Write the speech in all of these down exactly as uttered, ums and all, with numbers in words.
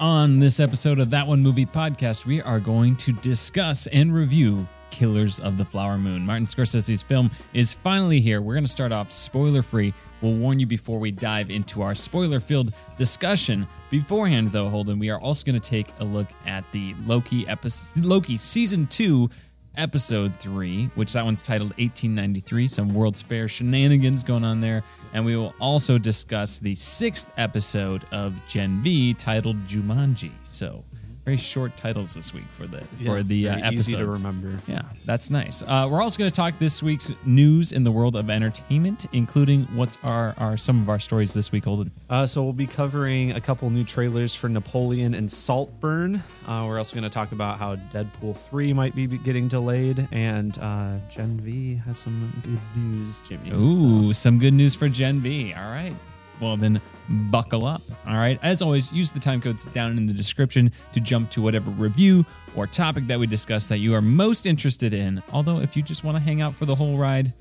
On this episode of That One Movie Podcast, we are going to discuss and review Killers of the Flower Moon. Martin Scorsese's film is finally here. We're going to start off spoiler-free. We'll warn you before we dive into our spoiler-filled discussion. Beforehand, though, Holden, we are also going to take a look at the Loki episode, Loki Season two, Episode three, which that one's titled eighteen ninety-three, some World's Fair shenanigans going on there. And we will also discuss the sixth episode of Gen V titled Jumanji. So very short titles this week for the yeah, for the uh, episodes. Easy to remember. Yeah, that's nice. Uh, we're also going to talk this week's news in the world of entertainment, including what's our, our some of our stories this week, Holden. Uh, so we'll be covering a couple new trailers for Napoleon and Saltburn. Uh, we're also going to talk about how Deadpool three might be getting delayed, and uh, Gen V has some good news, Jimmy. Ooh, so. Some good news for Gen V. All right. Well, then buckle up. All right. As always, use the time codes down in the description to jump to whatever review or topic that we discuss that you are most interested in. Although, if you just want to hang out for the whole ride,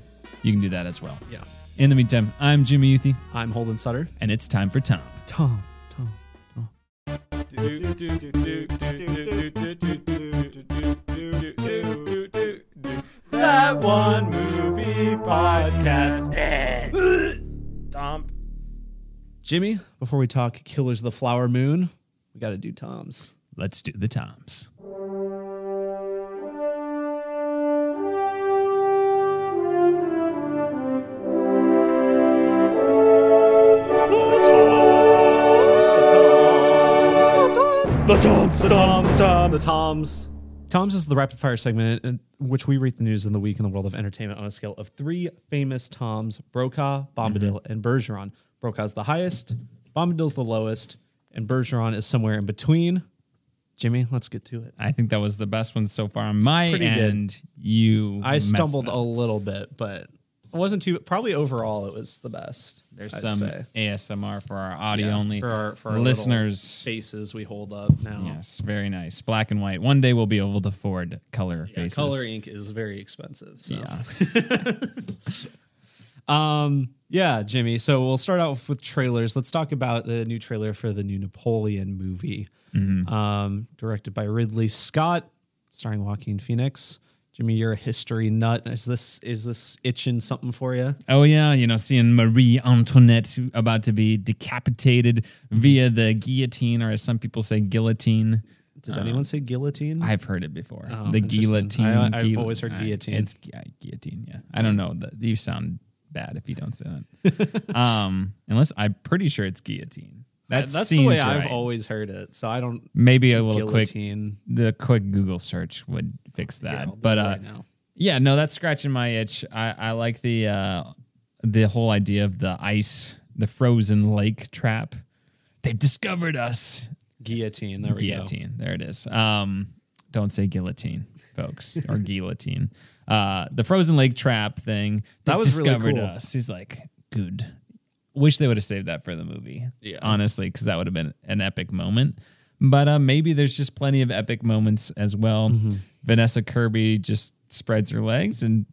you can do that as well. Yeah. In the meantime, I'm Jimmy Youthy. I'm Holden Sutter. And it's time for Tom. Tom. Tom. Tom. That One Movie Podcast. Tom. Jimmy, before we talk Killers of the Flower Moon, we got to do Toms. Let's do the Toms. The Toms, the Toms, the Toms, the Toms, the Toms. Toms is the rapid fire segment in which we rate the news in the week in the world of entertainment on a scale of three famous Toms: Brokaw, Bombadil, mm-hmm. and Bergeron. Brokaw's the highest, Bombadil's the lowest, and Bergeron is somewhere in between. Jimmy, let's get to it. I think that was the best one so far on it's my end. Good. You, I stumbled a little bit, but it wasn't too. Probably overall, it was the best. There's I'd some say. A S M R for our audio yeah, only for our, for our listeners. Faces we hold up now. Yes, very nice. Black and white. One day we'll be able to afford color yeah, faces. Color ink is very expensive. So. Yeah. um. Yeah, Jimmy. So we'll start off with trailers. Let's talk about the new trailer for the new Napoleon movie, mm-hmm. um, directed by Ridley Scott, starring Joaquin Phoenix. Jimmy, you're a history nut. Is this is this itching something for you? Oh, yeah. You know, seeing Marie Antoinette about to be decapitated via the guillotine, or as some people say, guillotine. Does um, anyone say guillotine? I've heard it before. Oh, the guillotine. I, I've guillotine. always heard guillotine. I, it's yeah, guillotine, yeah. I don't know. The, you sound... bad if you don't say that. um, unless I'm pretty sure it's guillotine. That I, that's seems the way right. I've always heard it. So I don't. Maybe a little guillotine. quick. The quick Google search would fix that. Yeah, but uh, right yeah, no, that's scratching my itch. I, I like the uh, the whole idea of the ice, the frozen lake trap. They've discovered us. Guillotine. There we guillotine, go. Guillotine. There it is. Um, don't say guillotine, folks, or guillotine. Uh, the frozen lake trap thing that was discovered really cool. us. He's like, good. Wish they would have saved that for the movie, yeah. honestly, because that would have been an epic moment. But uh, maybe there's just plenty of epic moments as well. Mm-hmm. Vanessa Kirby just spreads her legs, and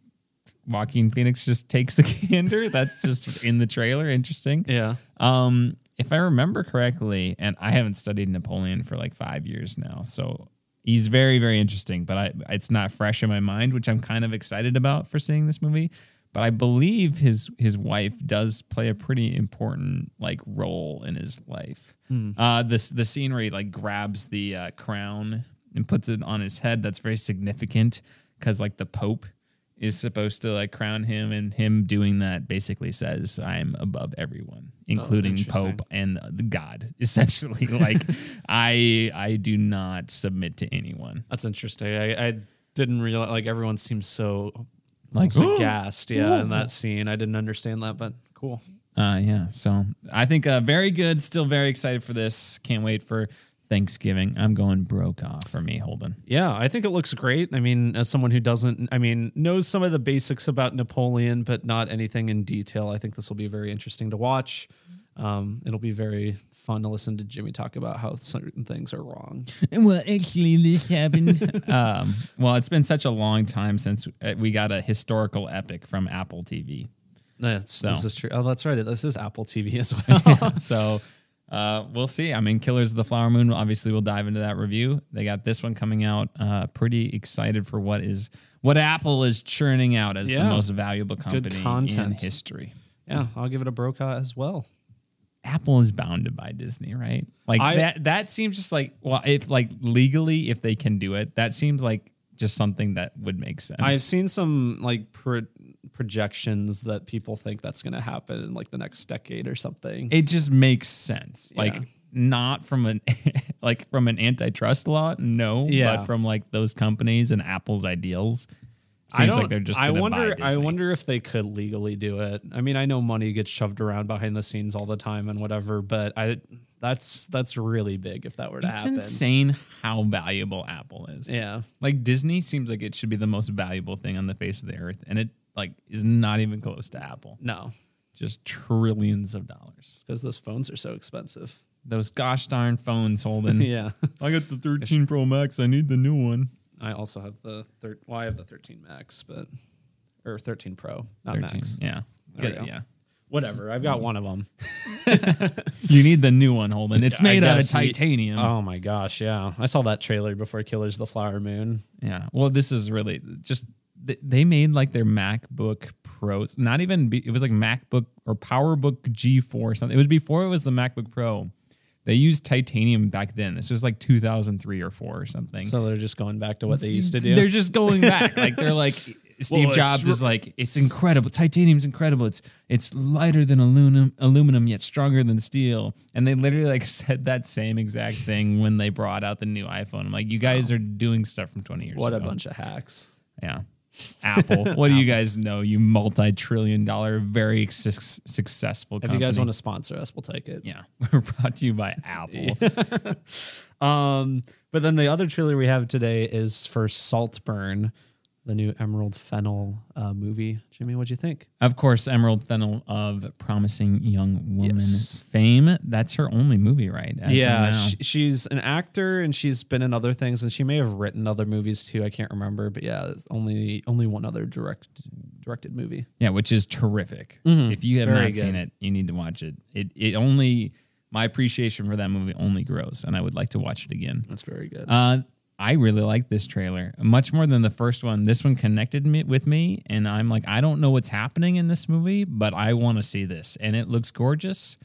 Joaquin Phoenix just takes the gander. That's just in the trailer. Interesting. Yeah. Um, if I remember correctly, and I haven't studied Napoleon for like five years now, so. He's very, very interesting, but I, it's not fresh in my mind, which I'm kind of excited about for seeing this movie. But I believe his his wife does play a pretty important like role in his life. Mm. Uh, this the scene where he like grabs the uh, crown and puts it on his head. That's very significant because like the Pope is supposed to like crown him, and him doing that basically says I'm above everyone, including oh, Pope and the God, essentially. Like I, I do not submit to anyone. That's interesting. I, I didn't realize like everyone seems so like aghast. Yeah. Ooh. In that scene, I didn't understand that, but cool. Uh, yeah. So I think uh very good. Still very excited for this. Can't wait for Thanksgiving. I'm going Brokaw for me, Holden. Yeah, I think it looks great. I mean, as someone who doesn't, I mean, knows some of the basics about Napoleon, but not anything in detail, I think this will be very interesting to watch. Um, it'll be very fun to listen to Jimmy talk about how certain things are wrong. Well, actually, this happened. um, well, it's been such a long time since we got a historical epic from Apple T V. That's so. This is true. Oh, that's right. This is Apple T V as well. Yeah, so uh, we'll see. I mean, Killers of the Flower Moon, obviously we'll dive into that review. They got this one coming out. Uh, pretty excited for what is what Apple is churning out as yeah. the most valuable company in history. Yeah, I'll give it a Burkhart as well. Apple is bounded by Disney, right? Like I, that that seems just like, well, if like legally, if they can do it, that seems like just something that would make sense. I've seen some like pro- projections that people think that's going to happen in like the next decade or something. It just makes sense. Yeah. Like not from an like from an antitrust law, no, yeah. but from like those companies and Apple's ideals. Seems I don't, like they're just I wonder I wonder if they could legally do it. I mean, I know money gets shoved around behind the scenes all the time and whatever, but I that's that's really big if that were to it's happen. It's insane how valuable Apple is. Yeah. Like Disney seems like it should be the most valuable thing on the face of the earth, and it like is not even close to Apple. No. Just trillions of dollars. It's because those phones are so expensive. Those gosh darn phones, Holden. yeah. I got the thirteen Pro Max. I need the new one. I also have the thir- well, I have the thirteen Max, but or thirteen Pro, not thirteen, Max. Yeah, there Get it, yeah, whatever. I've got one of them. You need the new one, Holden. It's made out of titanium. He, oh my gosh, yeah. I saw that trailer before Killers of the Flower Moon. Yeah. Well, this is really just they made like their MacBook Pros. Not even it was like MacBook or PowerBook G four or something. It was before it was the MacBook Pro. They used titanium back then. This was like two thousand three or four or something. So they're just going back to what they used to do. They're just going back. Like they're like Steve well, Jobs is like it's incredible. Titanium's incredible. It's it's lighter than aluminum, aluminum yet stronger than steel. And they literally like said that same exact thing when they brought out the new iPhone. I'm like, you guys wow. are doing stuff from twenty years what ago. What a bunch of hacks. Yeah. Apple. What Apple. do you guys know? You multi-trillion dollar, very su- successful company. If you guys want to sponsor us, we'll take it. Yeah. We're brought to you by Apple. um, but then the other trailer we have today is for Saltburn, the new Emerald Fennell uh, movie. Jimmy, what'd you think? Of course, Emerald Fennell of Promising Young Woman yes. fame. That's her only movie, right? As yeah. She, she's an actor and she's been in other things and she may have written other movies too. I can't remember, but yeah, it's only only one other direct directed movie. Yeah, which is terrific. Mm-hmm. If you have Very not good. seen it, you need to watch it. It it only, my appreciation for that movie only grows and I would like to watch it again. That's very good. Uh, I really like this trailer much more than the first one. This one connected me with me, and I'm like, I don't know what's happening in this movie, but I want to see this, and it looks gorgeous,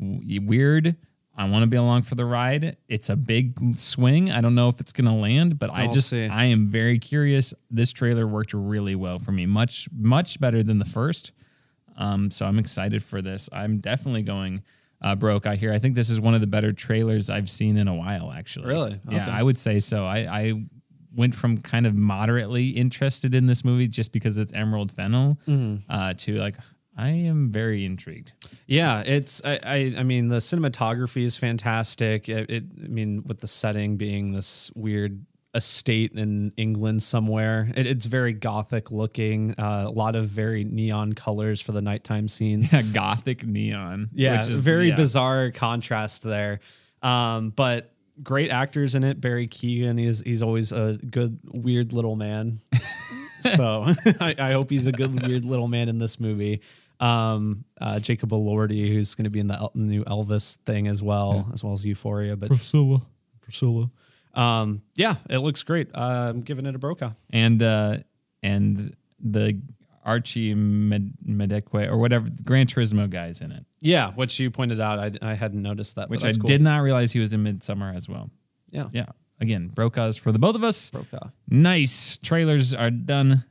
w- weird. I want to be along for the ride. It's a big swing. I don't know if it's going to land, but I'll I just see. I am very curious. This trailer worked really well for me, much much better than the first. Um, so I'm excited for this. I'm definitely going. Uh, broke out here. I think this is one of the better trailers I've seen in a while, actually. Really? Okay. Yeah, I would say so. I, I went from kind of moderately interested in this movie just because it's Emerald Fennell mm-hmm. uh, to like, I am very intrigued. Yeah, it's, I I, I mean, the cinematography is fantastic. It, it, I mean, with the setting being this weird estate in England somewhere. It, it's very gothic looking. Uh, a lot of very neon colors for the nighttime scenes. Yeah, gothic neon. Yeah, which is very yeah. bizarre contrast there. Um, but great actors in it. Barry Keoghan, he's, he's always a good, weird little man. So I, I hope he's a good, weird little man in this movie. Um, uh, Jacob Elordi, who's going to be in the El- new Elvis thing as well, yeah. as well as Euphoria. But Priscilla. Priscilla. Um, yeah, it looks great. Uh, I'm giving it a Broca. And uh, and the Archie Med- Medeque or whatever, Gran Turismo guy's in it. Yeah, which you pointed out. I, I hadn't noticed that. Which I cool. did not realize he was in Midsummer as well. Yeah. Yeah. Again, Broca's for the both of us. Broca. Nice. Trailers are done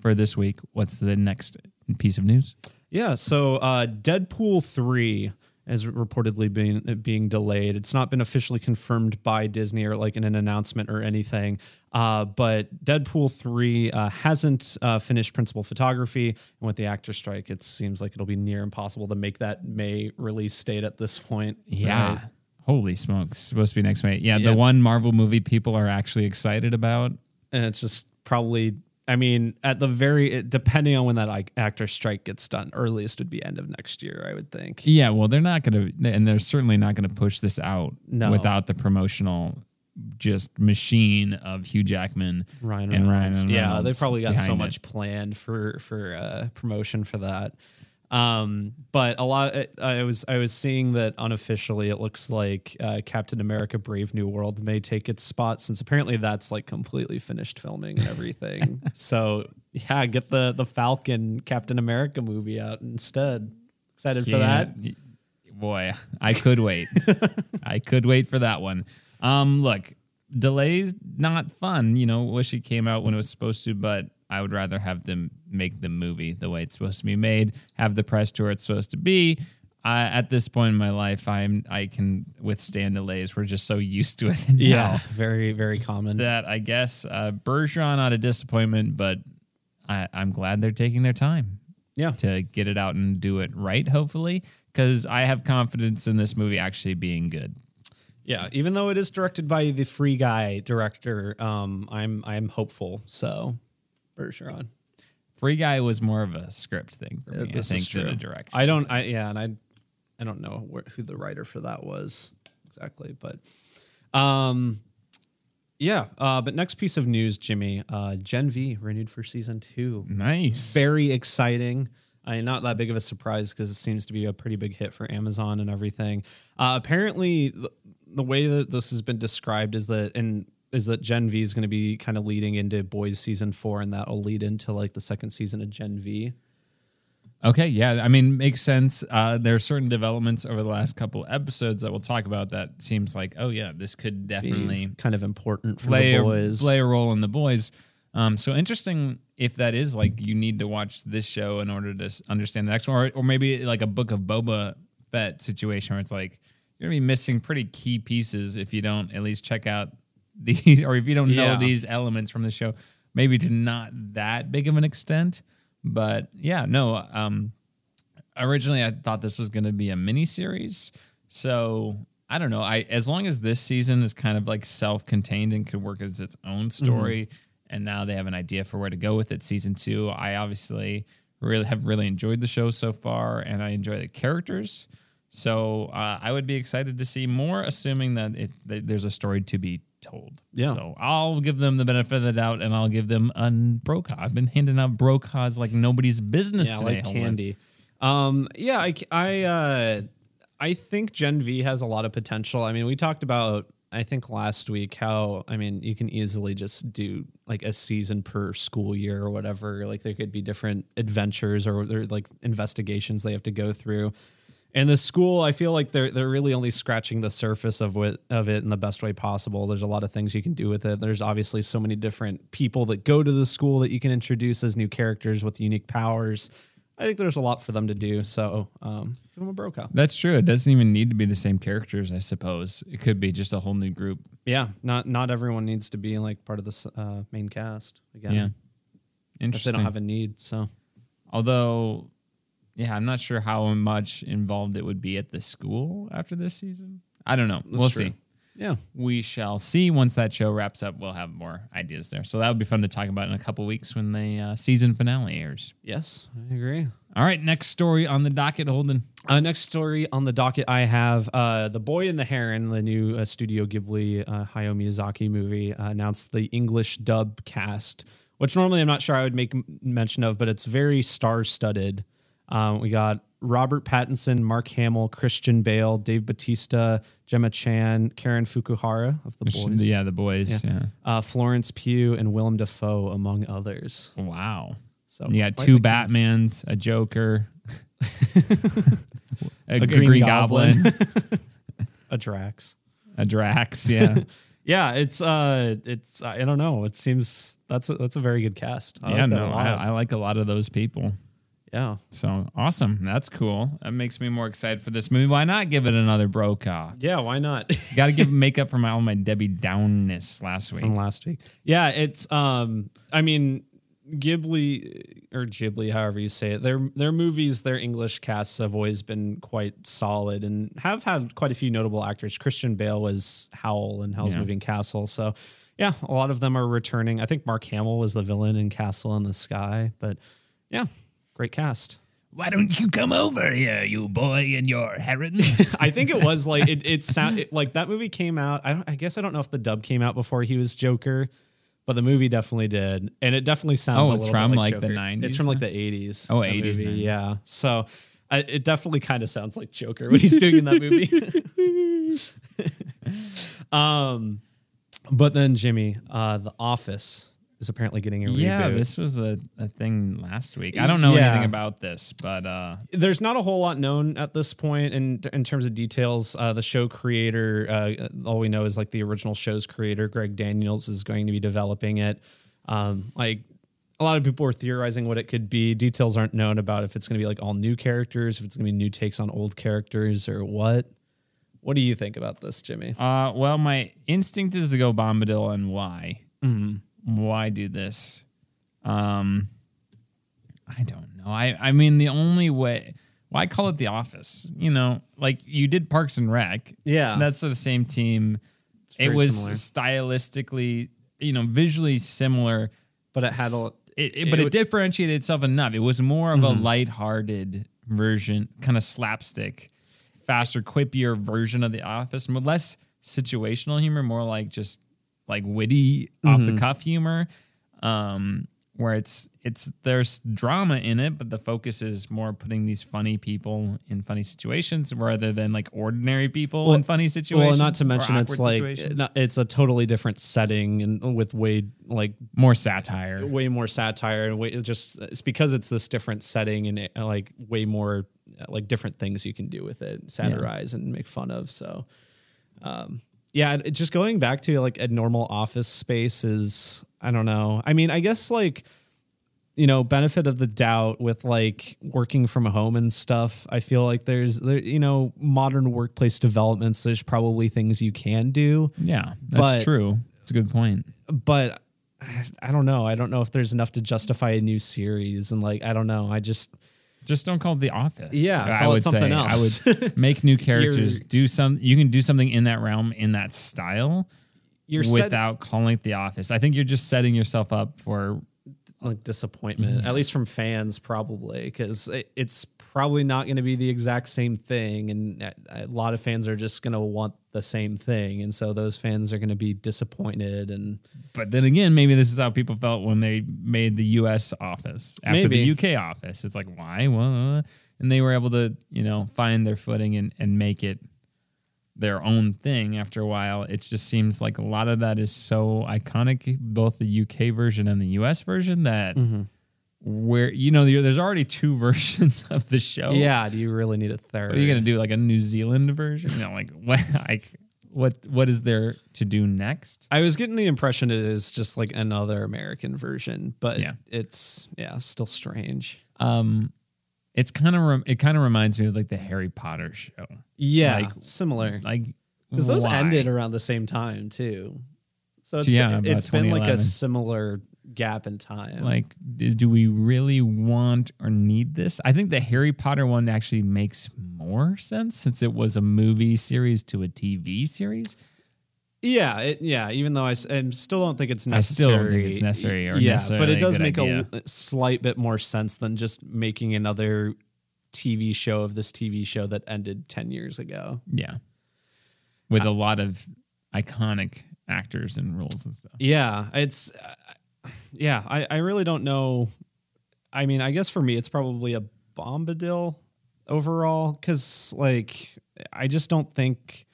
for this week. What's the next piece of news? Yeah, so uh, Deadpool three. Is reportedly being being delayed. It's not been officially confirmed by Disney or like in an announcement or anything. Uh, but Deadpool three uh, hasn't uh, finished principal photography, and with the actor strike, it seems like it'll be near impossible to make that May release date at this point. Yeah, right? Holy smokes! Supposed to be next May. Yeah, yeah, the one Marvel movie people are actually excited about, and it's just probably. I mean, at the very, depending on when that actor strike gets done, earliest would be end of next year, I would think. Yeah, well, they're not going to, and they're certainly not going to push this out no. without the promotional just machine of Hugh Jackman Ryan and Reynolds. Ryan Reynolds. Yeah, they probably got so much it. planned for, for uh, promotion for that. Um, but a lot, I was, I was seeing that unofficially it looks like uh, Captain America Brave New World may take its spot, since apparently that's like completely finished filming and everything. So yeah, get the, the Falcon Captain America movie out instead. Excited yeah. for that? Boy, I could wait. I could wait for that one. Um, look, delays, not fun. You know, wish it came out when it was supposed to, but I would rather have them make the movie the way it's supposed to be made, have the press tour it's supposed to be. Uh, at this point in my life, I'm I can withstand delays. We're just so used to it now. Yeah, very, very common. That, I guess, uh, Bergeron, not a disappointment, but I, I'm glad they're taking their time yeah. to get it out and do it right, hopefully, because I have confidence in this movie actually being good. Yeah, even though it is directed by the Free Guy director, um, I'm I'm hopeful, so... Bergeron. Free Guy was more of a script thing for me, yeah, I think, than a direction. I don't, I, yeah, and I I don't know where, who the writer for that was exactly, but um, yeah, uh, but next piece of news, Jimmy, uh, Gen V renewed for season two. Nice. Very exciting. I mean, not that big of a surprise because it seems to be a pretty big hit for Amazon and everything. Uh, apparently, the, the way that this has been described is that, in is that Gen V is going to be kind of leading into Boys season four, and that'll lead into like the second season of Gen V. Okay. Yeah. I mean, makes sense. Uh, there are certain developments over the last couple episodes that we'll talk about that seems like, oh yeah, this could definitely be kind of important for play, the boys. play a role in the boys. Um, so interesting if that is like, you need to watch this show in order to understand the next one, or, or maybe like a Book of Boba Fett situation where it's like, you're gonna be missing pretty key pieces if you don't at least check out these, or if you don't know yeah. these elements from the show, maybe to not that big of an extent. But yeah, no. Um, originally, I thought this was going to be a mini series. So I don't know. I as long as this season is kind of like self-contained and could work as its own story, mm-hmm. and now they have an idea for where to go with it. Season two, I obviously really have really enjoyed the show so far, and I enjoy the characters. So uh, I would be excited to see more, assuming that, it, that there's a story to be told. Yeah. So I'll give them the benefit of the doubt, and I'll give them a Brokaw. I've been handing out Brokaws like nobody's business yeah, today. Like candy. Um, yeah, I, I, uh, I think Gen V has a lot of potential. I mean, we talked about, I think last week, how, I mean, you can easily just do like a season per school year or whatever. Like there could be different adventures or, or like investigations they have to go through. And the school, I feel like they're they're really only scratching the surface of what of it in the best way possible. There's a lot of things you can do with it. There's obviously so many different people that go to the school that you can introduce as new characters with unique powers. I think there's a lot for them to do. So um, give them a Brokaw. That's true. It doesn't even need to be the same characters, I suppose. It could be just a whole new group. Yeah, not not everyone needs to be like part of the uh, main cast again. Yeah, interesting. If they don't have a need. So, although. Yeah, I'm not sure how much involved it would be at the school after this season. I don't know. That's we'll true. see. Yeah. We shall see. Once that show wraps up, we'll have more ideas there. So that would be fun to talk about in a couple weeks when the uh, season finale airs. Yes, I agree. All right, next story on the docket, Holden. Uh, next story on the docket, I have uh, The Boy and the Heron, the new uh, Studio Ghibli uh, Hayao Miyazaki movie, uh, announced the English dub cast, which normally I'm not sure I would make mention of, but it's very star-studded. Um, we got Robert Pattinson, Mark Hamill, Christian Bale, Dave Bautista, Gemma Chan, Karen Fukuhara of The Boys. Yeah, The Boys. Yeah. yeah. Uh, Florence Pugh and Willem Dafoe, among others. Wow. So you got two Batmans, a Joker, a, a Green, Green Goblin, Goblin. a Drax, a Drax. Yeah. Yeah, it's uh, it's I don't know. It seems that's a, that's a very good cast. I yeah, like no, I, I like a lot of those people. Yeah. So awesome. That's cool. That makes me more excited for this movie. Why not give it another Brokaw? Yeah, why not? Got to give makeup for my all my Debbie Downness last week. From last week. Yeah, it's um I mean Ghibli or Ghibli, however you say it. Their their movies, their English casts have always been quite solid and have had quite a few notable actors. Christian Bale was Howl in Howl's yeah. Moving Castle. So, yeah, a lot of them are returning. I think Mark Hamill was the villain in Castle in the Sky, but yeah. Great cast. Why don't you come over here, you boy and your heron? I think it was like it. It sound it, like that movie came out. I don't. I guess I don't know if the dub came out before he was Joker, But the movie definitely did, and it definitely sounds. Oh, it's a little from bit like, like the nineties. It's from like the eighties. Oh, eighties, yeah. So I, it definitely kind of sounds like Joker when he's doing in that movie. um, but then Jimmy, uh, The Office is apparently getting a reboot. Yeah, this was a, a thing last week. I don't know yeah. anything about this, but uh, there's not a whole lot known at this point in in terms of details. Uh, the show creator, uh, all we know is like the original show's creator, Greg Daniels, is going to be developing it. Um, like a lot of people are theorizing what it could be. Details aren't known about if it's going to be like all new characters, if it's going to be new takes on old characters, or what. What do you think about this, Jimmy? Uh, well, my instinct is to go Bombadil and why. Mm-hmm. Why do this? Um, I don't know. I, I mean, the only way... Why call it The Office? You know, like, you did Parks and Rec. Yeah. That's the same team. It was similar. Stylistically, you know, visually similar. But it had a... It, it, it but it would, differentiated itself enough. It was more of mm-hmm. a lighthearted version, kind of slapstick, faster, quippier version of The Office. Less situational humor, more like just... like witty mm-hmm. off the cuff humor, um, where it's it's there's drama in it, but the focus is more putting these funny people in funny situations rather than like ordinary people well, in funny situations. Well, not to mention it's like not, it's a totally different setting and with way like more satire, way more satire, and way it just it's because it's this different setting and it, like way more like different things you can do with it, satirize yeah. and make fun of. So. Um, Yeah, just going back to like a normal office space is, I don't know. I mean, I guess like, you know, benefit of the doubt with like working from home and stuff. I feel like there's, there, you know, modern workplace developments. There's probably things you can do. Yeah, that's but, true. That's a good point. But I don't know. I don't know if there's enough to justify a new series. And like, I don't know. I just... Just don't call it The Office. Yeah, I would something say else. I would make new characters. do some. You can do something in that realm, in that style, you're without set, calling it The Office. I think you're just setting yourself up for like disappointment, mm-hmm. at least from fans, probably, because it, it's probably not going to be the exact same thing, and a, a lot of fans are just going to want the same thing, and so those fans are going to be disappointed. And but then again, maybe this is how people felt when they made the U S Office after maybe. the U K Office. It's like, why? Well, and they were able to, you know, find their footing and, and make it their own thing after a while. It just seems like a lot of that is so iconic, both the U K version and the U S version, that mm-hmm. where, you know, there's already two versions of the show. Yeah, do you really need a third? What are you going to do, like a New Zealand version? You know, like what, like what what is there to do next? I was getting the impression it is just like another American version, but yeah. it's yeah, still strange. Um It's kind of re- it kind of reminds me of like the Harry Potter show. Yeah, like, similar. Like because those ended around the same time too. So it's yeah, been, it's been like a similar gap in time. Like, do we really want or need this? I think the Harry Potter one actually makes more sense since it was a movie series to a T V series. Yeah, it, yeah. Even though I, I still don't think it's necessary. I still don't think it's necessary. Or yeah, but it does make idea. a slight bit more sense than just making another T V show of this T V show that ended ten years ago. Yeah. With uh, a lot of iconic actors and roles and stuff. Yeah, it's... Uh, yeah, I, I really don't know. I mean, I guess for me, it's probably a Bombadil overall because, like, I just don't think...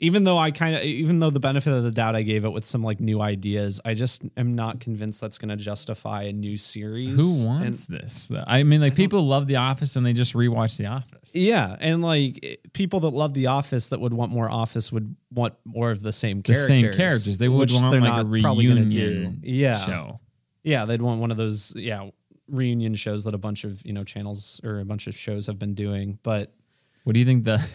Even though I kind of, even though the benefit of the doubt I gave it with some like new ideas, I just am not convinced that's going to justify a new series. Who wants and, this? I mean, like I people love The Office and they just rewatch The Office. Yeah, and like people that love The Office that would want more Office would want more of the same characters. The same characters. They would want like a reunion yeah. show. Yeah, they'd want one of those yeah reunion shows that a bunch of you know channels or a bunch of shows have been doing. But what do you think the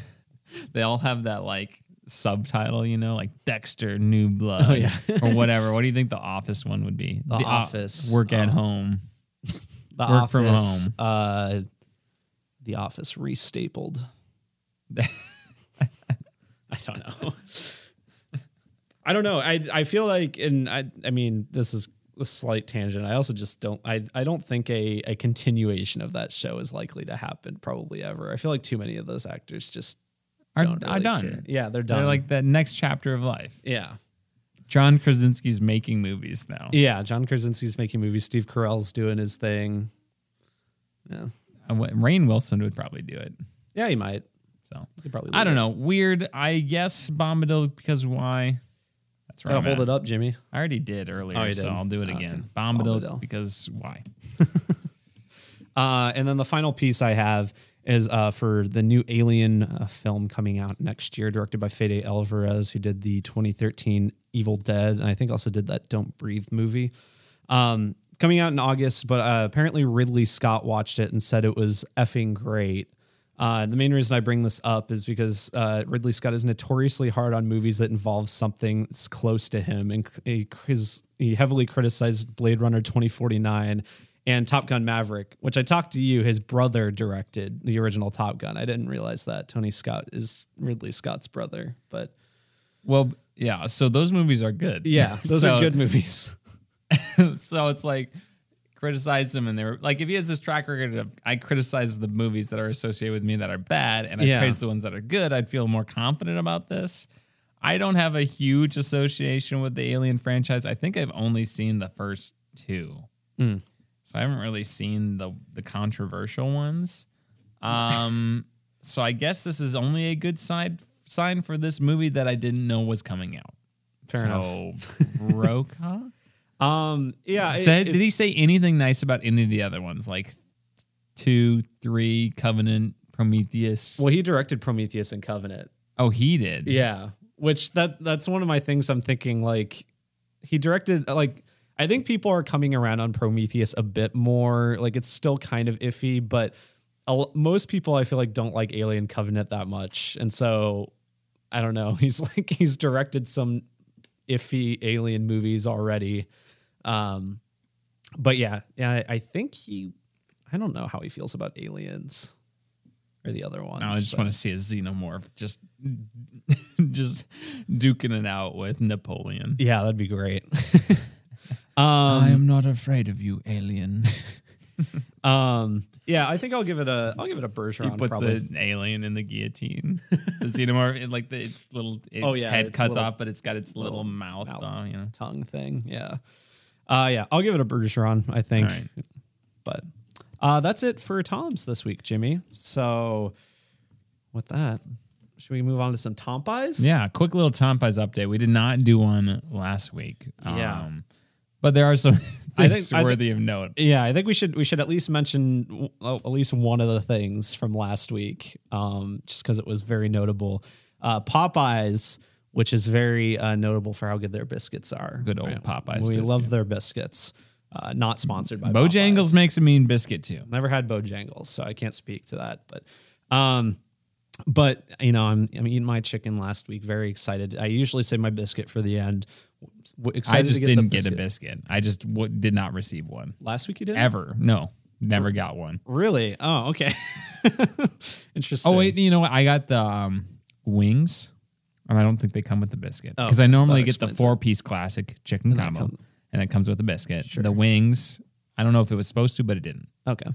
they all have that like. Subtitle, you know, like Dexter, New Blood, oh, yeah. or whatever. What do you think the Office one would be? The, the Office, o- work at um, home, the work office, from home. Uh, the Office restapled. I don't know. I don't know. I I feel like, and I I mean, this is a slight tangent. I also just don't. I I don't think a a continuation of that show is likely to happen. Probably ever. I feel like too many of those actors just. Are, really are done. Care. Yeah, they're done. They're like the next chapter of life. Yeah. John Krasinski's making movies now. Yeah, John Krasinski's making movies. Steve Carell's doing his thing. Yeah, Rainn Wilson would probably do it. Yeah, he might. So he probably. I don't it. know. Weird. I guess Bombadil because why? That's right. Gotta I'm hold at. it up, Jimmy. I already did earlier, oh, so did. I'll do it again. Okay. Bombadil, Bombadil because why? uh, and then the final piece I have is uh, for the new Alien uh, film coming out next year, directed by Fede Alvarez, who did the twenty thirteen Evil Dead, and I think also did that Don't Breathe movie. Um, coming out in August, but uh, apparently Ridley Scott watched it and said it was effing great. Uh, the main reason I bring this up is because uh, Ridley Scott is notoriously hard on movies that involve something that's close to him, and he, his, he heavily criticized Blade Runner twenty forty-nine and Top Gun Maverick, which I talked to you, his brother directed the original Top Gun. I didn't realize that. Tony Scott is Ridley Scott's brother. But Well, yeah, so those movies are good. Yeah, those so, are good movies. So it's like criticize them, and they were like, if he has this track record of I criticize the movies that are associated with me that are bad, and I yeah. praise the ones that are good, I'd feel more confident about this. I don't have a huge association with the Alien franchise. I think I've only seen the first two. Mm. So I haven't really seen the the controversial ones. Um, so I guess this is only a good side sign for this movie that I didn't know was coming out. Fair so, enough. Broca? Um, yeah. Said, it, it, did he say anything nice about any of the other ones? Like two, three, Covenant, Prometheus? Well, he directed Prometheus and Covenant. Oh, he did? Yeah. Which that that's one of my things I'm thinking, like, he directed, like, I think people are coming around on Prometheus a bit more. Like, it's still kind of iffy, but most people I feel like don't like Alien Covenant that much. And so I don't know. He's like, he's directed some iffy Alien movies already. Um, but yeah, yeah, I think he, I don't know how he feels about Aliens or the other ones. No, I just but. want to see a xenomorph just, just duking it out with Napoleon. Yeah, that'd be great. Um, I am not afraid of you, alien. um, yeah, I think I'll give it a I'll give it a Bergeron. He puts probably. an alien in the guillotine. The xenomorph, it, like the, its little its oh, yeah, head its cuts little, off, but it's got its little, little mouth, mouth on, you know, tongue thing. Yeah, uh, yeah, I'll give it a Bergeron. I think, right. but uh, that's it for Tom's this week, Jimmy. So with that, should we move on to some Tom Pies? Yeah, quick little Tom Pies update. We did not do one last week. Um, yeah. But there are some things think, worthy th- of note. Yeah, I think we should we should at least mention w- at least one of the things from last week, um, just because it was very notable. Uh, Popeyes, which is very uh, notable for how good their biscuits are. Good old right? Popeyes. We biscuit. love their biscuits. Uh, not sponsored by Bojangles. Popeyes. Makes a mean biscuit too. Never had Bojangles, so I can't speak to that. But, um, but you know, I'm I'm eating my chicken last week. Very excited. I usually save my biscuit for the end. I just get didn't get a biscuit. I just w- did not receive one. Last week you didn't? Ever. No. Never got one. Really? Oh, okay. Interesting. Oh, wait. You know what? I got the um, wings, and I don't think they come with the biscuit. Because oh, I normally get the four-piece classic chicken and combo, come, and it comes with a biscuit. Sure. The wings, I don't know if it was supposed to, but it didn't. Okay.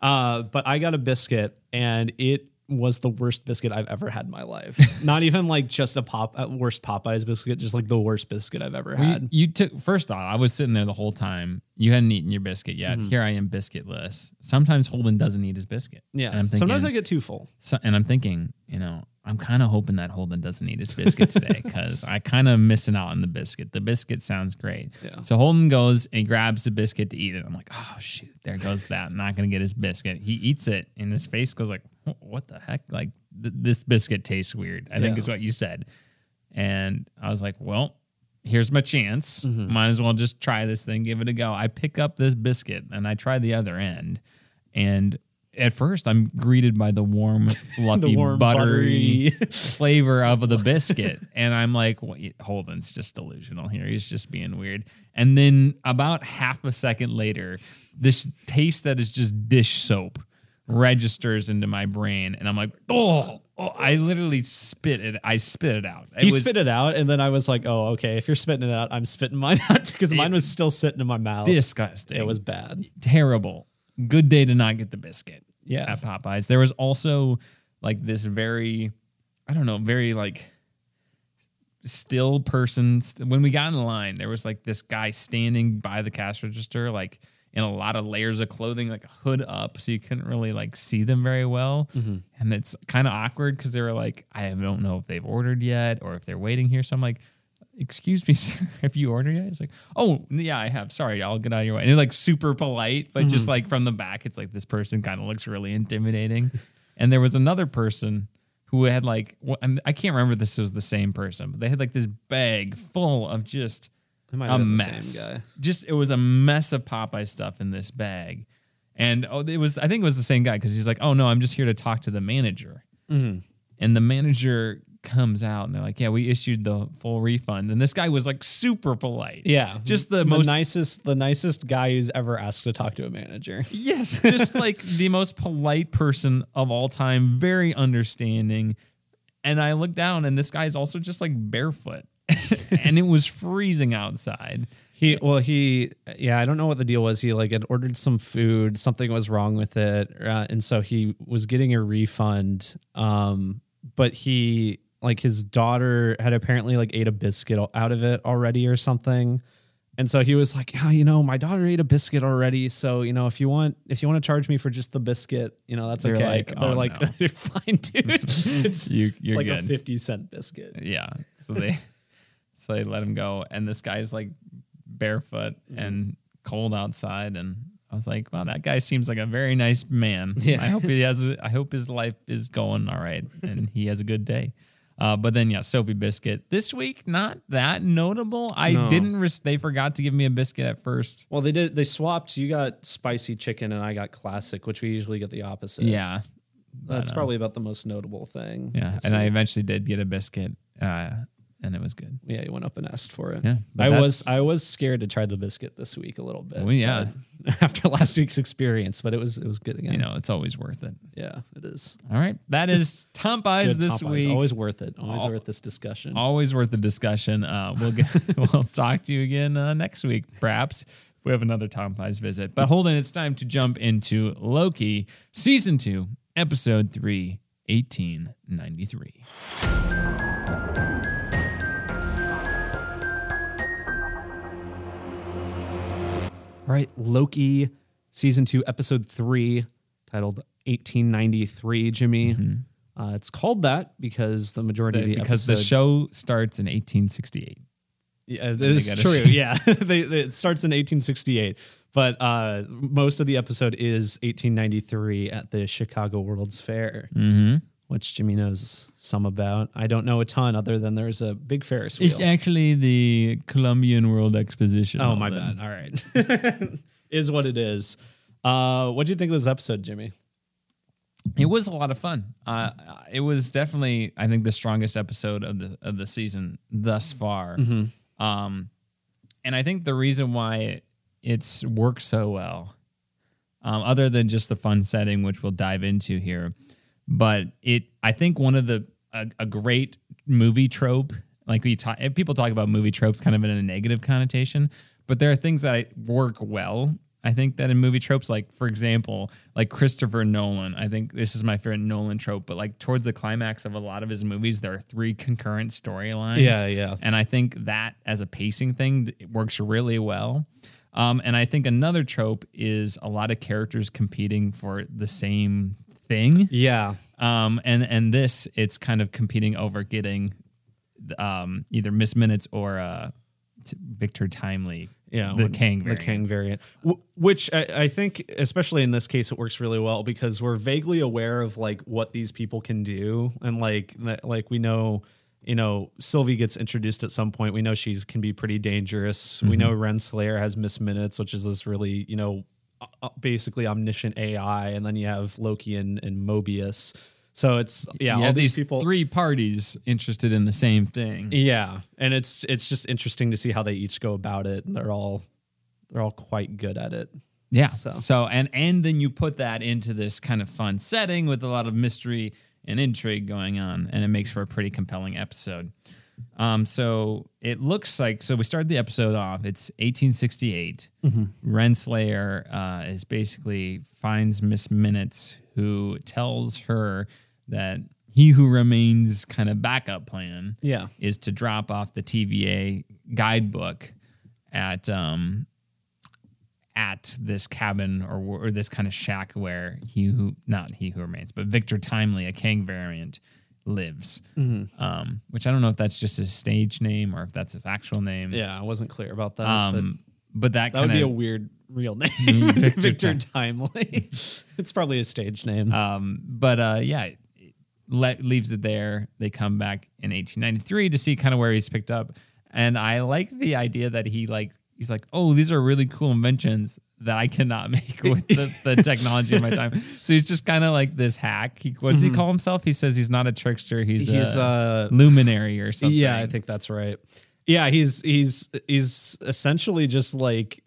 Uh, but I got a biscuit, and it was the worst biscuit I've ever had in my life. Not even like just a pop uh, worst Popeyes biscuit, just like the worst biscuit I've ever well, had. You, you took first off, I was sitting there the whole time. You hadn't eaten your biscuit yet. Mm-hmm. Here I am biscuitless. Sometimes Holden doesn't eat his biscuit. Yeah. And I'm thinking, sometimes I get too full. So, and I'm thinking, you know, I'm kind of hoping that Holden doesn't eat his biscuit today because I kind of missing out on the biscuit. The biscuit sounds great. Yeah. So Holden goes and grabs the biscuit to eat it. I'm like, oh, shoot, there goes that. I'm not going to get his biscuit. He eats it and his face goes like, what the heck? Like th- this biscuit tastes weird. I yeah. think is what you said. And I was like, well, here's my chance. Mm-hmm. Might as well just try this thing, give it a go. I pick up this biscuit and I try the other end. And at first, I'm greeted by the warm, fluffy, the warm, buttery, buttery flavor of the biscuit. And I'm like, well, Holden's just delusional here. He's just being weird. And then about half a second later, this taste that is just dish soap registers into my brain. And I'm like, oh, oh I literally spit it. I spit it out. It you was, spit it out. And then I was like, oh, okay, if you're spitting it out, I'm spitting mine out because mine was still sitting in my mouth. Disgusting. It was bad. Terrible. Good day to not get the biscuit yeah. at Popeyes. There was also like this very, I don't know, very like still person. When we got in line, there was like this guy standing by the cash register, like in a lot of layers of clothing, like hood up, so you couldn't really like see them very well. Mm-hmm. And it's kind of awkward because they were like, I don't know if they've ordered yet or if they're waiting here. So I'm like, excuse me, sir, have you ordered yet? It's like, oh, yeah, I have. Sorry, I'll get out of your way. And it's like super polite, but mm-hmm. just like from the back, it's like this person kind of looks really intimidating. And there was another person who had like, I can't remember if this was the same person, but they had like this bag full of just it might a have been mess. The same guy. Just, it was a mess of Popeye stuff in this bag. And oh, it was, I think it was the same guy because he's like, oh no, I'm just here to talk to the manager. Mm-hmm. And the manager comes out and they're like, yeah, we issued the full refund. And this guy was like super polite. Yeah. Just the, the most nicest, the nicest guy who's ever asked to talk to a manager. Yes. Just like the most polite person of all time. Very understanding. And I looked down and this guy is also just like barefoot and it was freezing outside. He, well, he, yeah, I don't know what the deal was. He like had ordered some food, something was wrong with it. Uh, and so he was getting a refund. Um, but he, like his daughter had apparently like ate a biscuit out of it already or something. And so he was like, oh, you know, my daughter ate a biscuit already. So, you know, if you want, if you want to charge me for just the biscuit, you know, that's they're okay. Like, oh, they're like, no. You're fine, dude. It's, you, you're it's like good. A fifty cent biscuit. Yeah. So they, so they let him go. And this guy's like barefoot mm-hmm. and cold outside. And I was like, wow, that guy seems like a very nice man. Yeah. I hope he has, a, I hope his life is going all right and he has a good day. Uh, but then, yeah, Soapy Biscuit. This week, not that notable. I no. didn't, res- they forgot to give me a biscuit at first. Well, they did, they swapped. You got spicy chicken and I got classic, which we usually get the opposite. Yeah. That's probably about the most notable thing. Yeah. And I eventually did get a biscuit. Uh, And it was good. Yeah, you went up and asked for it. Yeah, I was I was scared to try the biscuit this week a little bit. Well, yeah, uh, after last week's experience, but it was it was good again. You know, it's always worth it. Yeah, it is. All right, that is Tom Pies this week. Always worth it. Always All, worth this discussion. Always worth the discussion. Uh, we'll get, we'll talk to you again uh, next week, perhaps. We have another Tom Pies visit. But Holden, it's time to jump into Loki season two, episode three, eighteen ninety-three. All right, Loki, season two, episode three, titled eighteen ninety-three, Jimmy. Mm-hmm. Uh, it's called that because the majority the, of the because episode, the show starts in eighteen sixty-eight. Yeah, it's true. Show. Yeah, they, they, it starts in eighteen sixty-eight, but uh, most of the episode is eighteen ninety-three at the Chicago World's Fair. Mm-hmm. Which Jimmy knows some about. I don't know a ton other than there's a big Ferris wheel. It's actually the Columbian World Exposition. Oh, my bad. All right. Is what it is. Uh, what do you think of this episode, Jimmy? It was a lot of fun. Uh, it was definitely, I think, the strongest episode of the of the season thus far. Mm-hmm. Um, and I think the reason why it, it's worked so well, um, other than just the fun setting, which we'll dive into here, but it, I think one of the, a, a great movie trope, like we talk, people talk about movie tropes kind of in a negative connotation, but there are things that work well. I think that in movie tropes, like for example, like Christopher Nolan, I think this is my favorite Nolan trope, but like towards the climax of a lot of his movies, there are three concurrent storylines. Yeah, yeah. And I think that as a pacing thing, it works really well. Um, and I think another trope is a lot of characters competing for the same thing. Yeah. Um, and, and this, it's kind of competing over getting um, either Miss Minutes or uh, t- Victor Timely, yeah, the Kang variant. The Kang variant, w- which I, I think, especially in this case, it works really well because we're vaguely aware of like what these people can do. And like, like we know, you know, Sylvie gets introduced at some point. We know she's can be pretty dangerous. Mm-hmm. We know Renslayer has Miss Minutes, which is this really, you know, basically omniscient A I, and then you have Loki and, and Mobius. So it's yeah, yeah all these, these people, three parties interested in the same thing. Yeah, and it's it's just interesting to see how they each go about it. And they're all they're all quite good at it. Yeah. So, so and and then you put that into this kind of fun setting with a lot of mystery and intrigue going on, and it makes for a pretty compelling episode. Um, so it looks like, so we started the episode off, it's eighteen sixty-eight. Mm-hmm. Renslayer, uh, is basically finds Miss Minutes, who tells her that He Who Remains kind of backup plan yeah. is to drop off the T V A guidebook at um at this cabin or or this kind of shack where he who not he who remains but Victor Timely, a Kang variant, lives. Mm-hmm. Um, which I don't know if that's just his stage name or if that's his actual name. Yeah, I wasn't clear about that. Um, but, but that that kinda, would be a weird real name, Victor, Victor Timely. It's probably his stage name. Um, but uh, yeah. Le- leaves it there. They come back in eighteen ninety-three to see kind of where he's picked up. And I like the idea that he like, he's like, oh, these are really cool inventions that I cannot make with the, the technology of my time. So he's just kind of like this hack. He, what does mm-hmm. he call himself? He says he's not a trickster. He's, he's a, a luminary or something. Yeah, I think that's right. Yeah. He's, he's, he's essentially just like,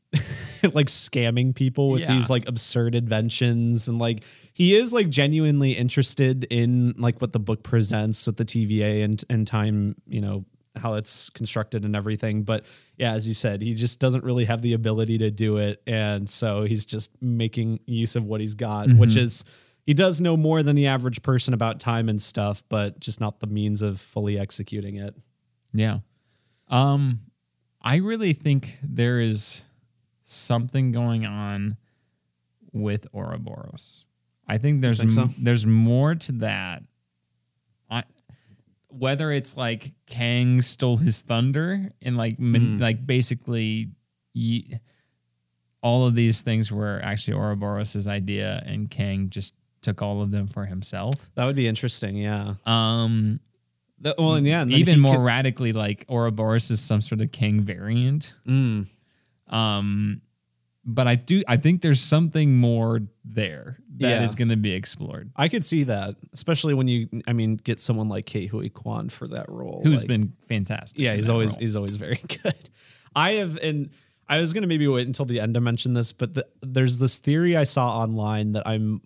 like scamming people with yeah. these like absurd inventions, and like he is like genuinely interested in like what the book presents with the T V A and and time, you know, how it's constructed and everything. But yeah, as you said, he just doesn't really have the ability to do it, and so he's just making use of what he's got, mm-hmm. which is he does know more than the average person about time and stuff, but just not the means of fully executing it. Yeah. Um, I really think there is something going on with Ouroboros. I think there's think so? m- there's more to that. I, whether it's like Kang stole his thunder and like mm. like basically ye- all of these things were actually Ouroboros' idea and Kang just took all of them for himself. That would be interesting, yeah. Um, the, well, in the end, even more can- radically, like Ouroboros is some sort of Kang variant. Mm. Um, but I do, I think there's something more there that yeah. is going to be explored. I could see that, especially when you, I mean, get someone like Ke Huy Quan for that role. Who's like, been fantastic. Yeah. He's always, role. he's always very good. I have, and I was going to maybe wait until the end to mention this, but the, there's this theory I saw online that I'm,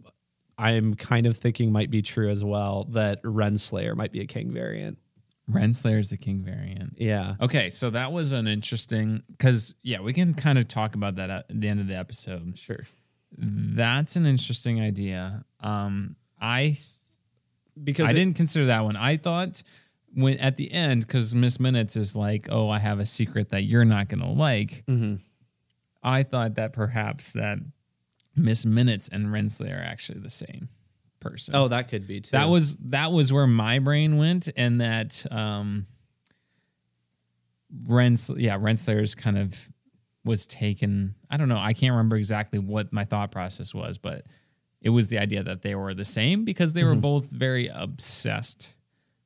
I'm kind of thinking might be true as well, that Renslayer might be a Kang variant. Renslayer is the King variant. Yeah. Okay, so that was an interesting... Because, yeah, we can kind of talk about that at the end of the episode. Sure. That's an interesting idea. Um, I because I it, didn't consider that one. I thought when at the end, because Miss Minutes is like, oh, I have a secret that you're not going to like. Mm-hmm. I thought that perhaps that Miss Minutes and Renslayer are actually the same person. Oh, that could be too. That was that was where my brain went, and that um, Rens, yeah, Renslayer's kind of was taken. I don't know. I can't remember exactly what my thought process was, but it was the idea that they were the same because they mm-hmm. were both very obsessed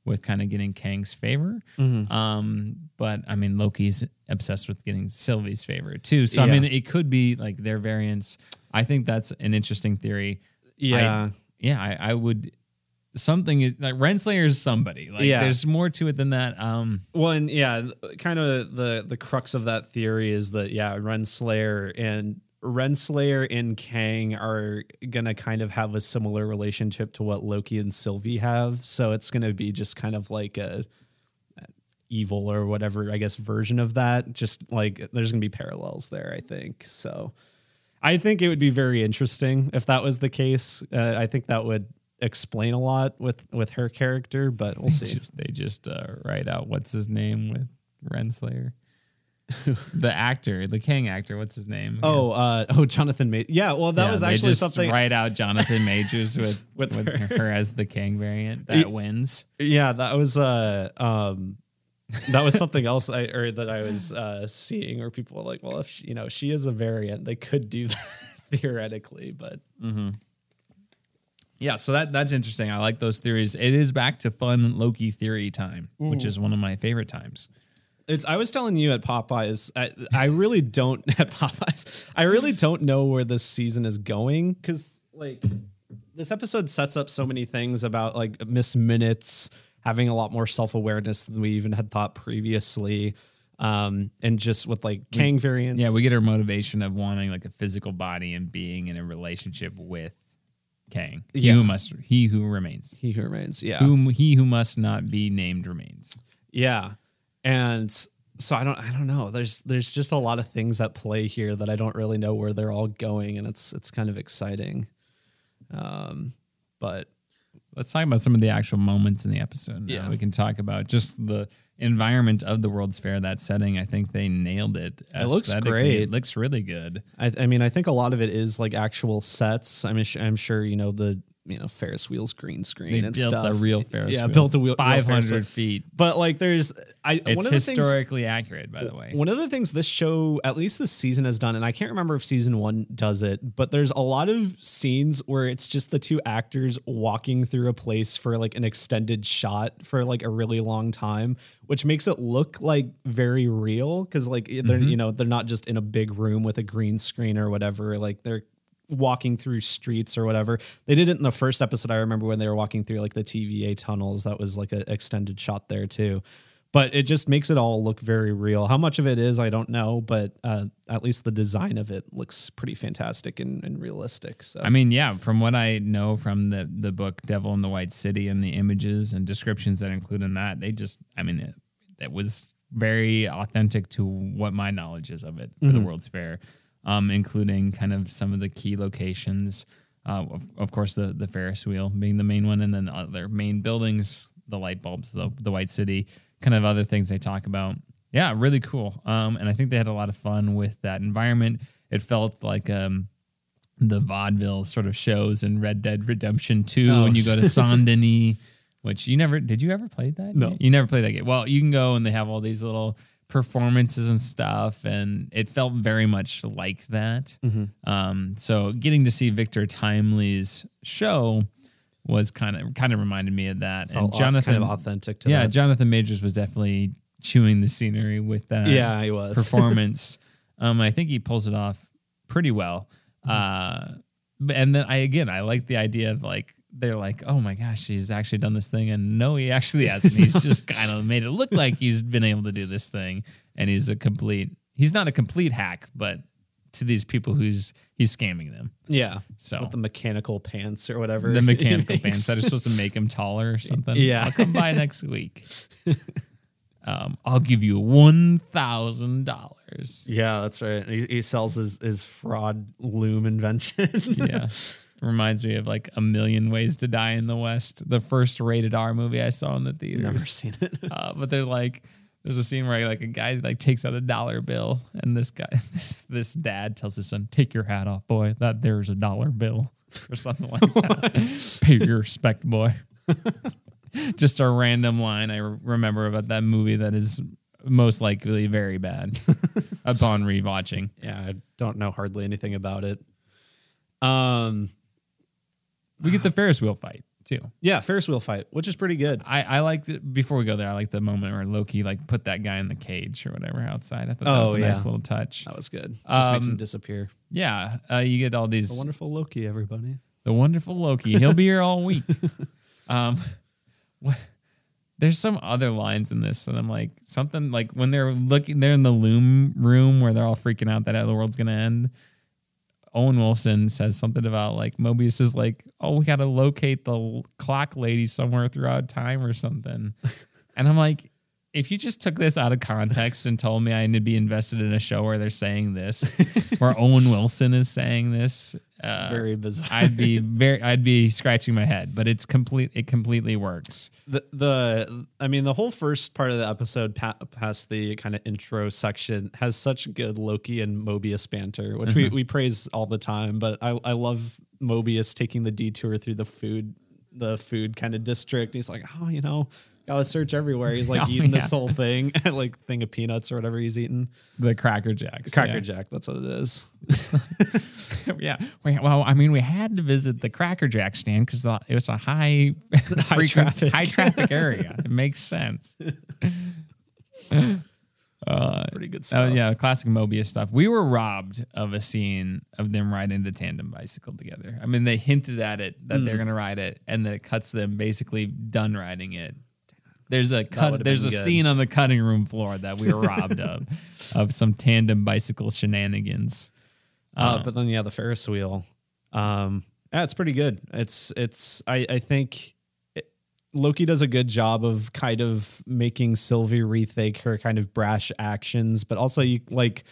with kind of getting Kang's favor. Mm-hmm. Um, but I mean, Loki's obsessed with getting Sylvie's favor too. So yeah. I mean, it could be like their variants. I think that's an interesting theory. Yeah. I, Yeah, I, I would something like Renslayer is somebody. Like yeah. there's more to it than that. Um, well, and yeah, kind of the the crux of that theory is that yeah, Renslayer and Renslayer and Kang are gonna kind of have a similar relationship to what Loki and Sylvie have. So it's gonna be just kind of like a evil or whatever, I guess, version of that. Just like there's gonna be parallels there, I think. So I think it would be very interesting if that was the case. Uh, I think that would explain a lot with, with her character, but we'll see. Just, they just uh, write out what's his name with Renslayer. The actor, the Kang actor, what's his name? Oh, uh, oh, Jonathan Majors. Yeah, well, that yeah, was actually they just something. Write out Jonathan Majors with, with, with her. her as the Kang variant. That it, wins. Yeah, that was... Uh, um, that was something else I or that I was uh, seeing where people were like, well, if she, you know, she is a variant, they could do that theoretically, but mm-hmm. yeah, so that that's interesting. I like those theories. It is back to fun Loki theory time, Ooh. which is one of my favorite times. It's I was telling you at Popeyes, I, I really don't at Popeyes. I really don't know where this season is going, because like this episode sets up so many things about like Miss Minutes having a lot more self-awareness than we even had thought previously. Um, and just with like Kang variants. Yeah, we get her motivation of wanting like a physical body and being in a relationship with Kang. Yeah. He who must, he who remains. He who remains, yeah. Whom, he who must not be named remains. Yeah. And so I don't I don't know. There's there's just a lot of things at play here that I don't really know where they're all going, and it's it's kind of exciting. Um, but let's talk about some of the actual moments in the episode. Yeah. We can talk about just the environment of the World's Fair, that setting. I think they nailed it. It looks great. It looks really good. I, I mean, I think a lot of it is like actual sets. I mean, I'm sure, you know, the, you know, Ferris wheels, green screen, they and built stuff. The real Ferris yeah, wheel. built the wheel. five hundred feet. But like, there's, I. It's one of the historically things, accurate, by the way. One of the things this show, at least this season, has done, and I can't remember if season one does it, but there's a lot of scenes where it's just the two actors walking through a place for like an extended shot for like a really long time, which makes it look like very real because like mm-hmm. they're, you know, they're not just in a big room with a green screen or whatever. Like they're walking through streets or whatever. They did it in the first episode. I remember when they were walking through like the T V A tunnels, that was like an extended shot there too, but it just makes it all look very real. How much of it is, I don't know, but uh, at least the design of it looks pretty fantastic and, and realistic. So, I mean, yeah, from what I know from the, the book, Devil in the White City, and the images and descriptions that include in that, they just, I mean, it, it was very authentic to what my knowledge is of it for mm-hmm. the World's Fair. Um, including kind of some of the key locations, uh, of, of course, the, the Ferris wheel being the main one, and then other main buildings, the light bulbs, the, the White City, kind of other things they talk about. Yeah, really cool. Um, and I think they had a lot of fun with that environment. It felt like um, the vaudeville sort of shows in Red Dead Redemption two oh. when you go to Saint-Denis, which you never, did you ever play that? No. You never played that game. Well, you can go and they have all these little performances and stuff, and it felt very much like that. Mm-hmm. Um, so getting to see Victor Timely's show was kind of kind of reminded me of that. Felt and Jonathan kind of authentic to yeah, that. Jonathan Majors was definitely chewing the scenery with that yeah, he was. performance. um, I think he pulls it off pretty well. Mm-hmm. Uh, and then I again I like the idea of like they're like, oh my gosh, he's actually done this thing. And no, he actually hasn't. He's just kind of made it look like he's been able to do this thing. And he's a complete, he's not a complete hack, but to these people who's, he's scamming them. Yeah. So with the mechanical pants or whatever. The mechanical pants that are supposed to make him taller or something. Yeah. I'll come by next week. Um, I'll give you one thousand dollars. Yeah, that's right. He, he sells his, his fraud loom invention. Yeah. Reminds me of like A Million Ways to Die in the West, the first rated R movie I saw in the theater. Never seen it. uh, but they're like, there's a scene where like a guy like takes out a dollar bill, and this guy, this, this dad tells his son, "Take your hat off, boy. That there's a dollar bill," or something like that. "Pay your respect, boy." Just a random line I remember about that movie that is most likely very bad upon rewatching. Yeah, I don't know hardly anything about it. Um. We get the Ferris wheel fight too. Yeah, Ferris wheel fight, which is pretty good. I, I liked it. Before we go there, I liked the moment where Loki like put that guy in the cage or whatever outside. I thought oh, that was a yeah. nice little touch. That was good. Just um, makes him disappear. Yeah, uh, you get all these. The wonderful Loki, everybody. The wonderful Loki. He'll be here all week. um, what? There's some other lines in this, and I'm like something like when they're looking, they're in the loom room where they're all freaking out that the world's gonna end. Owen Wilson says something about like Mobius is like, oh, we got to locate the l- clock lady somewhere throughout time or something. And I'm like, if you just took this out of context and told me I need to be invested in a show where they're saying this, where Owen Wilson is saying this, uh, very bizarre. I'd be very, I'd be scratching my head, but it's complete. It completely works. The, the, I mean, the whole first part of the episode pa- past the kind of intro section has such good Loki and Mobius banter, which mm-hmm. we, we praise all the time, but I, I love Mobius taking the detour through the food, the food kind of district. He's like, oh, you know, gotta search everywhere. He's like oh, eating yeah. this whole thing, like thing of peanuts or whatever he's eating. The Cracker Jacks. Cracker yeah. Jack, that's what it is. Yeah. Well, I mean, we had to visit the Cracker Jack stand because it was a high, high, frequent, traffic. high traffic area. It makes sense. Uh, pretty good stuff. Uh, yeah, classic Mobius stuff. We were robbed of a scene of them riding the tandem bicycle together. I mean, they hinted at it that mm. they're going to ride it, and then it cuts them basically done riding it. There's a cut, there's a good. scene on the cutting room floor that we were robbed of, of some tandem bicycle shenanigans. Uh, uh, but then yeah, the Ferris wheel. Um, yeah, it's pretty good. It's it's I I think it, Loki does a good job of kind of making Sylvie rethink her kind of brash actions, but also you like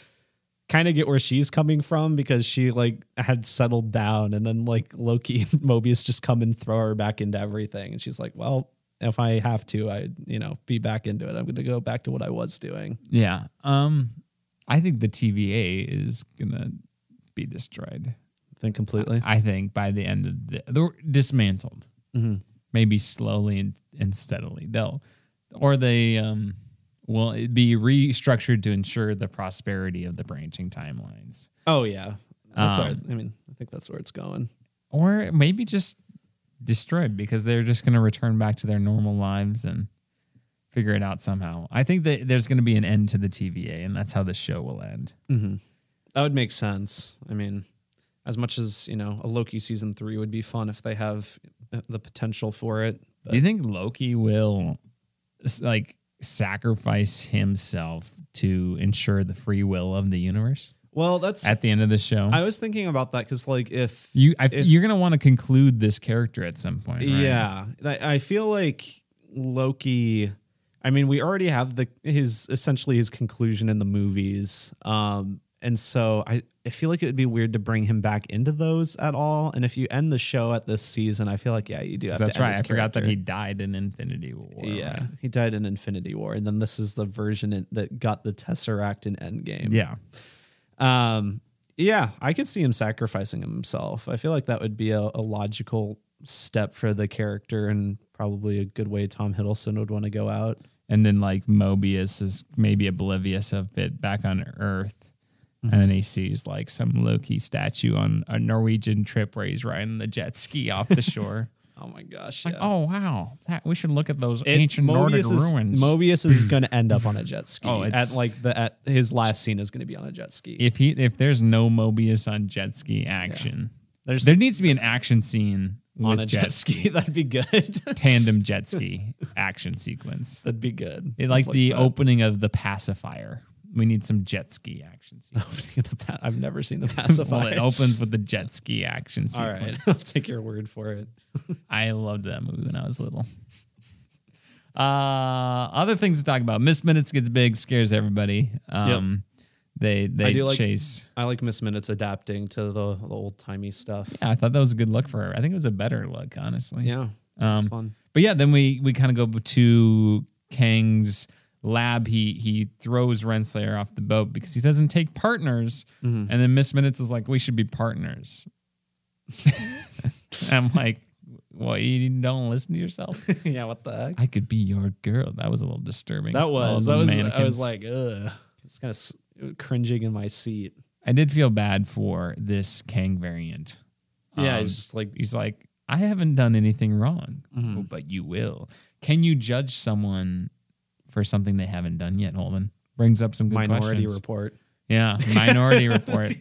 kind of get where she's coming from, because she like had settled down, and then like Loki and Mobius just come and throw her back into everything. And she's like, well, if I have to, I, you know, be back into it. I'm going to go back to what I was doing. Yeah. Um, I think the T V A is going to be destroyed. I think completely. I, I think by the end of the, they're dismantled, mm-hmm. maybe slowly and, and steadily they'll, or they, um, will it be restructured to ensure the prosperity of the branching timelines. Oh yeah. That's um, hard. I mean, I think that's where it's going. Or maybe just destroyed, because they're just going to return back to their normal lives and figure it out somehow. I think that there's going to be an end to the T V A, and that's how the show will end. Mm-hmm. That would make sense. I mean, as much as, you know, a Loki season three would be fun if they have the potential for it. But. Do you think Loki will like sacrifice himself to ensure the free will of the universe? Well, that's at the end of the show. I was thinking about that, because, like, if you I, if, you're gonna want to conclude this character at some point, right? Yeah, I feel like Loki. I mean, we already have the his essentially his conclusion in the movies, um, and so I, I feel like it would be weird to bring him back into those at all. And if you end the show at this season, I feel like yeah, you do have to. That's end right. I character. forgot that he died in Infinity War. Yeah, right? He died in Infinity War, and then this is the version that got the Tesseract in Endgame. Yeah. Um, yeah, I could see him sacrificing himself. I feel like that would be a, a logical step for the character, and probably a good way Tom Hiddleston would want to go out. And then like Mobius is maybe oblivious of it back on Earth. Mm-hmm. And then he sees like some Loki statue on a Norwegian trip where he's riding the jet ski off the shore. Oh my gosh. Like, yeah. Oh, wow. That, we should look at those it, ancient Mobius Nordic is, ruins. Mobius is going to end up on a jet ski. Oh, at like the at his last scene is going to be on a jet ski. If he if there's no Mobius on jet ski action, yeah. there needs to be an action scene on with a jet, jet ski. ski. That'd be good. Tandem jet ski action sequence. That'd be good. It, like, like the that. opening of The Pacifier. We need some jet ski action sequence. I've never seen The Pacifier. Well, it opens with the jet ski action sequence. All right, I'll take your word for it. I loved that movie when I was little. Uh, other things to talk about. Miss Minutes gets big, scares everybody. Um, yep. They they I do chase. Like, I like Miss Minutes adapting to the, the old-timey stuff. Yeah, I thought that was a good look for her. I think it was a better look, honestly. Yeah, um, fun. But yeah, then we, we kind of go to Kang's... lab. He he throws Renslayer off the boat because he doesn't take partners, mm-hmm. and then Miss Minutes is like, we should be partners. I'm like, well, you don't listen to yourself. Yeah, what the heck? I could be your girl. That was a little disturbing. That was that was mannequins. I was like, ugh, it's kind of cringing in my seat. I did feel bad for this Kang variant. Yeah, um, he's just like he's like I haven't done anything wrong. Mm-hmm. Oh, but you will. Can you judge someone for something they haven't done yet? Holden brings up some good Minority questions. Report. Yeah, Minority Report.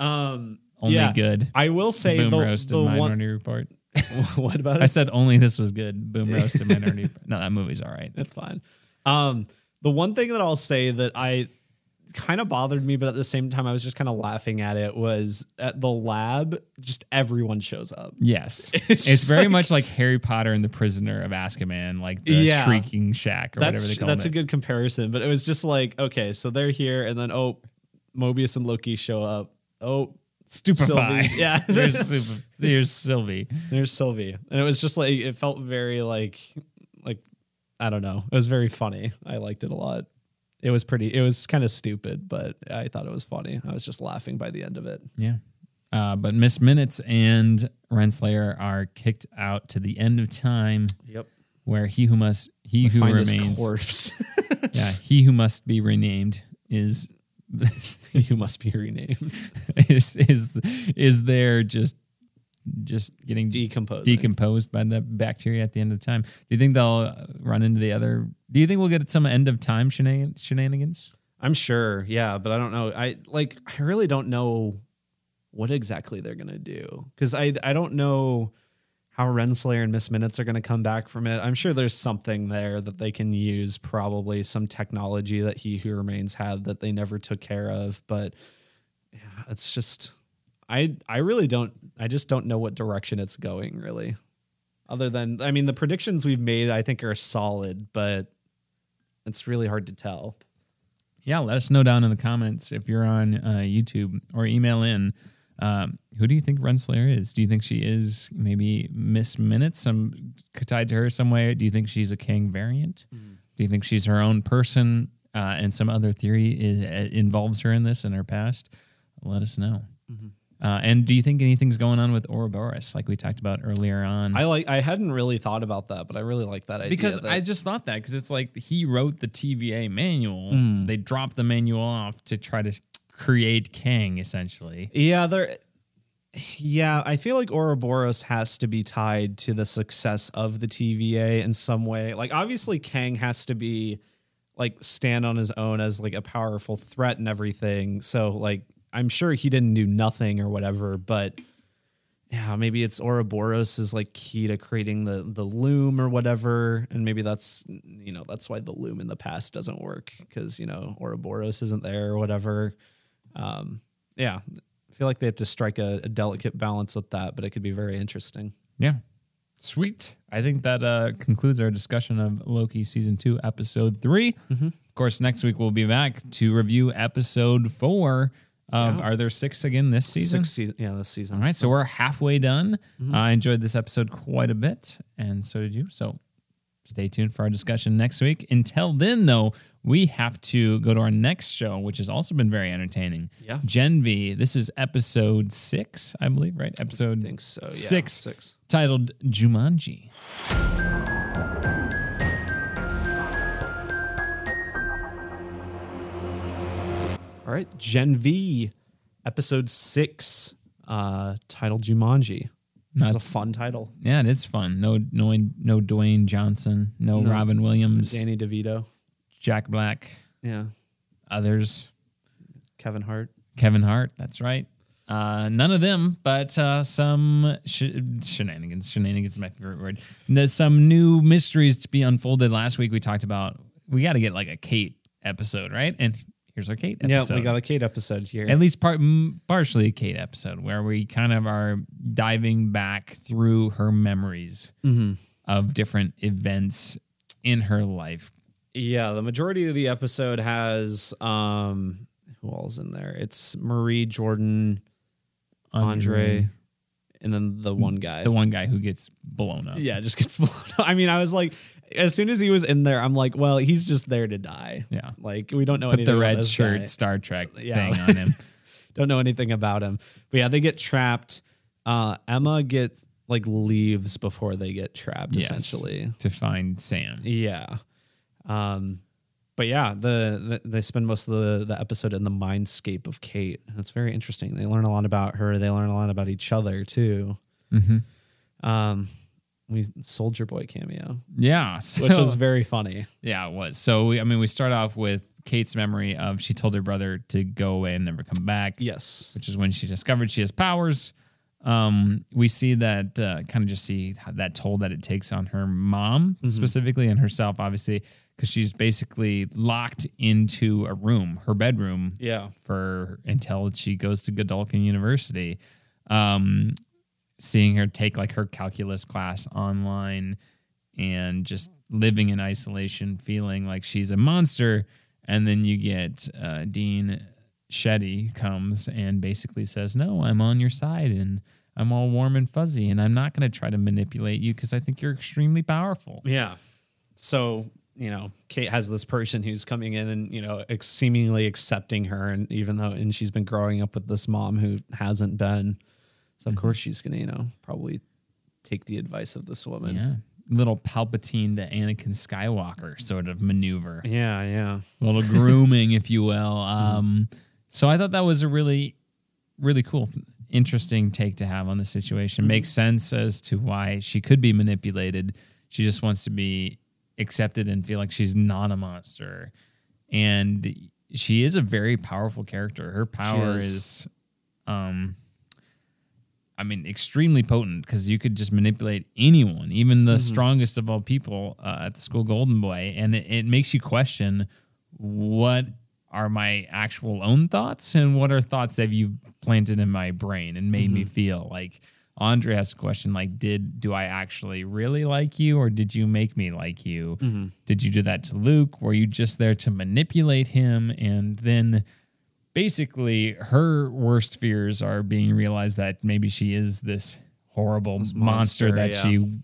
Um, only yeah. good. I will say Boom the, roasted the Minority one... Report. What about it? I said only this was good. Boom roasted Minority Report. No, that movie's all right. That's fine. Um, the one thing that I'll say that I kind of bothered me, but at the same time I was just kind of laughing at it, was at the lab, just everyone shows up. Yes. It's, it's very like, much like Harry Potter and the Prisoner of Azkaban, like the yeah, shrieking shack or that's, whatever they call it. That's a good comparison, but it was just like, okay, so they're here, and then, oh, Mobius and Loki show up. Oh, Stupefy. Sylvie. Yeah. There's, super, there's Sylvie. There's Sylvie. And it was just like, it felt very like, like, I don't know. It was very funny. I liked it a lot. It was pretty, it was kind of stupid, but I thought it was funny. I was just laughing by the end of it. Yeah. Uh, but Miss Minutes and Renslayer are kicked out to the end of time. Yep. Where he who must, he to who find remains. His corpse. Yeah. He who must be renamed is. He who must be renamed. Is, is, is there just, just getting decomposed, decomposed by the bacteria at the end of time. Do you think they'll run into the other? Do you think we'll get some end of time shenan- shenanigans? I'm sure. Yeah. But I don't know. I like, I really don't know what exactly they're going to do. Cause I, I don't know how Renslayer and Miss Minutes are going to come back from it. I'm sure there's something there that they can use, probably some technology that He Who Remains had that they never took care of. But yeah, it's just, I I really don't, I just don't know what direction it's going, really. Other than, I mean, the predictions we've made, I think, are solid, but it's really hard to tell. yeah, let us know down in the comments if you're on uh, YouTube, or email in. Um, who do you think Rensselaer is? Do you think she is maybe Miss Minutes, some tied to her some way? Do you think she's a Kang variant? Mm. Do you think she's her own person, uh, and some other theory is, uh, involves her in this in her past? Let us know. Mm-hmm. Uh, and do you think anything's going on with Ouroboros, like we talked about earlier on? I like. I hadn't really thought about that, but I really like that idea. Because that I just thought that, because it's like he wrote the T V A manual. Mm. They dropped the manual off to try to create Kang, essentially. Yeah, there. Yeah, I feel like Ouroboros has to be tied to the success of the T V A in some way. Like, obviously, Kang has to be like stand on his own as like a powerful threat and everything. So, like, I'm sure he didn't do nothing or whatever, but yeah, maybe it's Ouroboros is like key to creating the, the loom or whatever. And maybe that's, you know, that's why the loom in the past doesn't work, because, you know, Ouroboros isn't there or whatever. Um, yeah. I feel like they have to strike a, a delicate balance with that, but it could be very interesting. Yeah. Sweet. I think that uh, concludes our discussion of Loki season two, episode three. Mm-hmm. Of course, next week we'll be back to review episode four. Of, yeah. Are there six again this season? Six season, yeah, this season. All right, so we're halfway done. Mm-hmm. Uh, I enjoyed this episode quite a bit, and so did you. So stay tuned for our discussion next week. Until then, though, we have to go to our next show, which has also been very entertaining. Yeah, Gen V. This is episode six, I believe, right? Episode I think so, yeah. six, six, titled Jumanji. All right, Gen V, episode six, uh, titled Jumanji. That's a fun title. Yeah, it is fun. No, no, no Dwayne Johnson, no, no Robin Williams, Danny DeVito, Jack Black. Yeah, others. Kevin Hart. Kevin Hart. That's right. Uh, none of them, but uh, some sh- shenanigans. Shenanigans is my favorite word. There's some new mysteries to be unfolded. Last week we talked about we got to get like a Kate episode, right? And here's our Kate episode. Yeah, we got a Kate episode here. At least part, partially a Kate episode, where we kind of are diving back through her memories mm-hmm. of different events in her life. Yeah, the majority of the episode has, um, who all's in there? It's Marie, Jordan, Andre, Andre, and then the one guy. The one guy who gets blown up. Yeah, just gets blown up. I mean, I was like... As soon as he was in there, I'm like, well, he's just there to die. Yeah. Like, we don't know Put anything about him. Put the red shirt guy. Star Trek yeah. thing on him. Don't know anything about him. But yeah, they get trapped. Uh, Emma gets, like, leaves before they get trapped, yes, essentially. To find Sam. Yeah. Um, but yeah, the, the they spend most of the, the episode in the mindscape of Kate. That's very interesting. They learn a lot about her. They learn a lot about each other, too. Mm-hmm. Um. We Soldier Boy cameo. Yeah. So, which was very funny. Yeah, it was. So, we, I mean, we start off with Kate's memory of she told her brother to go away and never come back. Yes. Which is when she discovered she has powers. Um, we see that, uh, kind of just see how that toll that it takes on her mom mm-hmm. specifically, and herself, obviously, because she's basically locked into a room, her bedroom. Yeah. For until she goes to Godolphin University. Um, seeing her take like her calculus class online and just living in isolation, feeling like she's a monster. And then you get uh, Dean Shetty comes and basically says, no, I'm on your side and I'm all warm and fuzzy and I'm not going to try to manipulate you because I think you're extremely powerful. Yeah. So, you know, Kate has this person who's coming in and, you know, ex- seemingly accepting her. And even though, and she's been growing up with this mom who hasn't been. So, of course, she's going to, you know, probably take the advice of this woman. Yeah. Little Palpatine to Anakin Skywalker sort of maneuver. Yeah, yeah. A little grooming, if you will. Um, so I thought that was a really, really cool, interesting take to have on the situation. Mm-hmm. Makes sense as to why she could be manipulated. She just wants to be accepted and feel like she's not a monster. And she is a very powerful character. Her power is... is um, I mean, extremely potent, because you could just manipulate anyone, even the mm-hmm. strongest of all people uh, at the school Golden Boy. And it, it makes you question, what are my actual own thoughts and what are thoughts that you've planted in my brain and made mm-hmm. me feel like Andre asked a question like, did do I actually really like you, or did you make me like you? Mm-hmm. Did you do that to Luke? Were you just there to manipulate him? And then basically her worst fears are being realized that maybe she is this horrible this monster, monster that yeah. she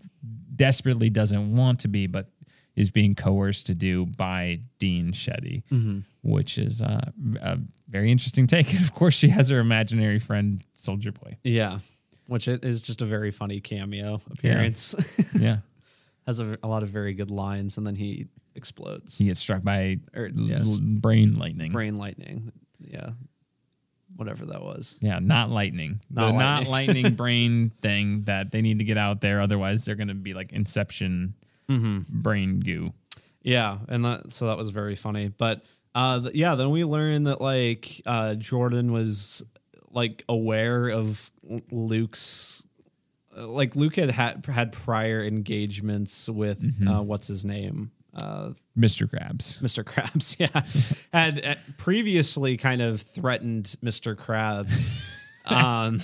desperately doesn't want to be, but is being coerced to do by Dean Shetty, mm-hmm. which is uh, a very interesting take. And of course, she has her imaginary friend, Soldier Boy. Yeah, which it is just a very funny cameo appearance. Yeah, yeah. Has a, a lot of very good lines, and then he explodes. He gets struck by or, yes. brain lightning. Brain lightning, yeah. Whatever that was. Yeah, not lightning. Not the lightning. Not lightning brain thing that they need to get out there. Otherwise, they're going to be like Inception mm-hmm. brain goo. Yeah, and that, so that was very funny. But uh, th- yeah, then we learned that like uh, Jordan was like aware of Luke's, like Luke had had, had prior engagements with mm-hmm. uh, what's his name? Uh, Mister Krabs. Mister Krabs, yeah. had, had previously kind of threatened Mister Krabs. um,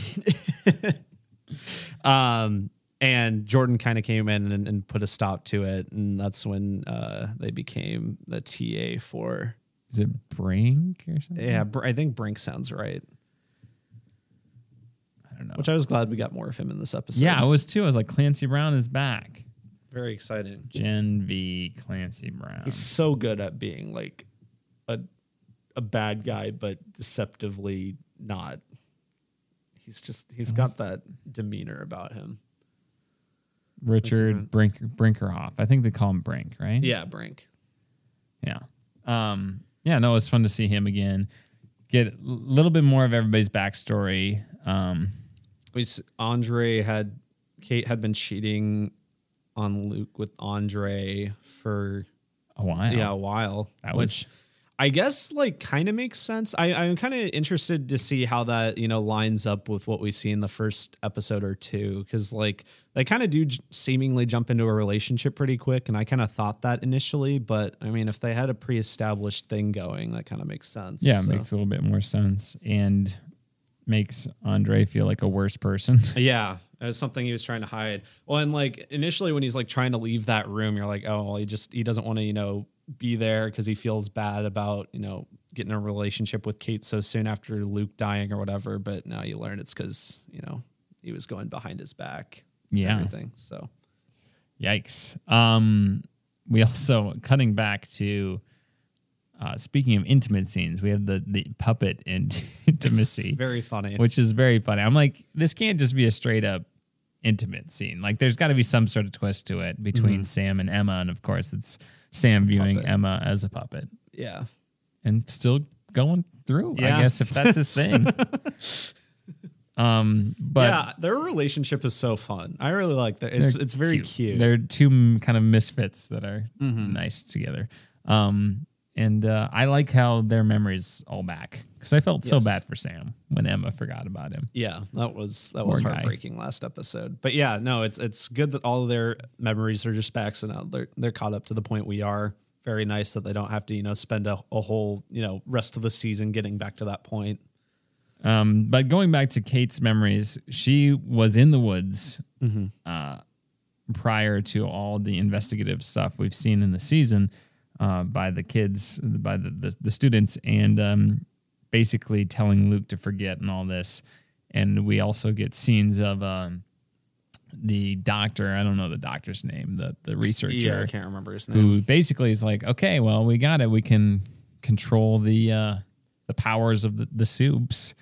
um, and Jordan kind of came in and, and put a stop to it. And that's when uh, they became the T A for... Is it Brink or something? Yeah, Br- I think Brink sounds right. I don't know. Which I was glad we got more of him in this episode. Yeah, I was too. I was like, Clancy Brown is back. Very exciting. Gen V Clancy Brown. He's so good at being like a a bad guy, but deceptively not. He's just he's got that demeanor about him. Richard Brink Brinkerhoff. I think they call him Brink, right? Yeah, Brink. Yeah. Um, yeah, no, it was fun to see him again. Get a little bit more of everybody's backstory. Um, Andre had Kate had been cheating on Luke with Andre for a while. Yeah, a while. That which was... I guess like kind of makes sense. I, I'm kind of interested to see how that, you know, lines up with what we see in the first episode or two. Cause like they kind of do j- seemingly jump into a relationship pretty quick. And I kind of thought that initially, but I mean, if they had a pre-established thing going, that kind of makes sense. Yeah. It so. makes a little bit more sense and makes Andre feel like a worse person. Yeah. It was something he was trying to hide. Well, and like initially when he's like trying to leave that room, you're like, oh, well, he just, he doesn't want to, you know, be there because he feels bad about, you know, getting a relationship with Kate so soon after Luke dying or whatever. But now you learn it's because, you know, he was going behind his back. Yeah. And everything. So. Yikes. Um, we also cutting back to, Uh, speaking of intimate scenes, we have the, the puppet int- intimacy. Very funny. Which is very funny. I'm like, this can't just be a straight up intimate scene. Like, there's got to be some sort of twist to it between mm-hmm. Sam and Emma. And of course, it's Sam viewing puppet. Emma as a puppet. Yeah. And still going through, yeah. I guess, if that's his thing. Um, but yeah, their relationship is so fun. I really like that. It's it's very cute. cute. They're two kind of misfits that are mm-hmm. nice together. Um, And uh, I like how their memories all back because I felt yes. so bad for Sam when Emma forgot about him. Yeah, that was that Poor was heartbreaking guy. Last episode. But yeah, no, it's it's good that all of their memories are just back. So now they're they're caught up to the point we are. Very nice that they don't have to you know spend a, a whole you know rest of the season getting back to that point. Um, but going back to Kate's memories, she was in the woods mm-hmm. uh, prior to all the investigative stuff we've seen in the season. Uh, by the kids, by the, the, the students, and um, basically telling Luke to forget and all this. And we also get scenes of um, the doctor, I don't know the doctor's name, the, the researcher. Yeah, I can't remember his name. Who basically is like, okay, well, we got it. We can control the uh, the powers of the, the soups.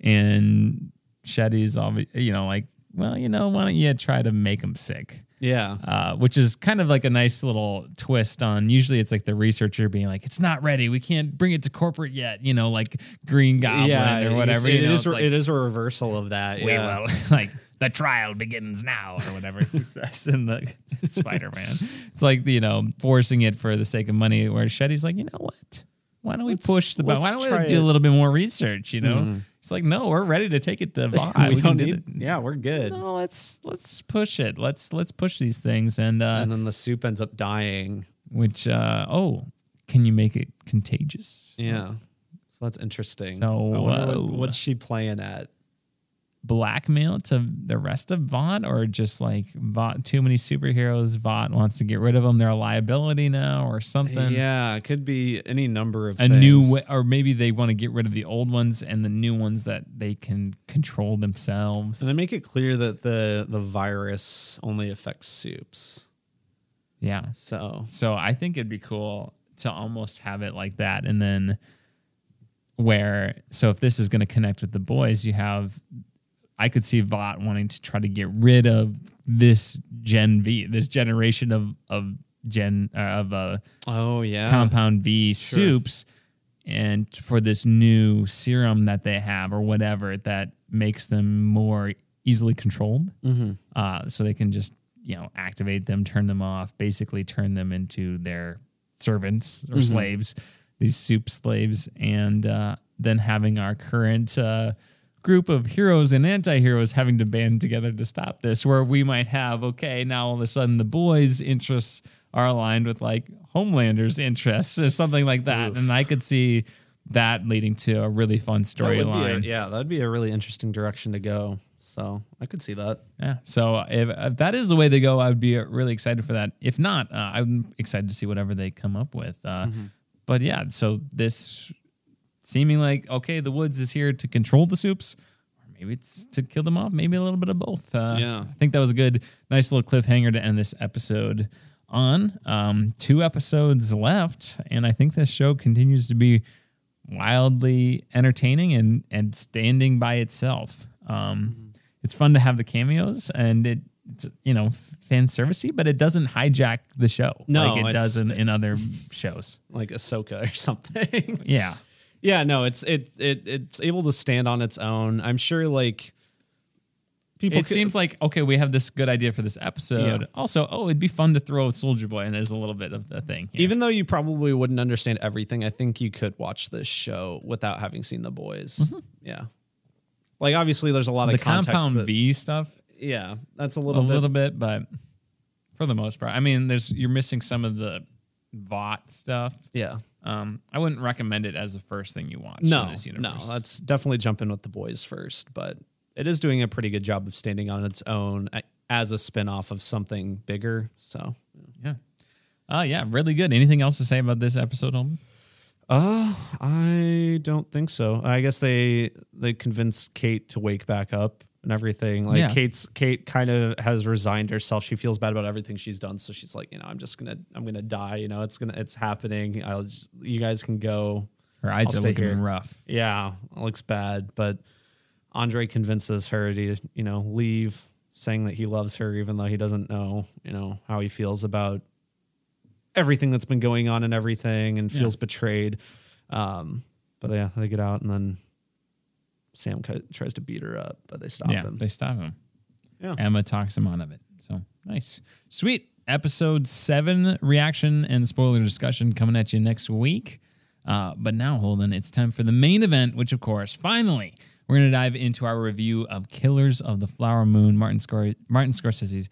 And Shetty's, you know, like, well, you know, why don't you try to make them sick? Yeah. Uh, which is kind of like a nice little twist on usually it's like the researcher being like, it's not ready. We can't bring it to corporate yet. You know, like Green Goblin yeah, or whatever. It, you know, is, it's like, it is a reversal of that. We yeah. will. Like the trial begins now or whatever he says in the Spider-Man. It's like, you know, forcing it for the sake of money where Shetty's like, you know what? Why don't we let's, push the button? Why don't we do it. a little bit more research, you know? Mm. It's like, no, we're ready to take it to Vaughn. we, we don't need it. Yeah, we're good. No, let's let's push it. Let's let's push these things. And uh, and then the soup ends up dying. Which, uh, oh, can you make it contagious? Yeah. So that's interesting. So, uh, what, what's she playing at? blackmail to the rest of Vought, or just like Vought, too many superheroes, Vought wants to get rid of them, they're a liability now or something. Yeah, it could be any number of a things. New way, or maybe they want to get rid of the old ones and the new ones that they can control themselves. And they make it clear that the the virus only affects soups. Yeah. So so I think it'd be cool to almost have it like that, and then where, so if this is going to connect with the boys, you have, I could see Vought wanting to try to get rid of this Gen V, this generation of of Gen uh, of uh, oh yeah Compound V sure. soups, and for this new serum that they have or whatever that makes them more easily controlled, mm-hmm. uh, so they can just you know activate them, turn them off, basically turn them into their servants or mm-hmm. slaves, these soup slaves, and uh, then having our current. Uh, group of heroes and anti-heroes having to band together to stop this, where we might have, okay, now all of a sudden the boys' interests are aligned with like Homelander's interests or something like that. Oof. And I could see that leading to a really fun storyline. Yeah, that'd be a really interesting direction to go. So I could see that. Yeah. So if, if that is the way they go, I would be really excited for that. If not, uh, I'm excited to see whatever they come up with. Uh, mm-hmm. But yeah, so this... seeming like, okay, the woods is here to control the soups, or maybe it's to kill them off, maybe a little bit of both. Uh, yeah. I think that was a good, nice little cliffhanger to end this episode on. Um, two episodes left, and I think this show continues to be wildly entertaining and, and standing by itself. Um, mm-hmm. It's fun to have the cameos, and it, it's, you know, fan servicey, but it doesn't hijack the show. No, like it does in, in other shows. Like Ahsoka or something. Yeah. Yeah, no, it's it it it's able to stand on its own. I'm sure, like people. It could, seems like okay, we have this good idea for this episode. Yeah. Also, oh, it'd be fun to throw Soldier Boy in as a little bit of the thing. Yeah. Even though you probably wouldn't understand everything, I think you could watch this show without having seen the boys. Mm-hmm. Yeah, like obviously, there's a lot the of context Compound that, B stuff. Yeah, that's a little a bit. little bit, but for the most part, I mean, there's you're missing some of the Vought stuff. Yeah. Um, I wouldn't recommend it as the first thing you watch. No, in this universe. No, let's definitely jump in with the boys first, but it is doing a pretty good job of standing on its own as a spinoff of something bigger. So, yeah. Uh, yeah, really good. Anything else to say about this episode, Holden? Uh, I don't think so. I guess they, they convinced Kate to wake back up and everything. Like yeah. Kate's Kate kind of has resigned herself. She feels bad about everything she's done, so she's like, you know, I'm just gonna, I'm gonna die. You know, it's gonna, it's happening. I'll, just, you guys can go. Her eyes I'll are looking here. rough. Yeah, it looks bad. But Andre convinces her to, you know, leave, saying that he loves her, even though he doesn't know, you know, how he feels about everything that's been going on and everything, and yeah. feels betrayed. Um, but yeah, they get out, and then Sam tries to beat her up, but they stop yeah, him. They stop him. Yeah. Emma talks him out of it. So nice. Sweet. Episode seven reaction and spoiler discussion coming at you next week. Uh, but now, Holden, it's time for the main event, which, of course, finally, we're going to dive into our review of Killers of the Flower Moon, Martin, Scor- Martin Scorsese's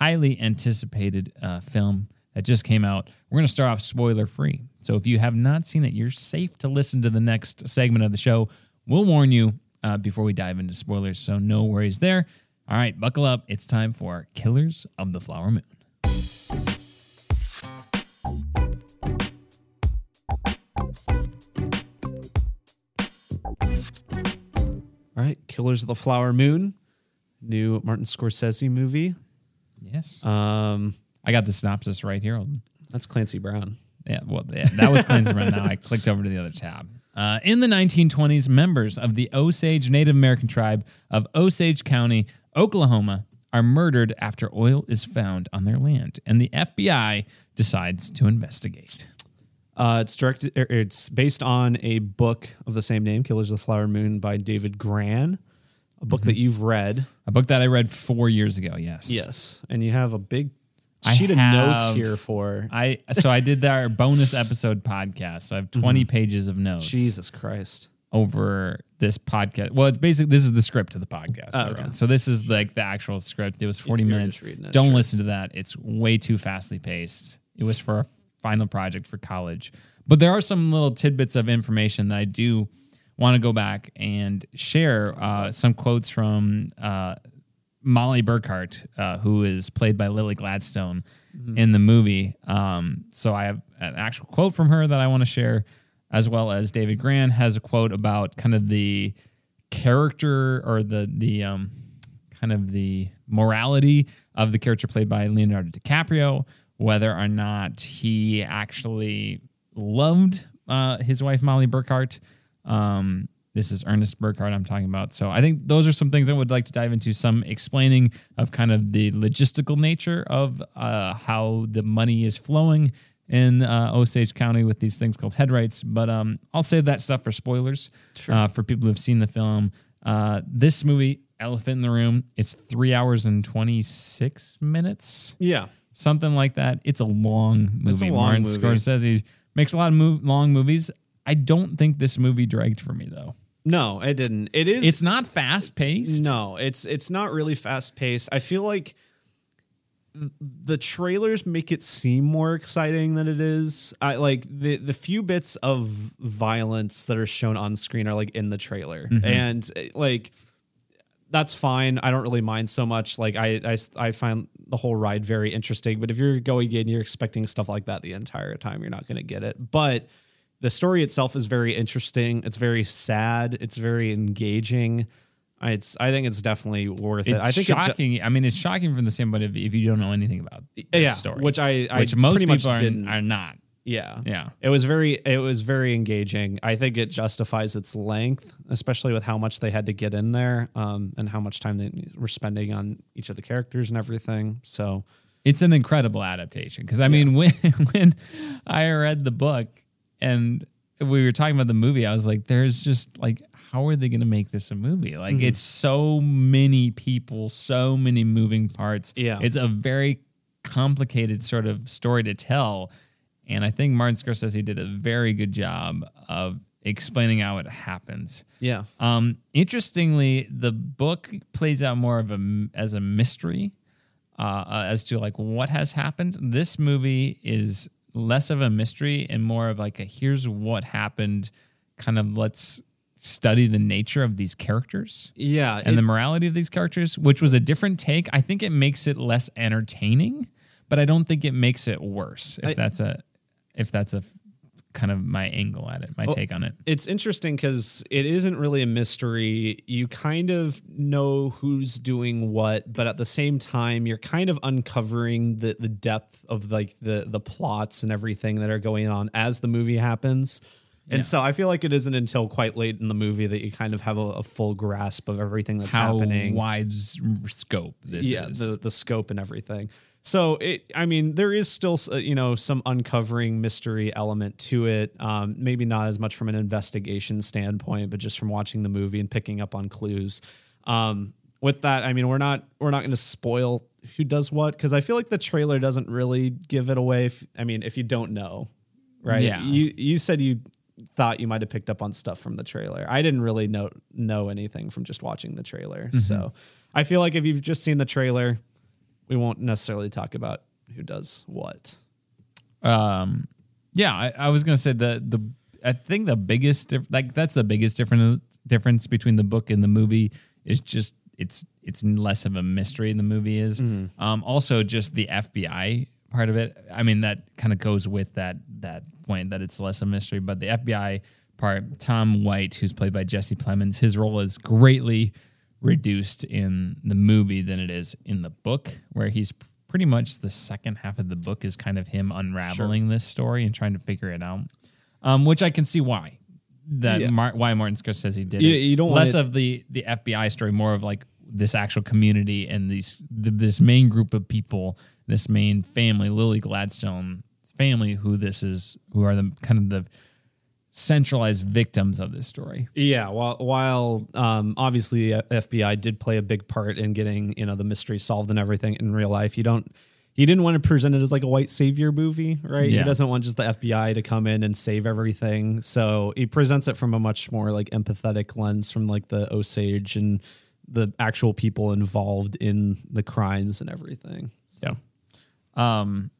highly anticipated uh, film that just came out. We're going to start off spoiler free. So if you have not seen it, you're safe to listen to the next segment of the show. We'll warn you. Uh, before we dive into spoilers, so no worries there. All right, buckle up. It's time for Killers of the Flower Moon. All right, Killers of the Flower Moon, new Martin Scorsese movie. Yes. Um, I got the synopsis right here. That's Clancy Brown. Yeah, well, yeah, that was Clancy Brown. Now I clicked over to the other tab. Uh, in the nineteen twenties, members of the Osage Native American tribe of Osage County, Oklahoma, are murdered after oil is found on their land, and the F B I decides to investigate. Uh, it's directed. Er, it's based on a book of the same name, Killers of the Flower Moon, by David Grann, a book mm-hmm. that you've read. A book that I read four years ago, yes. Yes, and you have a big... sheet of notes here for I so I did our bonus episode podcast. So I have twenty mm-hmm. pages of notes. Jesus Christ. Over this podcast. Well, it's basically this is the script of the podcast. Oh, okay. So this is like the actual script. It was forty You're minutes. It, Don't sure. listen to that. It's way too fastly paced. It was for a final project for college. But there are some little tidbits of information that I do want to go back and share uh, some quotes from uh, Molly Burkhart, uh, who is played by Lily Gladstone mm-hmm. in the movie. Um, so I have an actual quote from her that I want to share, as well as David Grann has a quote about kind of the character or the the um, kind of the morality of the character played by Leonardo DiCaprio, whether or not he actually loved uh, his wife, Molly Burkhart. Um, this is Ernest Burkhardt I'm talking about. So I think those are some things I would like to dive into, some explaining of kind of the logistical nature of uh, how the money is flowing in uh, Osage County with these things called head rights. But um, I'll save that stuff for spoilers sure. uh, for people who have seen the film. Uh, this movie, Elephant in the Room, it's three hours and twenty-six minutes. Yeah. Something like that. It's a long movie. It's a long Martin movie. Scorsese makes a lot of move, long movies. I don't think this movie dragged for me, though. No, it didn't. It is. It's not fast-paced. No, it's it's not really fast-paced. I feel like the trailers make it seem more exciting than it is. I like the the few bits of violence that are shown on screen are like in the trailer, mm-hmm. and like that's fine. I don't really mind so much. Like I I I find the whole ride very interesting. But if you're going in, you're expecting stuff like that the entire time, you're not going to get it. But the story itself is very interesting. It's very sad. It's very engaging. It's. I think it's definitely worth it's it. I think shocking. It's shocking. I mean, it's shocking from the standpoint of if you don't know anything about this yeah, story, which I, I which most people are, didn't. are not. Yeah, yeah. It was very. It was very engaging. I think it justifies its length, especially with how much they had to get in there, um, and how much time they were spending on each of the characters and everything. So, it's an incredible adaptation. Because I yeah. mean, when when I read the book. And we were talking about the movie. I was like, there's just like, how are they going to make this a movie? Like, mm-hmm. it's so many people, so many moving parts. Yeah. It's a very complicated sort of story to tell. And I think Martin Scorsese did a very good job of explaining how it happens. Yeah. Um, interestingly, the book plays out more of a, as a mystery uh, as to like what has happened. This movie is less of a mystery and more of like a here's what happened, kind of let's study the nature of these characters. Yeah. And it, the morality of these characters, which was a different take. I think it makes it less entertaining, but I don't think it makes it worse. If I, that's a if that's a kind of my angle at it, my well, take on it. It's interesting because it isn't really a mystery. You kind of know who's doing what, but at the same time, you're kind of uncovering the, the depth of like the, the plots and everything that are going on as the movie happens. And yeah. so I feel like it isn't until quite late in the movie that you kind of have a, a full grasp of everything that's How happening. How wide scope this yeah, is. Yeah, the, the scope and everything. So, it, I mean, there is still, you know, some uncovering mystery element to it. Um, maybe not as much from an investigation standpoint, but just from watching the movie and picking up on clues. Um, with that, I mean, we're not we're not going to spoil who does what, because I feel like the trailer doesn't really give it away. If, I mean, if you don't know, right? Yeah. You you said you thought you might have picked up on stuff from the trailer. I didn't really know know anything from just watching the trailer. Mm-hmm. So, I feel like if you've just seen the trailer, we won't necessarily talk about who does what. Um, yeah, I, I was gonna say the the I think the biggest diff- like that's the biggest difference difference between the book and the movie is just it's it's less of a mystery than the movie is. Mm-hmm. Um, also, just the F B I part of it. I mean, that kind of goes with that that point that it's less of a mystery, but the F B I part. Tom White, who's played by Jesse Plemons, his role is greatly reduced in the movie than it is in the book, where he's pretty much the second half of the book is kind of him unraveling sure. this story and trying to figure it out, um, which I can see why that yeah. Mar- why Martin Scorsese did you, it. You don't less want it- of the the F B I story, more of like this actual community and these the, this main group of people, this main family, Lily Gladstone's family, who this is, who are the kind of the centralized victims of this story. Yeah, while while um, obviously F B I did play a big part in getting, you know, the mystery solved and everything in real life. You don't he didn't want to present it as like a white savior movie, right? Yeah. He doesn't want just the F B I to come in and save everything. So he presents it from a much more like empathetic lens from like the Osage and the actual people involved in the crimes and everything. So. Yeah. Um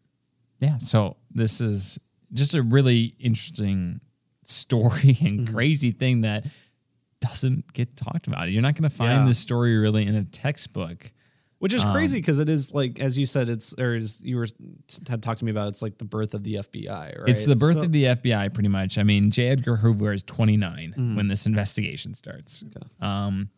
yeah, so this is just a really interesting story and crazy thing that doesn't get talked about. You're not going to find yeah. this story really in a textbook. Which is um, crazy because it is like, as you said, it's, or as you were had talked to me about, it's like the birth of the F B I, right? It's the birth so, of the F B I, pretty much. I mean, J. Edgar Hoover is twenty-nine mm. when this investigation starts. Okay. Um,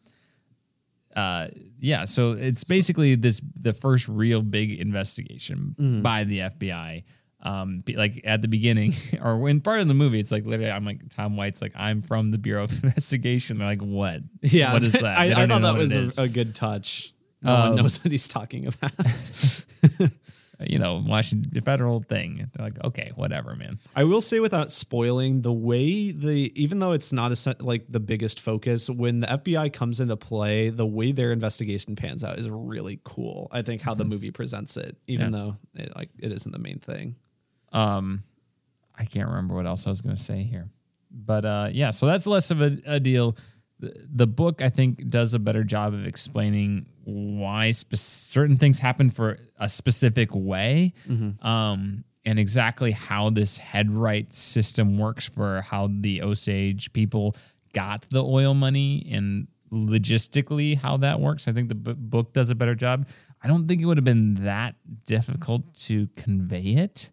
uh, yeah, so it's basically so, this the first real big investigation mm. by the F B I. Um, like at the beginning, or when part of the movie, it's like literally, I'm like Tom White's like, I'm from the Bureau of Investigation. They're like, what? Yeah, what is that? I, I thought that was a, a good touch. No um, one knows what he's talking about. You know, Washington, the federal thing. They're like, okay, whatever, man. I will say, without spoiling, the way the even though it's not a, like the biggest focus, when the F B I comes into play, the way their investigation pans out is really cool. I think how mm-hmm. the movie presents it, even yeah. though it, like it isn't the main thing. Um, I can't remember what else I was going to say here, but uh, yeah. So that's less of a, a deal. The, the book, I think, does a better job of explaining why spe- certain things happen for a specific way, mm-hmm. um, and exactly how this headright system works for how the Osage people got the oil money and logistically how that works. I think the b- book does a better job. I don't think it would have been that difficult to convey it.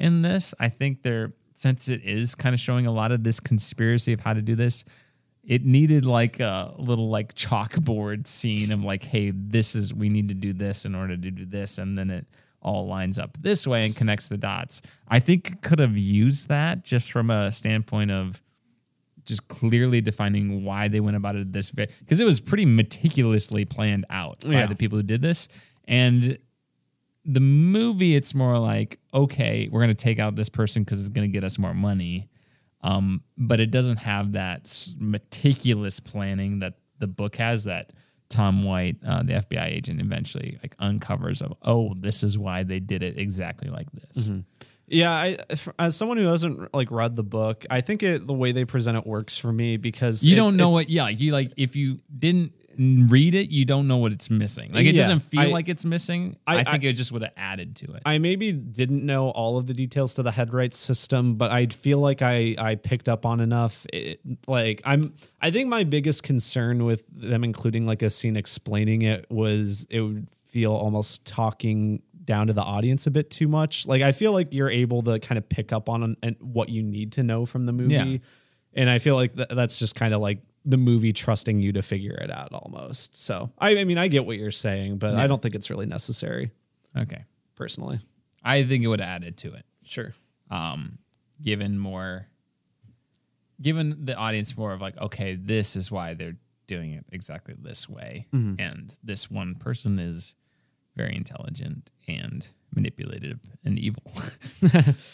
In this, I think there, since it is kind of showing a lot of this conspiracy of how to do this, it needed like a little like chalkboard scene of like, hey, this is, we need to do this in order to do this. And then it all lines up this way and connects the dots. I think it could have used that just from a standpoint of just clearly defining why they went about it this way. Because it was pretty meticulously planned out yeah. by the people who did this. And the movie, it's more like, okay, we're going to take out this person because it's going to get us more money. Um, but it doesn't have that meticulous planning that the book has that Tom White, uh, the F B I agent, eventually like uncovers of, oh, this is why they did it exactly like this. Mm-hmm. Yeah, I, as someone who hasn't like read the book, I think it, the way they present it works for me because you don't know it, what, yeah, you like if you didn't read it, you don't know what it's missing. Like it yeah. doesn't feel I, like it's missing. I, I think I, it just would have added to it. I maybe didn't know all of the details to the headright system, but I feel like I, I picked up on enough. It, like I'm, I think my biggest concern with them including like a scene explaining it was it would feel almost talking down to the audience a bit too much. Like I feel like you're able to kind of pick up on an, an, what you need to know from the movie, yeah. and I feel like th- that's just kind of like the movie trusting you to figure it out almost. So, I, I mean, I get what you're saying, but yeah. I don't think it's really necessary. Okay. Personally. I think it would have added to it. Sure. Um, given more, given the audience more of like, okay, this is why they're doing it exactly this way. Mm-hmm. And this one person is very intelligent and manipulative and evil,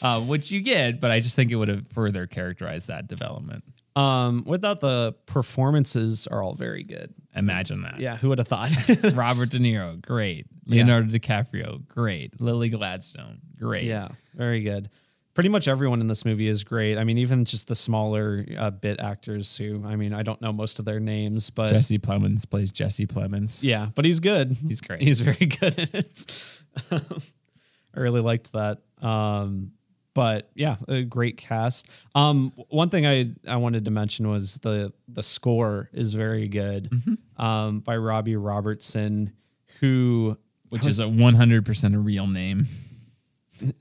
uh, which you get, but I just think it would have further characterized that development. Um, without the performances are all very good. Imagine that. Yeah, who would have thought? Robert De Niro, great. Leonardo yeah. DiCaprio, great. Lily Gladstone, great. Yeah, very good. Pretty much everyone in this movie is great. I mean, even just the smaller uh, bit actors who, I mean, I don't know most of their names, but Jesse Plemons plays Jesse Plemons. Yeah, but he's good. He's great. He's very good in it. I really liked that. Um, But yeah, a great cast. Um, one thing I, I wanted to mention was the the score is very good mm-hmm. um, by Robbie Robertson, who which is a one hundred percent a real name.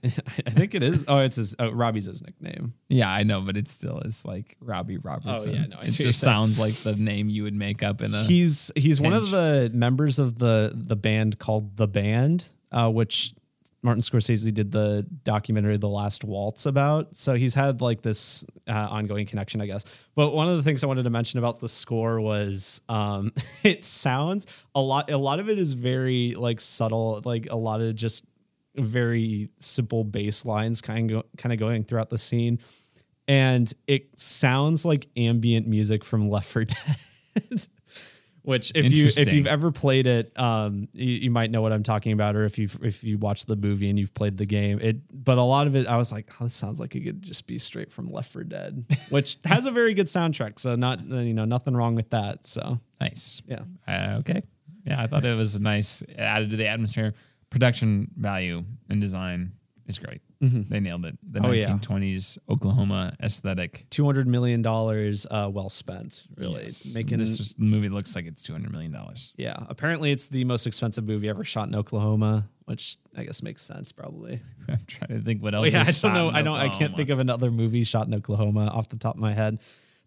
I think it is. Oh, it's his, oh, Robbie's his nickname. Yeah, I know, but it still is like Robbie Robertson. Oh yeah, no, it just sounds like the name you would make up in a. He's he's pinch. One of the members of the the band called The Band, uh, which. Martin Scorsese did the documentary The Last Waltz about. So he's had like this uh, ongoing connection, I guess. But one of the things I wanted to mention about the score was um, it sounds a lot. A lot of it is very like subtle, like a lot of just very simple bass lines kind of, kind of going throughout the scene. And it sounds like ambient music from Left four Dead. Which, if you if you've ever played it, um, you, you might know what I'm talking about, or if you if you watched the movie and you've played the game, it. But a lot of it, I was like, oh, this sounds like it could just be straight from Left four Dead, which has a very good soundtrack. So not you know nothing wrong with that. So nice, yeah, uh, okay, yeah. I thought it was nice, added to the atmosphere, production value and design. is great. Mm-hmm. They nailed it. The oh, nineteen twenties yeah. Oklahoma aesthetic. two hundred million dollars uh, well spent, really. Yes. Making this was, the movie looks like it's two hundred million dollars. Yeah. Apparently, it's the most expensive movie ever shot in Oklahoma, which I guess makes sense, probably. I'm trying to think what else. Well, yeah, is I shot don't know. I don't. I can't think of another movie shot in Oklahoma off the top of my head.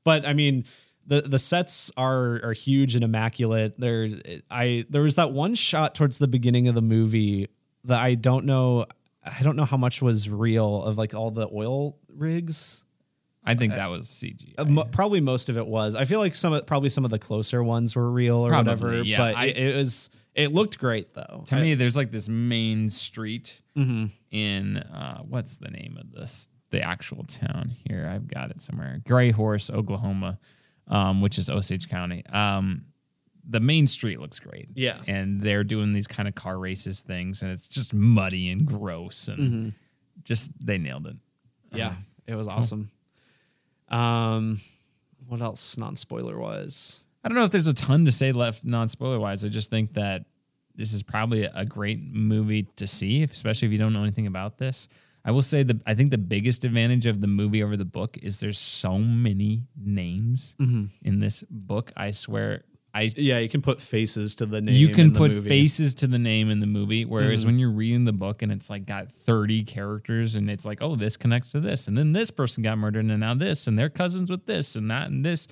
But, I mean... The the sets are are huge and immaculate. There I there was that one shot towards the beginning of the movie that I don't know I don't know how much was real of like all the oil rigs. I think uh, that was C G I. Uh, mo- probably most of it was. I feel like some of, probably some of the closer ones were real or probably, whatever. Yeah. But I, it, it was it looked great though. To I, me, there's like this main street mm-hmm. in uh, what's the name of this the actual town here? I've got it somewhere. Gray Horse, Oklahoma. Um, which is Osage County. Um, the main street looks great. Yeah. And they're doing these kind of car races things, and it's just muddy and gross. And mm-hmm. just, they nailed it. Yeah. Um, it was awesome. Cool. Um, what else non-spoiler-wise? I don't know if there's a ton to say left non-spoiler-wise. I just think that this is probably a great movie to see, especially if you don't know anything about this. I will say that I think the biggest advantage of the movie over the book is there's so many names mm-hmm. in this book. I swear. I Yeah, you can put faces to the name You can in the put movie. faces to the name in the movie, whereas mm-hmm. when you're reading the book and it's like got thirty characters and it's like, oh, this connects to this. And then this person got murdered and now this and they're cousins with this and that and this.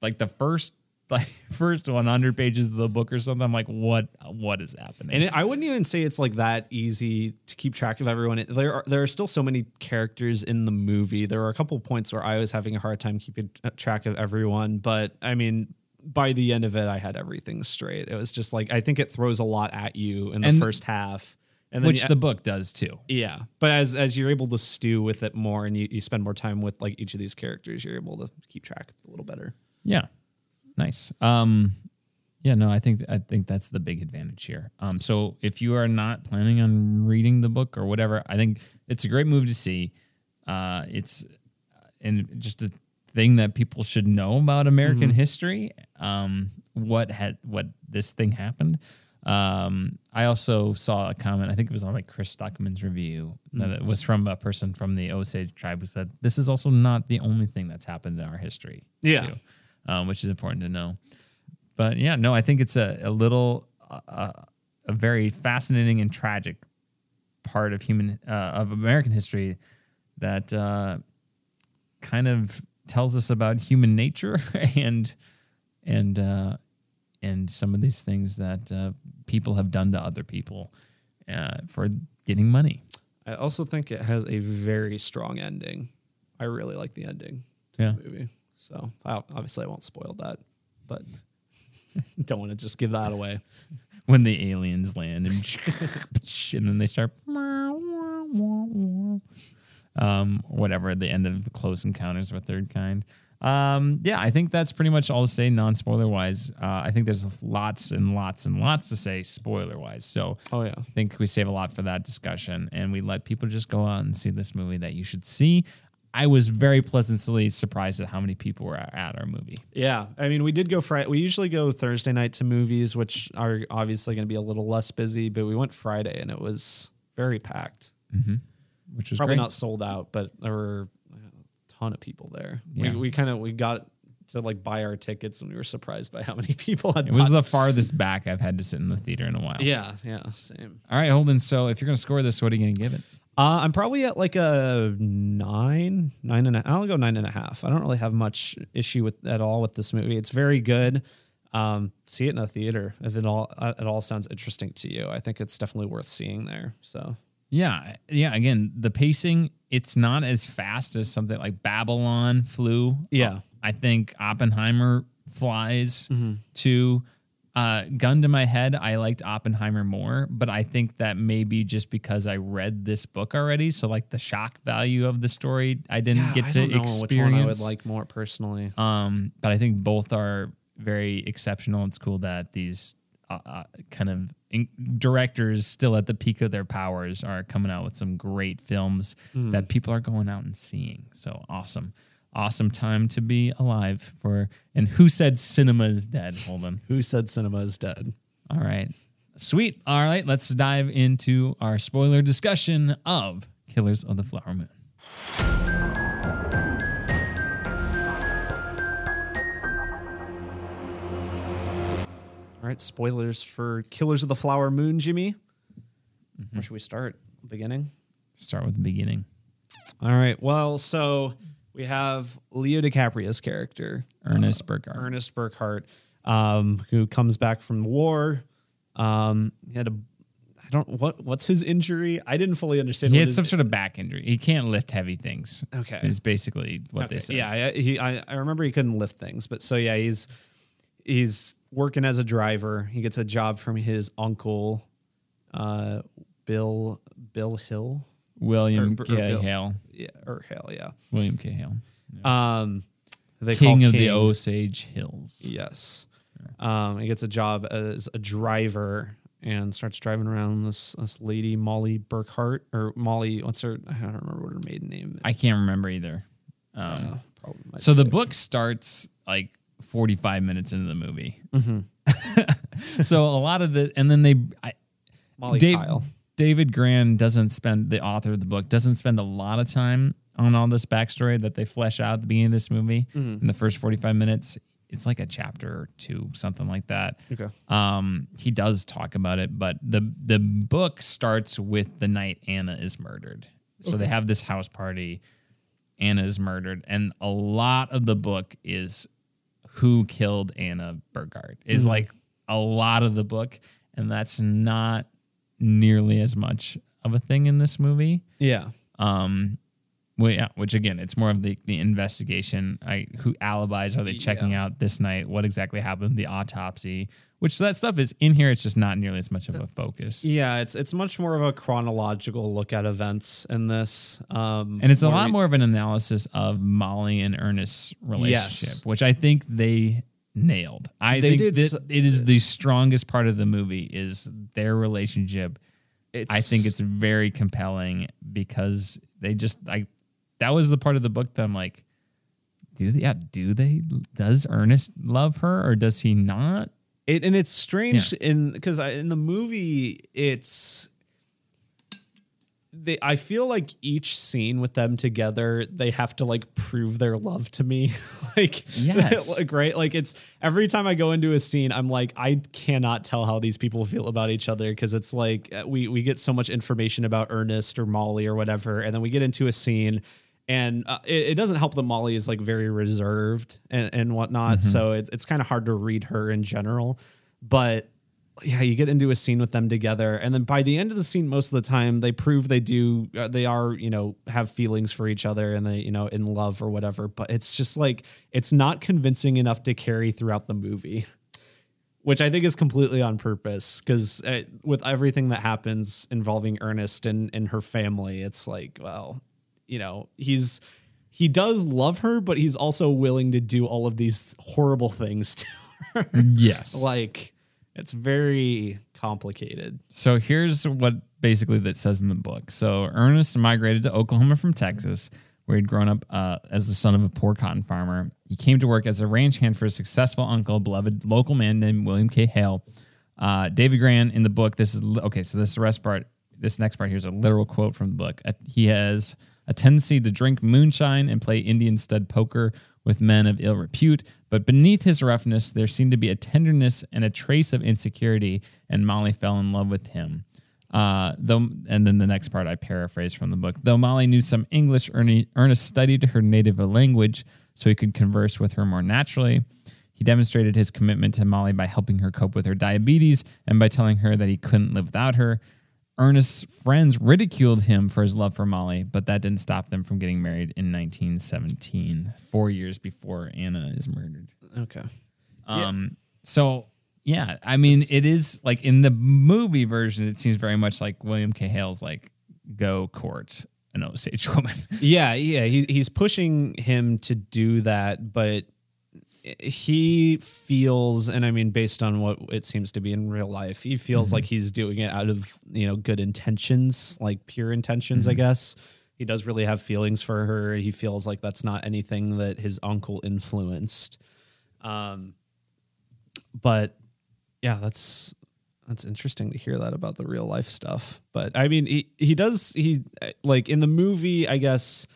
Like the first Like first one hundred pages of the book or something, I'm like, what? What is happening? And it, I wouldn't even say it's like that easy to keep track of everyone. It, there are there are still so many characters in the movie. There were a couple of points where I was having a hard time keeping track of everyone, but I mean, by the end of it, I had everything straight. It was just like I think it throws a lot at you in the and first half, and then which you, the book does too. Yeah, but as as you're able to stew with it more and you, you spend more time with like each of these characters, you're able to keep track a little better. Yeah. Nice. Um, yeah, no, I think I think that's the big advantage here. Um, so if you are not planning on reading the book or whatever, I think it's a great movie to see. Uh, it's and just a thing that people should know about American mm-hmm. history. Um, what had what this thing happened. Um, I also saw a comment. I think it was on like Chris Stockman's review mm-hmm. that it was from a person from the Osage tribe who said this is also not the only thing that's happened in our history. Yeah. Too. Um, which is important to know. But yeah, no, I think it's a, a little, uh, a very fascinating and tragic part of human, uh, of American history that uh, kind of tells us about human nature and, and, uh, and some of these things that uh, people have done to other people uh, for getting money. I also think it has a very strong ending. I really like the ending to yeah. the movie. So obviously I won't spoil that, but don't want to just give that away. When the aliens land and, and then they start um, whatever, the end of the Close Encounters of a Third Kind. Um, yeah, I think that's pretty much all to say non-spoiler-wise. Uh, I think there's lots and lots and lots to say spoiler-wise. So oh, yeah. I think we save a lot for that discussion, and we let people just go out and see this movie that you should see. I was very pleasantly surprised at how many people were at our movie. Yeah. I mean, we did go Friday. We usually go Thursday night to movies, which are obviously going to be a little less busy, but we went Friday and it was very packed, mm-hmm. which was probably great. Not sold out, but there were a ton of people there. Yeah. We, we kind of, we got to like buy our tickets and we were surprised by how many people had. It was bought. The farthest back I've had to sit in the theater in a while. Yeah. Yeah. Same. All right, Holden. So if you're going to score this, what are you going to give it? Uh, I'm probably at like a nine, nine and a, I'll go nine and a half. I don't really have much issue with at all with this movie. It's very good. Um, see it in a theater if it all it all sounds interesting to you. I think it's definitely worth seeing there. So yeah, yeah. Again, the pacing, it's not as fast as something like Babylon flew. Yeah, uh, I think Oppenheimer flies mm-hmm. too. Uh, gun to my head, I liked Oppenheimer more, but I think that maybe just because I read this book already, so like the shock value of the story, I didn't yeah, get I to don't know experience. Which one I would like more personally. Um, but I think both are very exceptional. It's cool that these uh, uh, kind of in- directors, still at the peak of their powers, are coming out with some great films mm. that people are going out and seeing. So awesome. Awesome time to be alive for, and who said cinema is dead? Hold on. Who said cinema is dead? All right. Sweet. All right. Let's dive into our spoiler discussion of Killers of the Flower Moon. All right, spoilers for Killers of the Flower Moon, Jimmy. Mm-hmm. Where should we start? Beginning? Start with the beginning. All right, well, so we have Leo DiCaprio's character. Ernest uh, Burkhart. Ernest Burkhart, um, who comes back from war. Um, he had a... I don't what what's his injury? I didn't fully understand. He what had some sort of back injury. He can't lift heavy things. Okay, is basically what okay. they said. Yeah, he, I I remember he couldn't lift things, but so yeah, he's he's working as a driver. He gets a job from his uncle, uh, Bill Bill Hill, William or, or K. Bill, Hale, yeah, or Hale, yeah, William K. Hale, yeah. um, they King call of King. the Osage Hills. Yes, yeah. um, he gets a job as a driver. And starts driving around this this lady, Molly Burkhart, or Molly, what's her, I don't remember what her maiden name is. I can't remember either. Um, yeah, so the book starts like forty-five minutes into the movie. Mm-hmm. So a lot of the, and then they, I, Molly Dave, Kyle. David Grann doesn't spend, the author of the book, doesn't spend a lot of time on all this backstory that they flesh out at the beginning of this movie. Mm-hmm. In the first forty-five minutes. It's like a chapter or two, something like that. Okay. Um, he does talk about it, but the the book starts with the night Anna is murdered. So okay. They have this house party. Anna is murdered, and a lot of the book is who killed Anna Burkhart. Is mm-hmm. like a lot of the book, and that's not nearly as much of a thing in this movie. Yeah. Um. Well, yeah, which again, it's more of the, the investigation. I, who alibis are they checking yeah. out this night? What exactly happened? The autopsy, which that stuff is in here. It's just not nearly as much of a focus. Yeah, it's it's much more of a chronological look at events in this. Um, and it's a lot we, more of an analysis of Molly and Ernest's relationship, yes. which I think they nailed. I they think did this, s- it is the strongest part of the movie is their relationship. It's, I think it's very compelling because they just... I. That was the part of the book that I'm like, do they, yeah, do they, does Ernest love her or does he not? It, and it's strange yeah. in because in the movie, it's, they. I feel like each scene with them together, they have to like prove their love to me. like, yes. like, right? Like it's, every time I go into a scene, I'm like, I cannot tell how these people feel about each other because it's like, we, we get so much information about Ernest or Molly or whatever. And then we get into a scene. And uh, it, it doesn't help that Molly is like very reserved and, and whatnot. Mm-hmm. So it, it's kind of hard to read her in general. But yeah, you get into a scene with them together. And then by the end of the scene, most of the time they prove they do. Uh, they are, you know, have feelings for each other and they, you know, in love or whatever. But it's just like it's not convincing enough to carry throughout the movie, which I think is completely on purpose because uh, with everything that happens involving Ernest and, and her family, it's like, well. You know, he's he does love her, but he's also willing to do all of these horrible things to her. Yes. Like, it's very complicated. So here's what basically that says in the book. So Ernest migrated to Oklahoma from Texas, where he'd grown up uh, as the son of a poor cotton farmer. He came to work as a ranch hand for a successful uncle, a beloved local man named William K. Hale. Uh, David Grann in the book, this is, okay, so this is the rest part. This next part here is a literal quote from the book. Uh, he has... a tendency to drink moonshine and play Indian stud poker with men of ill repute. But beneath his roughness, there seemed to be a tenderness and a trace of insecurity, and Molly fell in love with him. Uh, though, and then the next part I paraphrase from the book. Though Molly knew some English, Ernest studied her native language so he could converse with her more naturally. He demonstrated his commitment to Molly by helping her cope with her diabetes and by telling her that he couldn't live without her. Ernest's friends ridiculed him for his love for Molly, but that didn't stop them from getting married in nineteen seventeen, four years before Anna is murdered. Okay. Um. Yeah. So, yeah, I mean, it's, it is, like, in the movie version, it seems very much like William K. Hale's, like, go court an Osage woman. Yeah, yeah, he, he's pushing him to do that, but... he feels, and I mean, based on what it seems to be in real life, he feels mm-hmm. like he's doing it out of, you know, good intentions, like pure intentions, mm-hmm. I guess. He does really have feelings for her. He feels like that's not anything that his uncle influenced. Um, but yeah, that's That's interesting to hear that about the real life stuff. But I mean, he, he does, he like in the movie, I guess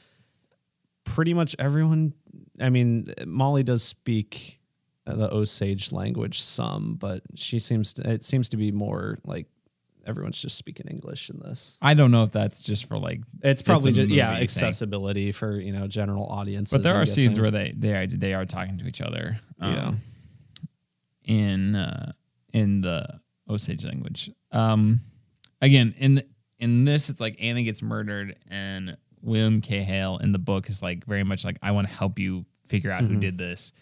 pretty much everyone, I mean, Molly does speak the Osage language some, but she seems to, it seems to be more like everyone's just speaking English in this. I don't know if that's just for like, it's probably it's just, yeah, accessibility thing for, you know, general audiences. But there I'm are guessing. scenes where they, they are, they are talking to each other. Um, yeah. In, uh, in the Osage language. Um, again, in in this, it's like Anna gets murdered, and William K. Hale in the book is like very much like, I want to help you figure out mm-hmm. who did this.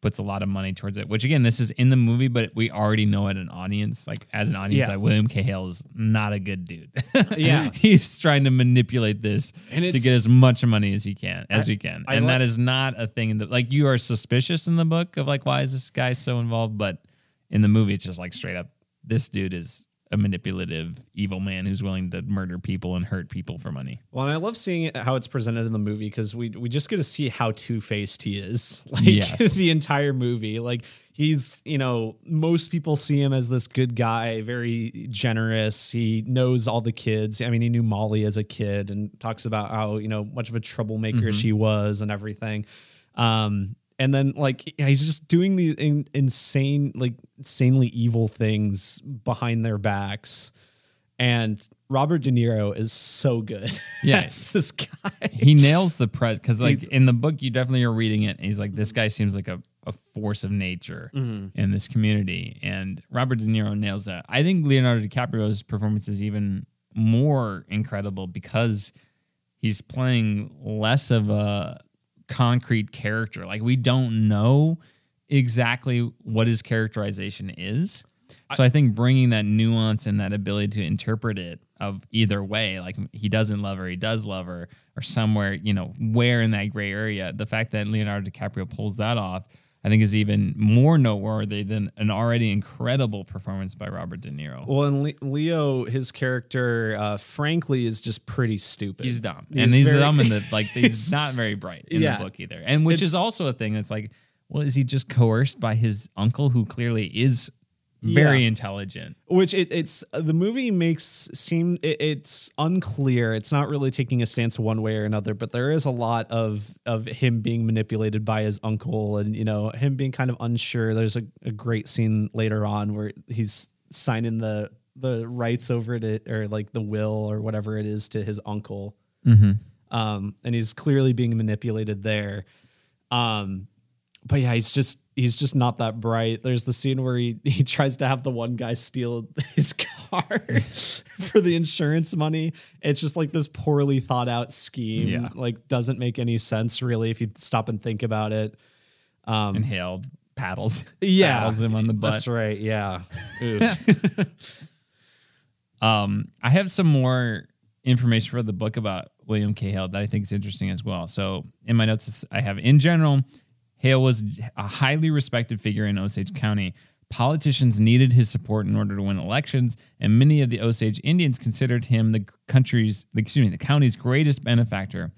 Puts a lot of money towards it, which again, this is in the movie, but we already know at an audience, like as an audience, yeah. like William K. Hale is not a good dude. yeah, he's trying to manipulate this and to get as much money as he can, as I, we can, I and like, that is not a thing. That like you are suspicious in the book of like why is this guy so involved, but in the movie, it's just like straight up. This dude is a manipulative, evil man who's willing to murder people and hurt people for money. Well, and I love seeing how it's presented in the movie because we we just get to see how two-faced he is. Like yes. the entire movie. Like he's, you know, most people see him as this good guy, very generous. He knows all the kids. I mean, he knew Molly as a kid and talks about how, you know, much of a troublemaker mm-hmm. she was and everything. Um, And then, like, he's just doing the in, insane, like, insanely evil things behind their backs. And Robert De Niro is so good. Yes, this guy. He nails the pres because, like, he's, in the book, you definitely are reading it. And he's like, this guy seems like a, a force of nature mm-hmm. in this community. And Robert De Niro nails that. I think Leonardo DiCaprio's performance is even more incredible because he's playing less of a concrete character. Like we don't know exactly what his characterization is. So I, I think bringing that nuance and that ability to interpret it of either way, like he doesn't love her, he does love her, or somewhere, you know, where in that gray area, the fact that Leonardo DiCaprio pulls that off, I think is even more noteworthy than an already incredible performance by Robert De Niro. Well, and Le- Leo, his character, uh, frankly, is just pretty stupid. He's dumb, he's and he's very, dumb in the like. He's, he's not very bright in yeah. the book either, and which it's, is also a thing that's like, well, is he just coerced by his uncle, who clearly is very yeah. intelligent? Which it, it's the movie makes seem it, it's unclear. It's not really taking a stance one way or another, but there is a lot of of him being manipulated by his uncle and, you know, him being kind of unsure. There's a, a great scene later on where he's signing the the rights over to, or like the will or whatever it is, to his uncle. Mm-hmm. Um, and he's clearly being manipulated there. Um, but yeah, he's just, He's just not that bright. There's the scene where he, he tries to have the one guy steal his car for the insurance money. It's just like this poorly thought out scheme. Yeah. Like doesn't make any sense really if you stop and think about it. Um, and Hale paddles, yeah, paddles him on the butt. That's right. Yeah. um, I have some more information for the book about William K. Hale that I think is interesting as well. So in my notes, I have in general, Hale was a highly respected figure in Osage County. Politicians needed his support in order to win elections, and many of the Osage Indians considered him the country's, excuse me, the county's greatest benefactor.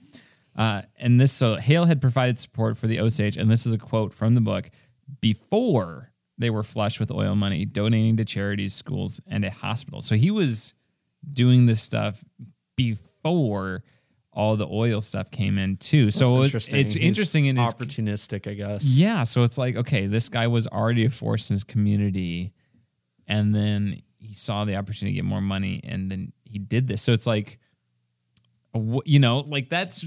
Uh, and this, so Hale had provided support for the Osage, and this is a quote from the book, before they were flush with oil money, donating to charities, schools, and a hospital. So he was doing this stuff before all the oil stuff came in too. That's so it's interesting. It's He's interesting and opportunistic, I guess. Yeah. So it's like, okay, this guy was already a force in his community, and then he saw the opportunity to get more money, and then he did this. So it's like, you know, like that's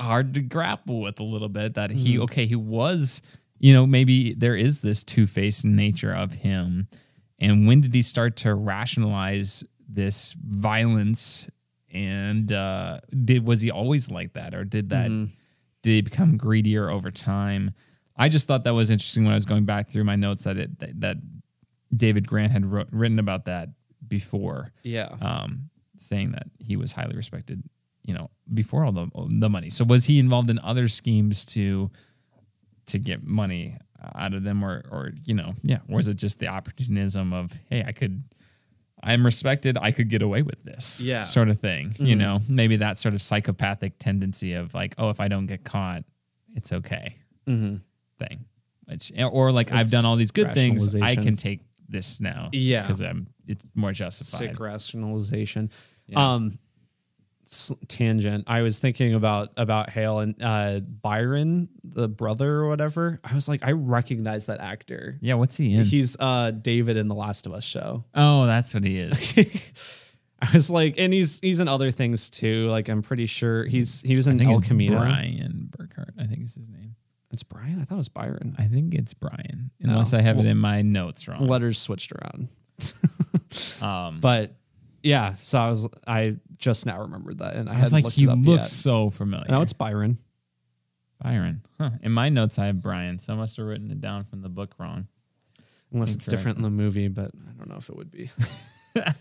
hard to grapple with a little bit that he, mm. okay, he was, you know, maybe there is this two-faced nature of him. And when did he start to rationalize this violence? And uh, did was he always like that, or did that mm. did he become greedier over time? I just thought that was interesting when I was going back through my notes that it, that, that David Grann had wrote, written about that before, yeah, um, saying that he was highly respected, you know, before all the the money. So was he involved in other schemes to to get money out of them, or or you know, yeah, or was it just the opportunism of hey, I could. I'm respected. I could get away with this yeah. sort of thing. Mm-hmm. You know, maybe that sort of psychopathic tendency of like, oh, if I don't get caught, it's okay mm-hmm. thing. Which, or like it's I've done all these good things. I can take this now. Yeah. Because I'm it's more justified. Sick rationalization. Yeah. Um, tangent. I was thinking about about Hale and uh, Byron, the brother or whatever. I was like, I recognize that actor. Yeah, what's he in? He's uh, David in The Last of Us show. Oh, that's what he is. I was like, and he's he's in other things too. Like, I'm pretty sure he's he was in El Camino. Brian Burkhart, I think is his name. It's Brian? I thought it was Byron. I think it's Brian, unless oh, I have well, it in my notes wrong. Letters switched around. um, but yeah, so I was I just now remembered that, and I, I was like, he looks so familiar. No, it's Byron. Byron. Huh. In my notes, I have Brian, so I must have written it down from the book wrong. Unless it's different in the movie, but I don't know if it would be.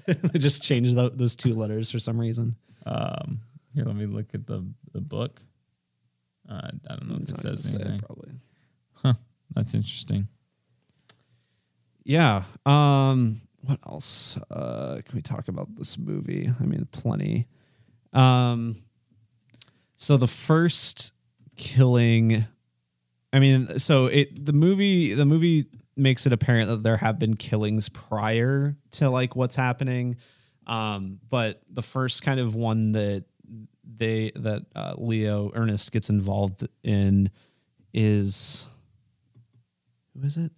They just changed the, those two letters for some reason. Um, here, let me look at the, the book. Uh, I don't know if it says anything. Say, probably. Huh. That's interesting. Yeah. Um, what else uh, can we talk about this movie? I mean, plenty. Um, so the first killing. I mean, so it the movie the movie makes it apparent that there have been killings prior to like what's happening, um, but the first kind of one that they that uh, Leo Ernest gets involved in is who is it?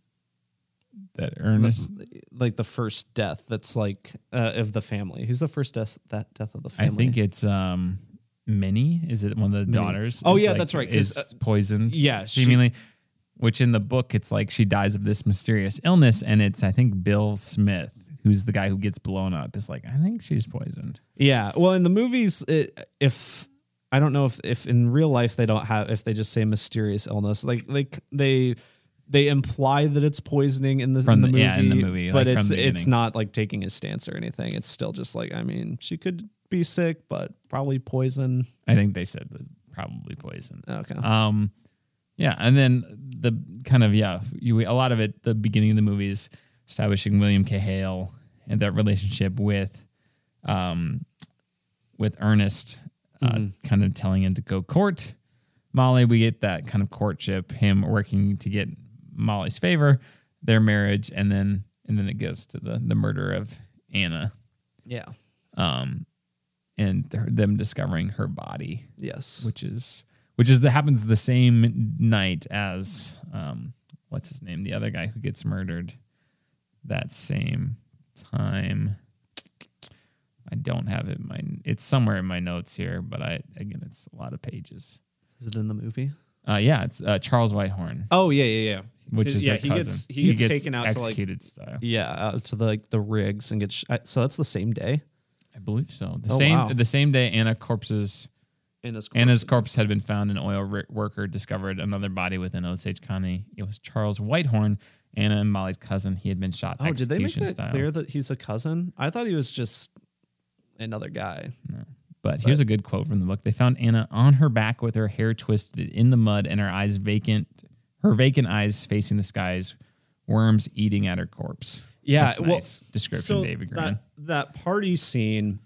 That Ernest, the, like the first death that's like uh, of the family. Who's the first death? That death of the family. I think it's um, Minnie. Is it one of the Minnie. daughters? Oh yeah, like, that's right. Is uh, poisoned. Yeah, seemingly. She, Which in the book, it's like she dies of this mysterious illness. And it's, I think, Bill Smith, who's the guy who gets blown up, is like, I think she's poisoned. Yeah. Well, in the movies, it, if I don't know if, if in real life they don't have, if they just say mysterious illness, like like they they imply that it's poisoning in the, from the, in the movie. Yeah, in the movie. But like it's it's not like taking his stance or anything. It's still just like, I mean, she could be sick, but probably poison. I think they said probably poison. Okay. Um. Yeah, and then the kind of, yeah, you, a lot of it, the beginning of the movie is establishing William K. Hale and that relationship with um, with Ernest, uh, mm-hmm. kind of telling him to go court Molly. We get that kind of courtship, him working to get Molly's favor, their marriage, and then and then it goes to the, the murder of Anna. Yeah. Um, and them discovering her body. Yes. Which is... Which is that happens the same night as um, what's his name, the other guy who gets murdered that same time. I don't have it in my. It's somewhere in my notes here, but I again, it's a lot of pages. Is it in the movie? Uh, yeah, it's uh, Charles Whitehorn. Oh yeah, yeah, yeah. Which is yeah, he gets, he gets he gets taken out executed to like style. Yeah, uh, to the like the rigs and gets sh- so that's the same day. I believe so. The oh, same wow. the same day Anna corpses. Anna's corpse. Anna's corpse had been found. An oil r- worker discovered another body within Osage County. It was Charles Whitehorn, Anna and Molly's cousin. He had been shot. Oh, did they make that style. clear that he's a cousin? I thought he was just another guy. No. But, but here's a good quote from the book. They found Anna on her back with her hair twisted in the mud and her eyes vacant. Her vacant eyes facing the skies, worms eating at her corpse. Yeah, That's well, nice description, so David Grann. That, that party scene.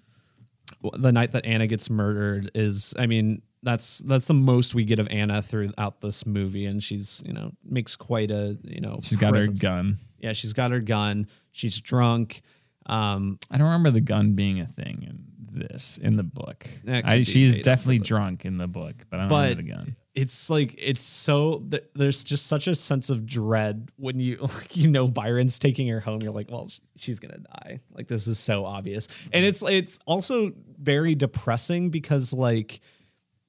The night that Anna gets murdered is, I mean, that's that's the most we get of Anna throughout this movie, and she's, you know, makes quite a, you know, she's got presence. her gun. Yeah, she's got her gun. She's drunk. Um, I don't remember the gun being a thing in this in the book. I, she's definitely drunk in the book, but I don't but remember the gun. It's like it's so th- there's just such a sense of dread when you like, you know Byron's taking her home. You're like, well, she's gonna die. Like this is so obvious, and it's it's also very depressing because like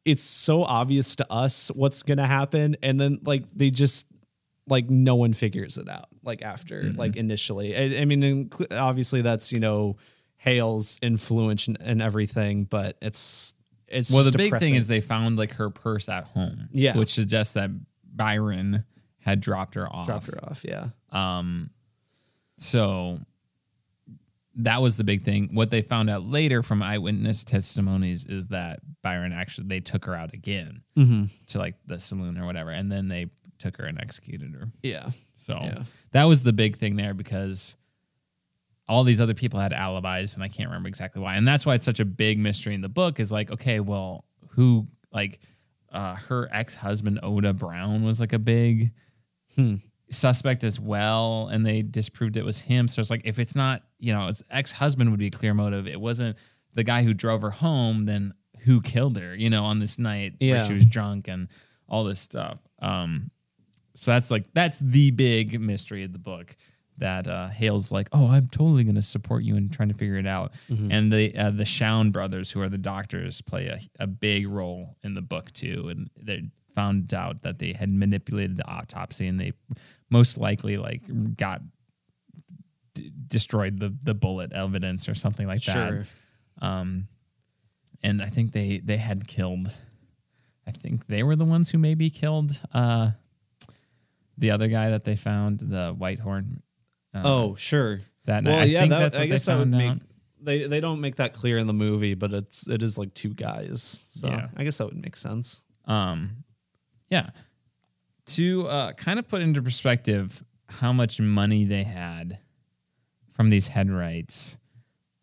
it's so obvious to us what's gonna happen, and then like they just like no one figures it out. Like after mm-hmm. like initially, I, I mean, obviously that's you know Hale's influence and, and everything, but it's. It's well, the depressing. big thing is they found like her purse at home, yeah, which suggests that Byron had dropped her off. Dropped her off, yeah. Um, so that was the big thing. What they found out later from eyewitness testimonies is that Byron actually they took her out again mm-hmm. to like the saloon or whatever, and then they took her and executed her. Yeah. So yeah. that was the big thing there because. All these other people had alibis, and I can't remember exactly why. And that's why it's such a big mystery in the book is like, okay, well, who, like, uh, her ex-husband, Oda Brown, was like a big hmm. suspect as well, and they disproved it was him. So it's like, if it's not, you know, his ex-husband would be a clear motive. It wasn't the guy who drove her home, then who killed her, you know, on this night yeah. where she was drunk and all this stuff. Um, so that's like, that's the big mystery of the book, that uh, Hale's like, oh, I'm totally going to support you in trying to figure it out. Mm-hmm. And the uh, the Shawn brothers, who are the doctors, play a, a big role in the book too. And they found out that they had manipulated the autopsy, and they most likely like got d- destroyed the, the bullet evidence or something like sure. that. Um, and I think they, they had killed, I think they were the ones who maybe killed uh, the other guy that they found, the Whitehorn. Uh, oh, sure. That night. Well, I yeah, think that, that's what I guess that would make, they, they don't make that clear in the movie, but it's it is like two guys. So yeah. I guess that would make sense. Um, yeah. To uh, kind of put into perspective how much money they had from these head rights,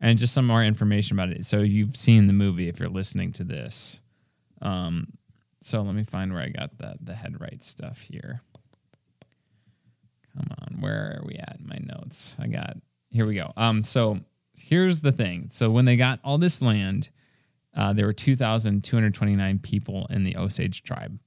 and just some more information about it. So you've seen the movie if you're listening to this. Um, so let me find where I got the, the head rights stuff here. Come on, where are we at in my notes? I got, here we go. Um, so here's the thing. So when they got all this land, uh, there were two thousand two hundred twenty-nine people in the Osage tribe.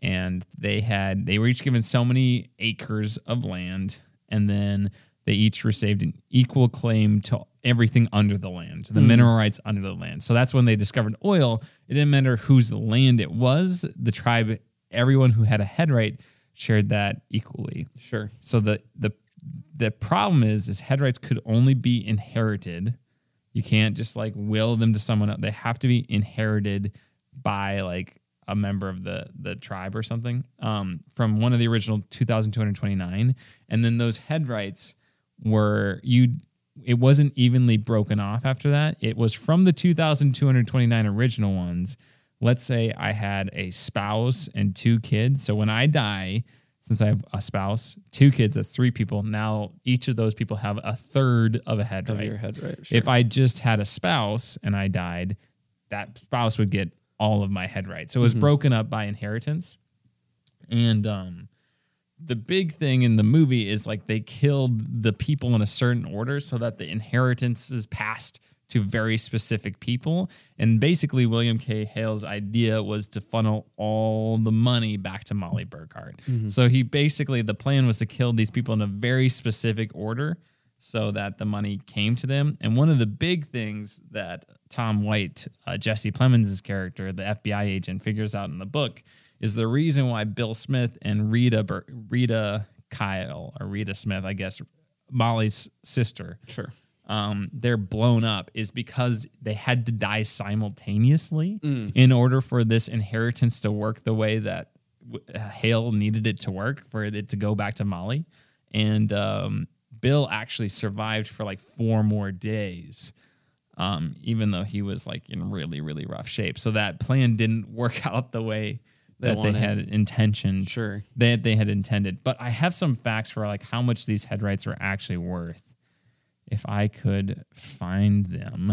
And they had, they were each given so many acres of land, and then they each received an equal claim to everything under the land, the mm. mineral rights under the land. So that's when they discovered oil. It didn't matter whose land it was. The tribe, everyone who had a head right, shared that equally. Sure. So the the the problem is, is head rights could only be inherited. You can't just like will them to someone else. They have to be inherited by like a member of the the tribe or something, um, from one of the original two thousand two hundred twenty-nine. And then those head rights were you. It wasn't evenly broken off after that. It was from the two thousand two hundred twenty-nine original ones. Let's say I had a spouse and two kids. So when I die, since I have a spouse, two kids, that's three people. Now each of those people have a third of a head right. Of your head right, sure. If I just had a spouse and I died, that spouse would get all of my head right. So it was mm-hmm. broken up by inheritance. And um, the big thing in the movie is like they killed the people in a certain order so that the inheritance is passed to very specific people. And basically William K. Hale's idea was to funnel all the money back to Molly Burkhart. Mm-hmm. So he basically, the plan was to kill these people in a very specific order so that the money came to them. And one of the big things that Tom White, uh, Jesse Plemons' character, the F B I agent, figures out in the book is the reason why Bill Smith and Rita, Bur- Rita Kyle, or Rita Smith, I guess, Molly's sister. Sure. Um, they're blown up is because they had to die simultaneously mm. in order for this inheritance to work the way that Hale needed it to work, for it to go back to Molly. And um, Bill actually survived for like four more days, um, even though he was like in really, really rough shape. So that plan didn't work out the way that they, they had intention. Sure. That they had intended. But I have some facts for like how much these head rights are actually worth. If I could find them,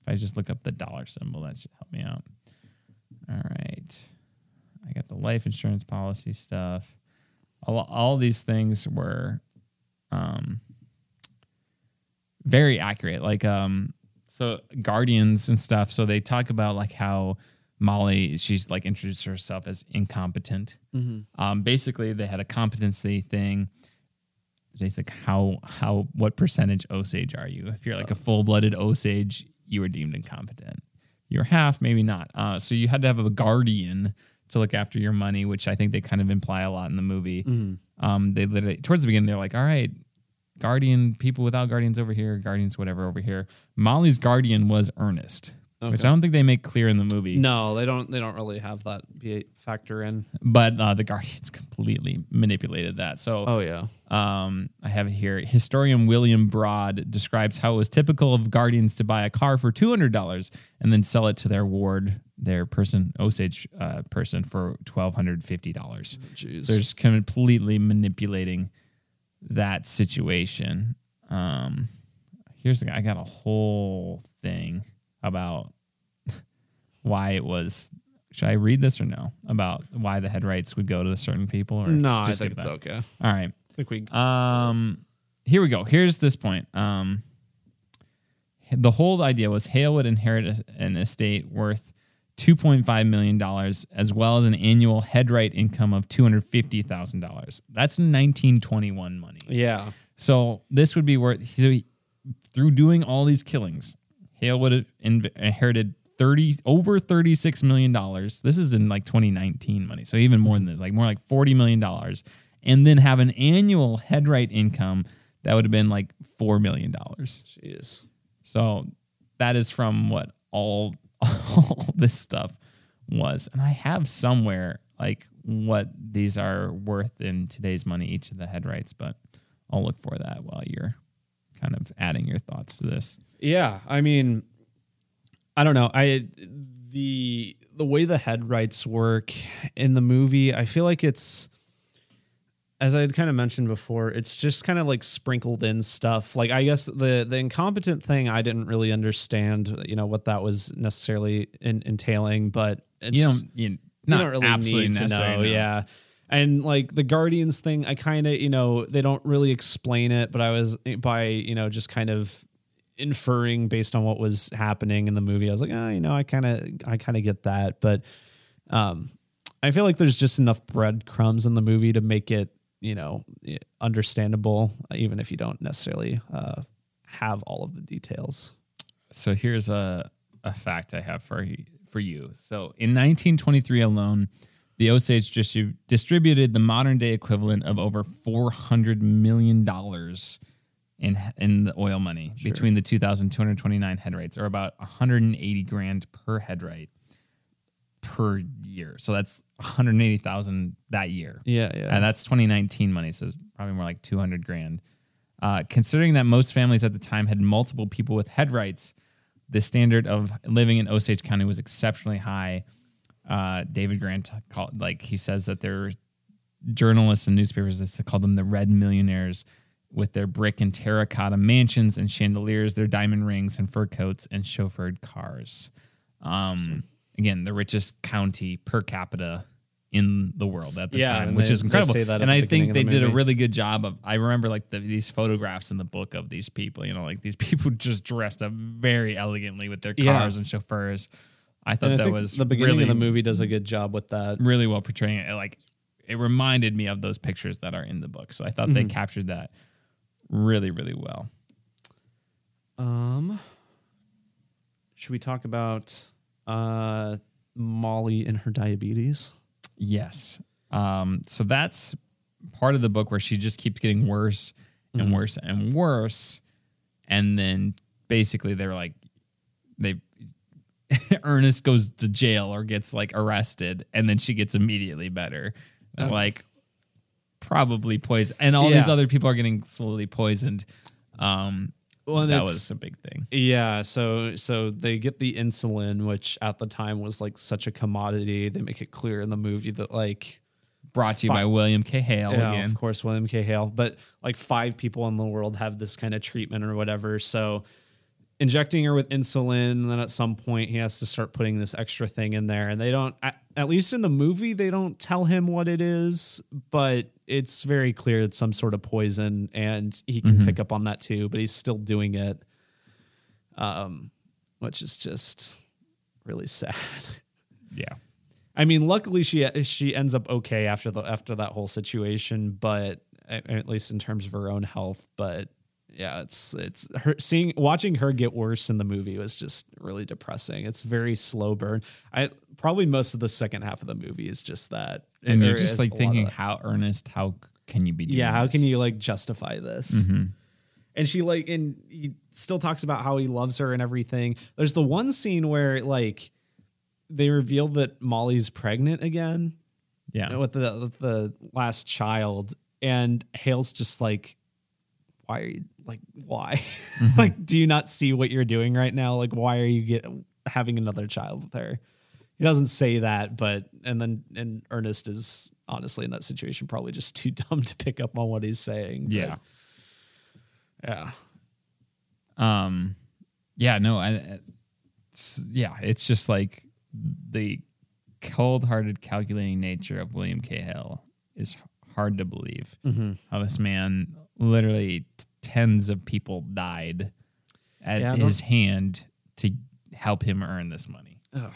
if I just look up the dollar symbol, that should help me out. All right. I got the life insurance policy stuff. All, all these things were um, very accurate. Like, um, so guardians and stuff. So they talk about like how Molly, she's like introduced herself as incompetent. Mm-hmm. Um, basically, they had a competency thing. It's like how how what percentage Osage are you? If you're like a full blooded Osage, you were deemed incompetent. You're half, maybe not. Uh, so you had to have a guardian to look after your money, which I think they kind of imply a lot in the movie. Mm. Um, they literally towards the beginning they're like, all right, guardian people without guardians over here, guardians whatever over here. Molly's guardian was Ernest. Okay. Which I don't think they make clear in the movie. No, they don't. They don't really have that factor in. But uh, the Guardians completely manipulated that. So, oh yeah. Um, I have it here. Historian William Broad describes how it was typical of Guardians to buy a car for two hundred dollars and then sell it to their ward, their person, Osage uh, person, for twelve hundred fifty dollars. Jeez, they're just completely manipulating that situation. Um, here's the guy. I got a whole thing about why it was should I read this or no? About why the head rights would go to certain people? Or no, I think it's that? Okay. All right. I think we... Um, here we go. Here's this point. Um, the whole idea was Hale would inherit a, an estate worth two point five million dollars, as well as an annual headright income of two hundred fifty thousand dollars. That's nineteen twenty-one money. Yeah. So this would be worth... So he, through doing all these killings, Hale would have inherited thirty over thirty-six million dollars. This is in like twenty nineteen money, so even more than this, like more like forty million dollars, and then have an annual headright income that would have been like four million dollars. Jeez. So that is from what all, all this stuff was. And I have somewhere like what these are worth in today's money, each of the headrights, but I'll look for that while you're kind of adding your thoughts to this. Yeah, I mean, I don't know. I the the way the headrights work in the movie, I feel like it's, as I had kind of mentioned before, it's just kind of like sprinkled in stuff. Like, I guess the the incompetent thing, I didn't really understand, you know, what that was necessarily in, entailing, but it's you don't, you not you don't really absolutely need to know. No. Yeah. And like the Guardians thing, I kind of, you know, they don't really explain it, but I was by, you know, just kind of inferring based on what was happening in the movie. I was like, oh, you know, I kind of, I kind of get that. But um, I feel like there's just enough breadcrumbs in the movie to make it, you know, understandable, even if you don't necessarily uh, have all of the details. So here's a, a fact I have for for you. So in nineteen twenty-three alone, the Osage distri- distributed the modern-day equivalent of over four hundred million dollars in in the oil money sure. between the two thousand two hundred twenty-nine headrights, or about one hundred eighty grand per headright per year. So that's one hundred eighty thousand that year. Yeah, yeah. And that's twenty nineteen money, so it's probably more like two hundred grand. Uh, considering that most families at the time had multiple people with headrights, the standard of living in Osage County was exceptionally high. Uh, David Grann, called, like he says that there are journalists and newspapers that call them the red millionaires, with their brick and terracotta mansions and chandeliers, their diamond rings and fur coats and chauffeured cars. Um, again, the richest county per capita in the world at the yeah, time, which they, is incredible. And I think they the did a really good job of, I remember like the, these photographs in the book of these people, you know, like these people just dressed up very elegantly with their cars yeah. and chauffeurs. I thought I that was the beginning really, of the movie does a good job with that. Really well portraying it. Like it reminded me of those pictures that are in the book. So I thought mm-hmm. they captured that really, really well. Um, should we talk about uh, Molly and her diabetes? Yes. Um, so that's part of the book where she just keeps getting worse and mm-hmm. worse and worse, and then basically they're like they. Ernest goes to jail or gets like arrested, and then she gets immediately better. Oh. Like probably poison, and all yeah. these other people are getting slowly poisoned. Um, well, that was a big thing. Yeah, so so they get the insulin, which at the time was like such a commodity. They make it clear in the movie that like brought to you five, by William K. Hale. Yeah, again. Of course, William K. Hale. But like five people in the world have this kind of treatment or whatever. So. Injecting her with insulin, and then at some point he has to start putting this extra thing in there, and they don't, at, at least in the movie, they don't tell him what it is, but it's very clear it's some sort of poison, and he can mm-hmm. pick up on that too, but he's still doing it, um, which is just really sad. Yeah. I mean, luckily she she ends up okay after the after that whole situation, but at least in terms of her own health, but yeah, it's it's her seeing watching her get worse in the movie was just really depressing. It's very slow burn. I probably most of the second half of the movie is just that, and you're just like thinking, how Ernest, how can you be doing yeah, how this? Can you like justify this? Mm-hmm. And she like, and he still talks about how he loves her and everything. There's the one scene where like they reveal that Molly's pregnant again, yeah, with the with the last child, and Hale's just like, why are you? Like, why? Mm-hmm. Like, do you not see what you're doing right now? Like, why are you get, having another child with her? He doesn't say that, but, and then, and Ernest is honestly in that situation probably just too dumb to pick up on what he's saying. Yeah. But, yeah. Um, yeah, no, I, it's, yeah, it's just like the cold-hearted, calculating nature of William K. Hale is hard to believe. Mm-hmm. How this man, literally t- tens of people died at yeah, his hand to help him earn this money, Ugh.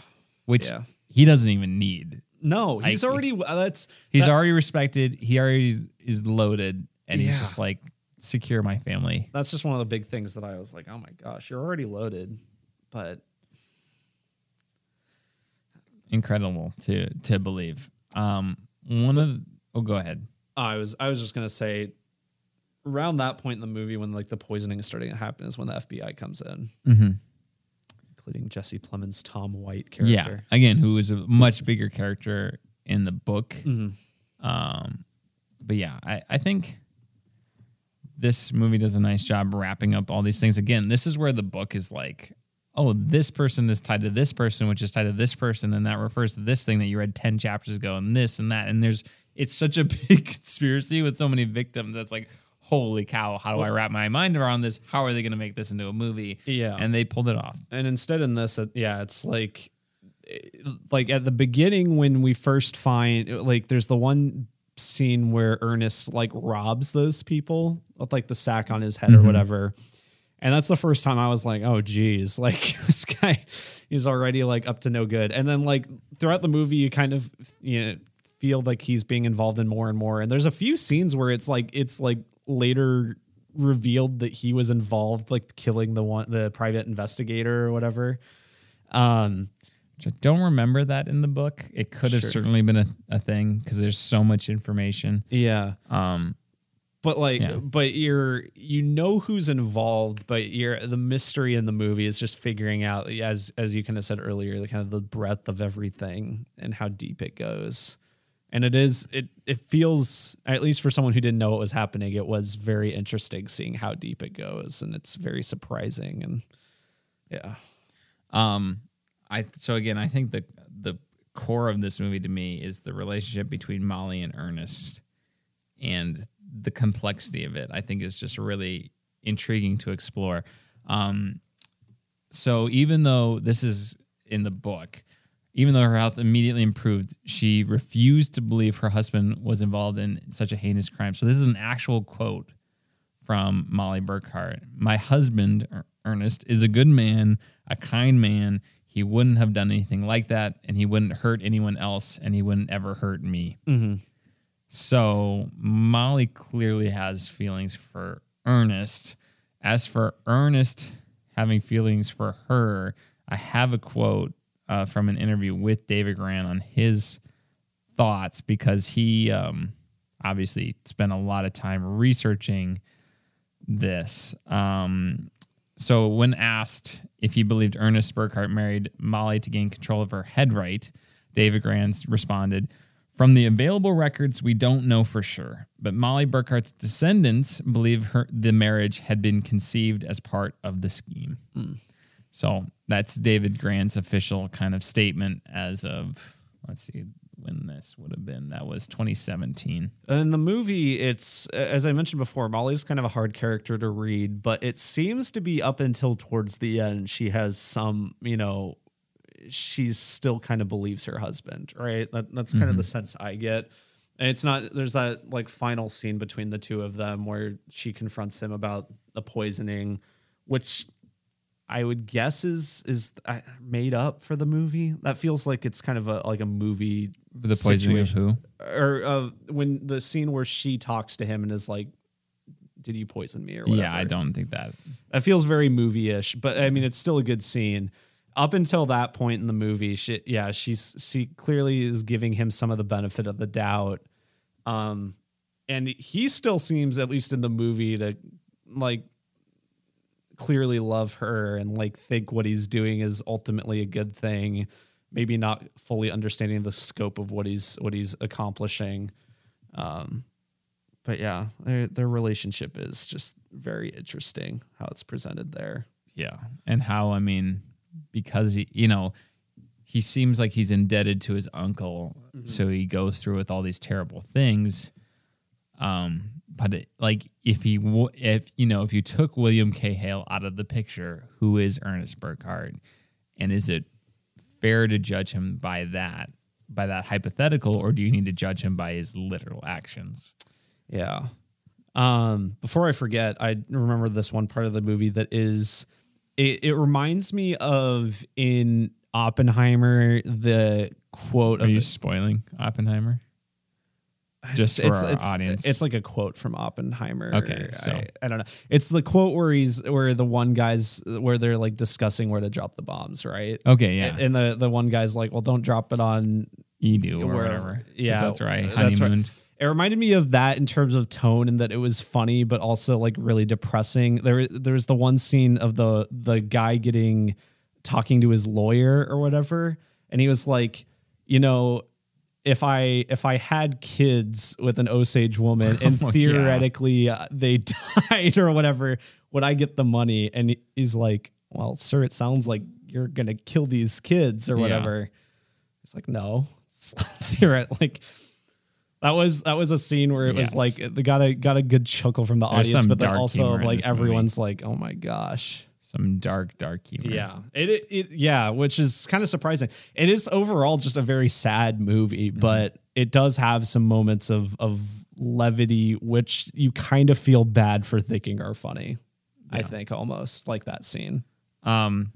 which yeah. he doesn't even need. No, he's I, already uh, that's he's that, already respected. He already is, is loaded, and yeah. he's just like, secure my family. That's just one of the big things that I was like, oh my gosh, you're already loaded, but incredible to to believe. Um, one but, of oh, go ahead. I was I was just gonna say, around that point in the movie when like the poisoning is starting to happen is when the F B I comes in. Mm-hmm. Including Jesse Plemons' Tom White character. Yeah, again, who is a much bigger character in the book. Mm-hmm. Um, but yeah, I, I think this movie does a nice job wrapping up all these things. Again, this is where the book is like, oh, this person is tied to this person, which is tied to this person, and that refers to this thing that you read ten chapters ago, and this and that. And there's it's such a big conspiracy with so many victims that's like, holy cow, how do I wrap my mind around this? How are they going to make this into a movie? Yeah. And they pulled it off. And instead in this, yeah, it's like, like at the beginning when we first find, like there's the one scene where Ernest like robs those people with like the sack on his head mm-hmm. or whatever. And that's the first time I was like, oh geez, like this guy is already like up to no good. And then like throughout the movie, you kind of, you know, feel like he's being involved in more and more. And there's a few scenes where it's like, it's like, later revealed that he was involved, like killing the one, the private investigator or whatever. Um, Which I don't remember that in the book. It could have sure. certainly been a, a thing because there's so much information. Yeah. Um, but like, yeah. but you're, you know who's involved, but you're the mystery in the movie is just figuring out, as, as you kind of said earlier, the kind of the breadth of everything and how deep it goes. And it is, it it feels, at least for someone who didn't know what was happening, it was very interesting seeing how deep it goes, and it's very surprising. And yeah. Um, I so again, I think the the core of this movie to me is the relationship between Molly and Ernest, and the complexity of it, I think, is just really intriguing to explore. Um, so even though this is in the book, even though her health immediately improved, she refused to believe her husband was involved in such a heinous crime. So this is an actual quote from Molly Burkhart. "My husband, Ernest, is a good man, a kind man. He wouldn't have done anything like that, and he wouldn't hurt anyone else, and he wouldn't ever hurt me." Mm-hmm. So Molly clearly has feelings for Ernest. As for Ernest having feelings for her, I have a quote Uh, from an interview with David Grann on his thoughts, because he um, obviously spent a lot of time researching this. Um, so when asked if he believed Ernest Burkhart married Molly to gain control of her headright, David Grann responded, "From the available records, we don't know for sure, but Molly Burkhart's descendants believe her, the marriage had been conceived as part of the scheme." Mm. So that's David Grann's official kind of statement as of, let's see when this would have been. That was twenty seventeen. In the movie, it's, as I mentioned before, Molly's kind of a hard character to read, but it seems to be up until towards the end, she has some, you know, she still kind of believes her husband, right? That, that's kind mm-hmm. of the sense I get. And it's not, there's that like final scene between the two of them where she confronts him about the poisoning, which I would guess is is made up for the movie. That feels like it's kind of a like a movie. The poisoning situation. Of who? Or uh, when the scene where she talks to him and is like, "Did you poison me?" or whatever. Yeah, I don't think that. That feels very movie-ish, but I mean, it's still a good scene. Up until that point in the movie, she, yeah, she's she clearly is giving him some of the benefit of the doubt, um, and he still seems, at least in the movie, to like clearly love her and like think what he's doing is ultimately a good thing, maybe not fully understanding the scope of what he's what he's accomplishing. Um, but yeah, their, their relationship is just very interesting how it's presented there. Yeah. And how, I mean, because he, you know, he seems like he's indebted to his uncle. Mm-hmm. So he goes through with all these terrible things. Um, But it, like if he w- if you know if you took William K. Hale out of the picture, who is Ernest Burkhart, and is it fair to judge him by that? by that hypothetical, or do you need to judge him by his literal actions? Yeah. Um, before I forget, I remember this one part of the movie that is, it, it reminds me of in Oppenheimer, the quote. Are of you the, spoiling Oppenheimer? Just it's, for it's, our it's, audience. It's like a quote from Oppenheimer. Okay, so. I, I don't know. It's the quote where he's, where the one guy's, where they're like discussing where to drop the bombs, right? Okay, yeah. And the, the one guy's like, well, don't drop it on Edu or wherever. whatever. Yeah. That's right. That's right. It reminded me of that in terms of tone, and that it was funny, but also like really depressing. There, there's the one scene of the, the guy getting, talking to his lawyer or whatever. And he was like, you know, if I if I had kids with an Osage woman and oh, theoretically yeah. uh, they died or whatever, would I get the money? And he's like, well, sir, it sounds like you're going to kill these kids or whatever. It's yeah. like, no, it's like that was that was a scene where it yes. was like they got a got a good chuckle from the There's audience, but then also like everyone's movie. like, oh, my gosh. Some dark, dark humor. Yeah, it, it, it yeah, which is kind of surprising. It is overall just a very sad movie, mm-hmm. but it does have some moments of of levity, which you kind of feel bad for thinking are funny. Yeah. I think almost like that scene. Um,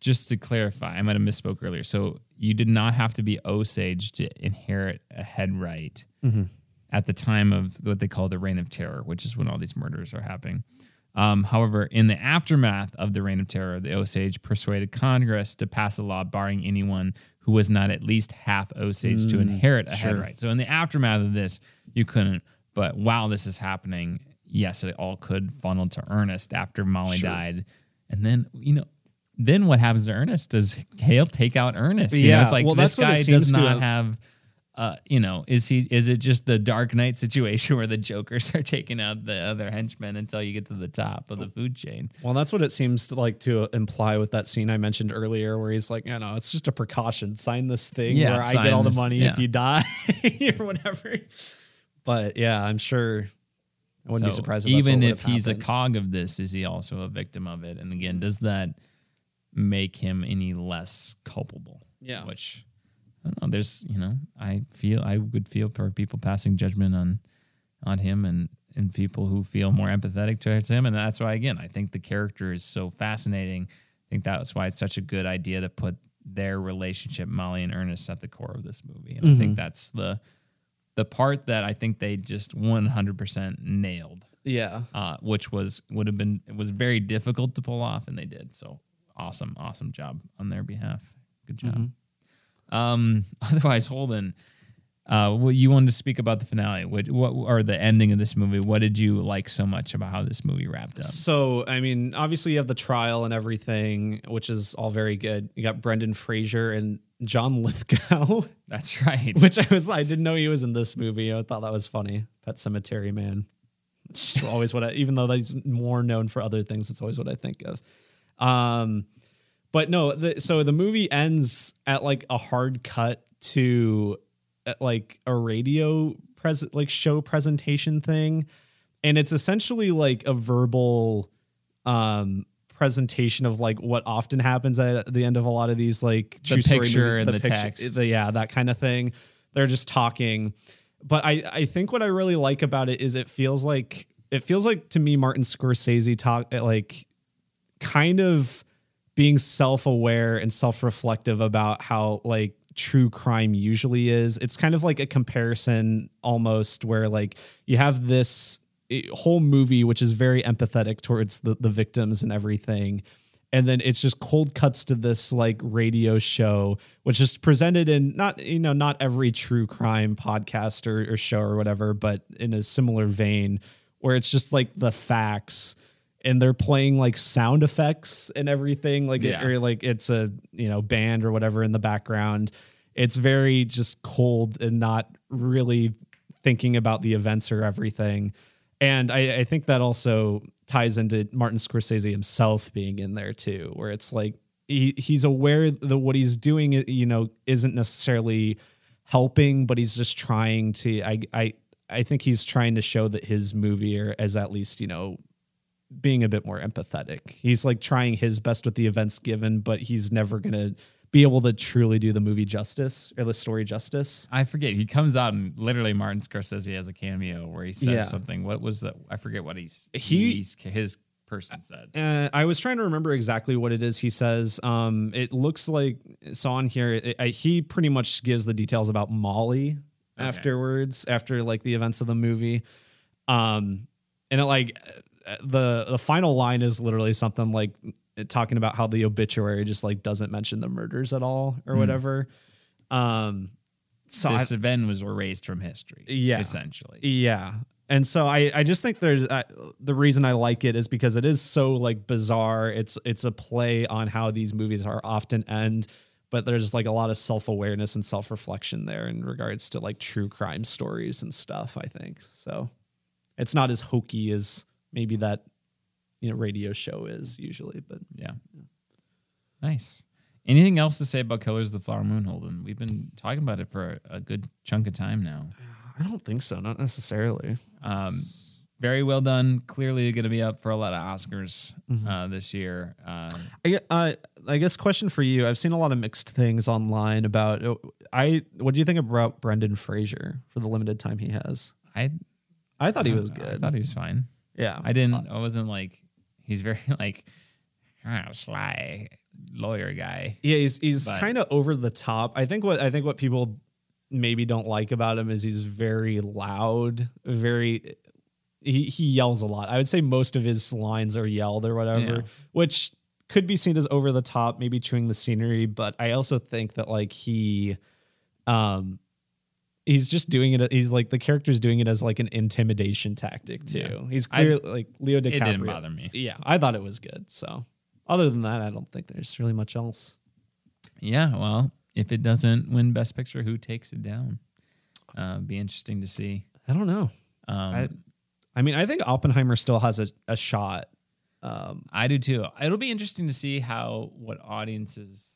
just to clarify, I might have misspoke earlier. So you did not have to be Osage to inherit a headright mm-hmm. at the time of what they call the Reign of Terror, which is when all these murders are happening. Um, however, in the aftermath of the Reign of Terror, the Osage persuaded Congress to pass a law barring anyone who was not at least half Osage mm, to inherit a sure. headright. So in the aftermath of this, you couldn't. But while this is happening, yes, it all could funnel to Ernest after Molly sure. died. And then, you know, then what happens to Ernest? Does Hale take out Ernest? You yeah. know, it's like well, this guy does not have... have Uh, you know, is he? Is it just the Dark Knight situation where the Jokers are taking out the other henchmen until you get to the top of the food chain? Well, that's what it seems to like to imply with that scene I mentioned earlier, where he's like, you know, it's just a precaution. Sign this thing yeah, where I get all the money this, yeah. if you die or whatever. But yeah, I'm sure I wouldn't so be surprised if that's even what if he's happened. A cog of this, is he also a victim of it? And again, does that make him any less culpable? Yeah, which. I don't know, there's, you know, I feel I would feel for people passing judgment on on him and, and people who feel more empathetic towards him. And that's why, again, I think the character is so fascinating. I think that's why it's such a good idea to put their relationship, Molly and Ernest, at the core of this movie. And mm-hmm. I think that's the the part that I think they just one hundred percent nailed. Yeah. Uh, which was would have been it was very difficult to pull off, and they did. So awesome, awesome job on their behalf. Good job. Mm-hmm. Um, otherwise, Holden, uh, well, you wanted to speak about the finale, what, what, or the ending of this movie. What did you like so much about how this movie wrapped up? So, I mean, obviously you have the trial and everything, which is all very good. You got Brendan Fraser and John Lithgow. That's right. Which I was, I didn't know he was in this movie. I thought that was funny. Pet Cemetery Man. It's always what I, even though he's more known for other things, it's always what I think of. Um, But no, the, so the movie ends at like a hard cut to like a radio present, like show presentation thing. And it's essentially like a verbal um, presentation of like what often happens at the end of a lot of these like true the story picture movies, and the, the picture, text. The, yeah, that kind of thing. They're just talking. But I, I think what I really like about it is it feels like it feels like to me, Martin Scorsese talk like kind of. Being self-aware and self-reflective about how like true crime usually is. It's kind of like a comparison almost where like you have this whole movie, which is very empathetic towards the, the victims and everything. And then it's just cold cuts to this like radio show, which is presented in not, you know, not every true crime podcast or, or show or whatever, but in a similar vein where it's just like the facts. And they're playing like sound effects and everything like yeah. it, or like it's a, you know, band or whatever in the background. It's very just cold and not really thinking about the events or everything. And I, I think that also ties into Martin Scorsese himself being in there, too, where it's like he, he's aware that what he's doing, you know, isn't necessarily helping, but he's just trying to I I, I think he's trying to show that his movie or as at least, you know, being a bit more empathetic. He's like trying his best with the events given, but he's never going to be able to truly do the movie justice or the story justice. I forget. He comes out and literally Martin Scorsese has a cameo where he says yeah. something. What was that? I forget what he's, he, he's his person said. Uh, I was trying to remember exactly what it is he says. Um, it looks like so on here. It, I, he pretty much gives the details about Molly okay. afterwards, after like the events of the movie. Um, and it like the, the final line is literally something like, talking about how the obituary just like doesn't mention the murders at all or mm. whatever. Um, so this I, event was erased from history. Yeah, essentially. Yeah. And so I, I just think there's uh, the reason I like it is because it is so like bizarre. It's, it's a play on how these movies are often end, but there's like a lot of self-awareness and self-reflection there in regards to like true crime stories and stuff, I think. So it's not as hokey as maybe that, you know, radio show is usually, but yeah. yeah. Nice. Anything else to say about Killers of the Flower Moon, Holden? We've been talking about it for a good chunk of time now. I don't think so. Not necessarily. Um, very well done. Clearly going to be up for a lot of Oscars mm-hmm. uh, this year. Uh, I, uh, I guess question for you. I've seen a lot of mixed things online about, I, what do you think about Brendan Fraser for the limited time he has? I, I thought he was good. I thought he was fine. Yeah. I didn't, I wasn't like, he's very like know, sly lawyer guy. Yeah, he's he's kind of over the top. I think what I think what people maybe don't like about him is he's very loud, very he, he yells a lot. I would say most of his lines are yelled or whatever, yeah. which could be seen as over the top, maybe chewing the scenery. But I also think that like he, um, he's just doing it. He's like the character's doing it as like an intimidation tactic too. Yeah. He's clearly I, like Leo DiCaprio. It didn't bother me. Yeah, I thought it was good. So other than that, I don't think there's really much else. Yeah, well, if it doesn't win Best Picture, who takes it down? Uh, be interesting to see. I don't know. Um, I, I mean, I think Oppenheimer still has a, a shot. Um, I do too. It'll be interesting to see how what audiences.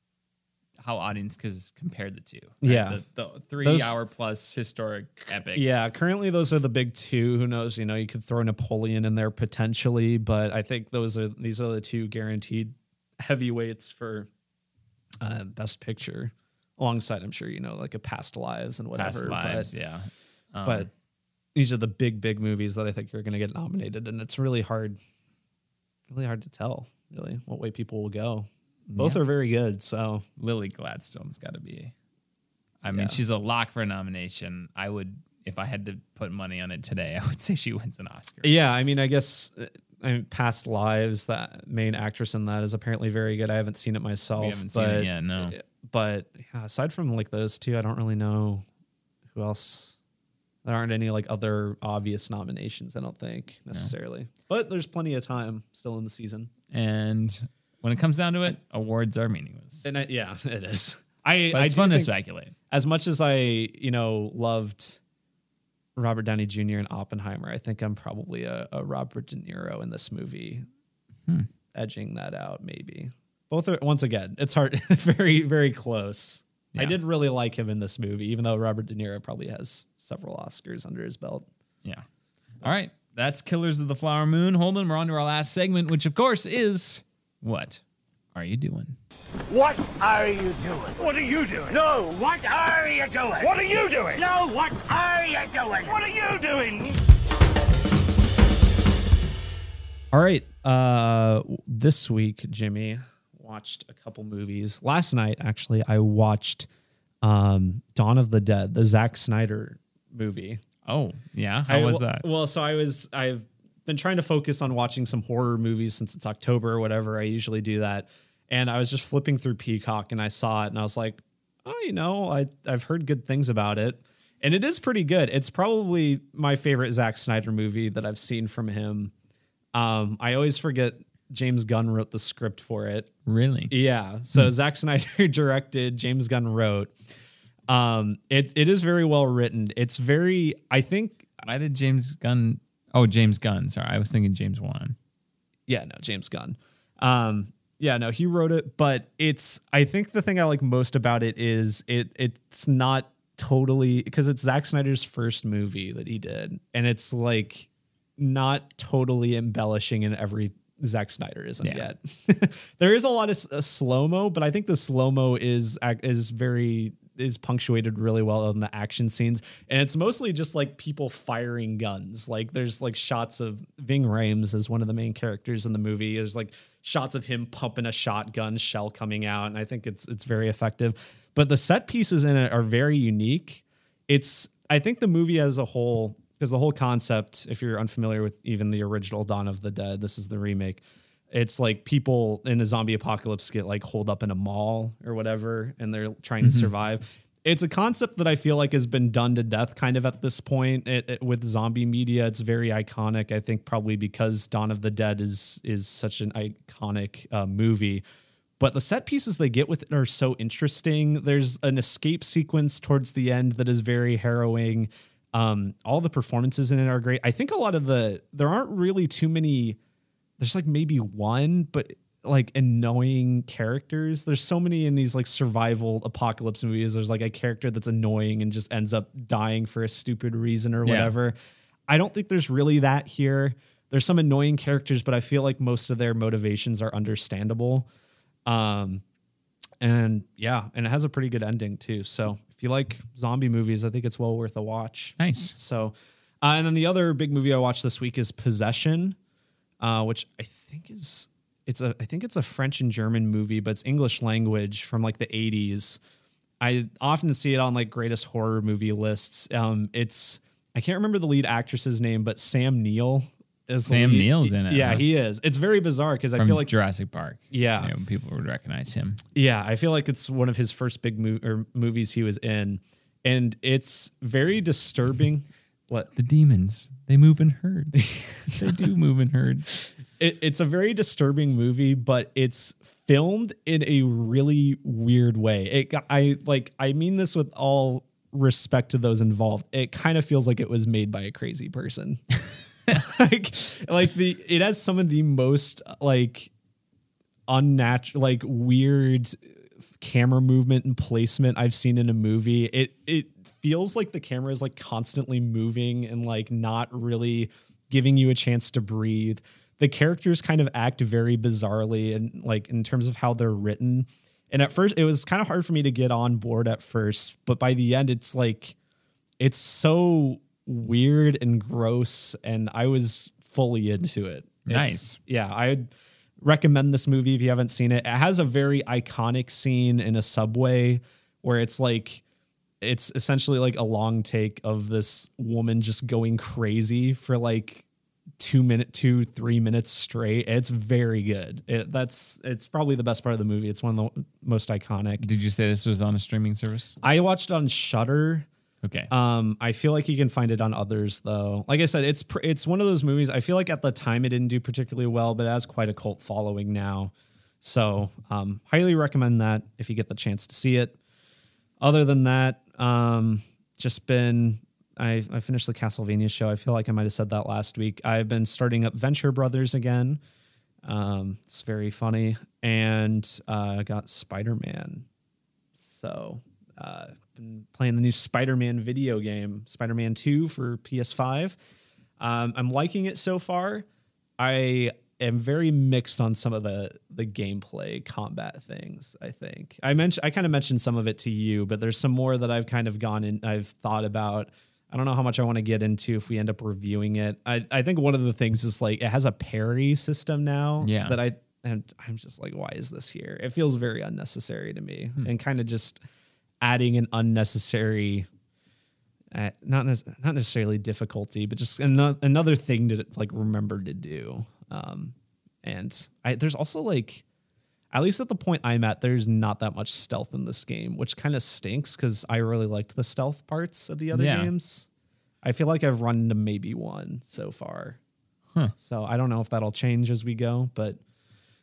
How audience because compared the two, right? yeah, the, the three those, hour plus historic epic. Yeah, currently those are the big two. Who knows? You know, you could throw Napoleon in there potentially, but I think those are these are the two guaranteed heavyweights for uh, Best Picture. Alongside, I'm sure you know, like a Past Lives and whatever. Past Lives, but, yeah. Um, but these are the big, big movies that I think are going to get nominated, and it's really hard, really hard to tell really what way people will go. Both yeah. are very good. So Lily Gladstone's got to be. I mean, yeah. she's a lock for a nomination. I would, if I had to put money on it today, I would say she wins an Oscar. Yeah, I mean, I guess I mean, Past Lives, that main actress in that is apparently very good. I haven't seen it myself. We haven't but, seen it yet, no. But yeah, aside from like those two, I don't really know who else. There aren't any like other obvious nominations, I don't think necessarily. No. But there's plenty of time still in the season. And when it comes down to it, awards are meaningless. And I, yeah, it is. I, but it's I fun to speculate. As much as I, you know, loved Robert Downey Junior and Oppenheimer, I think I'm probably a, a Robert De Niro in this movie, hmm. edging that out maybe. Both are, once again, it's hard, very, very close. Yeah. I did really like him in this movie, even though Robert De Niro probably has several Oscars under his belt. Yeah. All right. That's Killers of the Flower Moon. Holden, we're on to our last segment, which of course is... What are you doing? What are you doing? What are you doing? No, what are you doing? What are you doing? No, what are you doing? What are you doing? All right. Uh, this week, Jimmy watched a couple movies. Last night, actually, I watched um, Dawn of the Dead, the Zack Snyder movie. Oh, yeah? How I, was that? Well, so I was... I've been trying to focus on watching some horror movies since it's October or whatever. I usually do that. And I was just flipping through Peacock and I saw it and I was like, oh, you know, I, I've heard good things about it. And it is pretty good. It's probably my favorite Zack Snyder movie that I've seen from him. Um, I always forget James Gunn wrote the script for it. Really? Yeah. So hmm. Zack Snyder directed, James Gunn wrote. Um, it it is very well written. It's very, I think. Why did James Gunn... Oh, James Gunn. Sorry, I was thinking James Wan. Yeah, no, James Gunn. Um, yeah, no, he wrote it, but it's. I think the thing I like most about it is it. It's not totally because it's Zack Snyder's first movie that he did, and it's like not totally embellishing in every Zack Snyder isn't yeah. yet. There is a lot of uh, slow-mo, but I think the slow-mo is is very is punctuated really well on the action scenes. And it's mostly just like people firing guns. Like there's like shots of Ving Rhames as one of the main characters in the movie. There's like shots of him pumping a shotgun shell coming out. And I think it's, it's very effective, but the set pieces in it are very unique. It's, I think the movie as a whole, because the whole concept, if you're unfamiliar with even the original Dawn of the Dead, this is the remake. It's like people in a zombie apocalypse get like holed up in a mall or whatever, and they're trying mm-hmm. to survive. It's a concept that I feel like has been done to death kind of at this point it, it, with zombie media. It's very iconic. I think probably because Dawn of the Dead is, is such an iconic uh, movie, but the set pieces they get with it are so interesting. There's an escape sequence towards the end that is very harrowing. Um, all the performances in it are great. I think a lot of the, there aren't really too many, there's like maybe one, but like annoying characters. There's so many in these like survival apocalypse movies. There's like a character that's annoying and just ends up dying for a stupid reason or whatever. Yeah. I don't think there's really that here. There's some annoying characters, but I feel like most of their motivations are understandable. Um, and yeah, and it has a pretty good ending too. So if you like zombie movies, I think it's well worth a watch. Nice. So, uh, and then the other big movie I watched this week is Possession. Uh, which I think is it's a I think it's a French and German movie, but it's English language from like the eighties. I often see it on like greatest horror movie lists. Um, it's I can't remember the lead actress's name, but Sam Neill is Sam Neill's in it. Yeah, huh? He is. It's very bizarre because I feel like Jurassic Park. Yeah, you know, people would recognize him. Yeah, I feel like it's one of his first big mo- or movies he was in, and it's very disturbing. What? The demons, they move in herds. They do move in herds. It, it's a very disturbing movie, but it's filmed in a really weird way. It, I like, I mean this with all respect to those involved. It kind of feels like it was made by a crazy person. like, like the it has some of the most like unnatural, like weird camera movement and placement I've seen in a movie. It it. feels like the camera is like constantly moving and like not really giving you a chance to breathe. The characters kind of act very bizarrely and like in terms of how they're written. And at first it was kind of hard for me to get on board at first, but by the end it's like, it's so weird and gross. And I was fully into it. Nice. It's, yeah. I'd recommend this movie if you haven't seen it. It has a very iconic scene in a subway where it's like, it's essentially like a long take of this woman just going crazy for like two minute, two, three minutes straight. It's very good. It, that's, it's probably the best part of the movie. It's one of the most iconic. Did you say this was on a streaming service? I watched it on Shudder. Okay. Um, I feel like you can find it on others though. Like I said, it's, pr- it's one of those movies. I feel like at the time it didn't do particularly well, but it has quite a cult following now. So, um, highly recommend that if you get the chance to see it. Other than that, Um, just been, I, I finished the Castlevania show. I feel like I might've said that last week. I've been starting up Venture Brothers again. Um, it's very funny, and, uh, I got Spider-Man. So, uh, been playing the new Spider-Man video game, Spider-Man two for P S five. Um, I'm liking it so far. I am very mixed on some of the, the gameplay combat things. I think I mentioned, I kind of mentioned some of it to you, but there's some more that I've kind of gone in. I've thought about, I don't know how much I want to get into if we end up reviewing it. I, I think one of the things is like, it has a parry system now yeah. that I, and I'm just like, why is this here? It feels very unnecessary to me hmm. and kind of just adding an unnecessary uh, not, not necessarily difficulty, but just an- another thing to like remember to do. Um, and I, there's also like, at least at the point I'm at, there's not that much stealth in this game, which kind of stinks. Cause I really liked the stealth parts of the other yeah. games. I feel like I've run into maybe one so far. Huh. So I don't know if that'll change as we go, but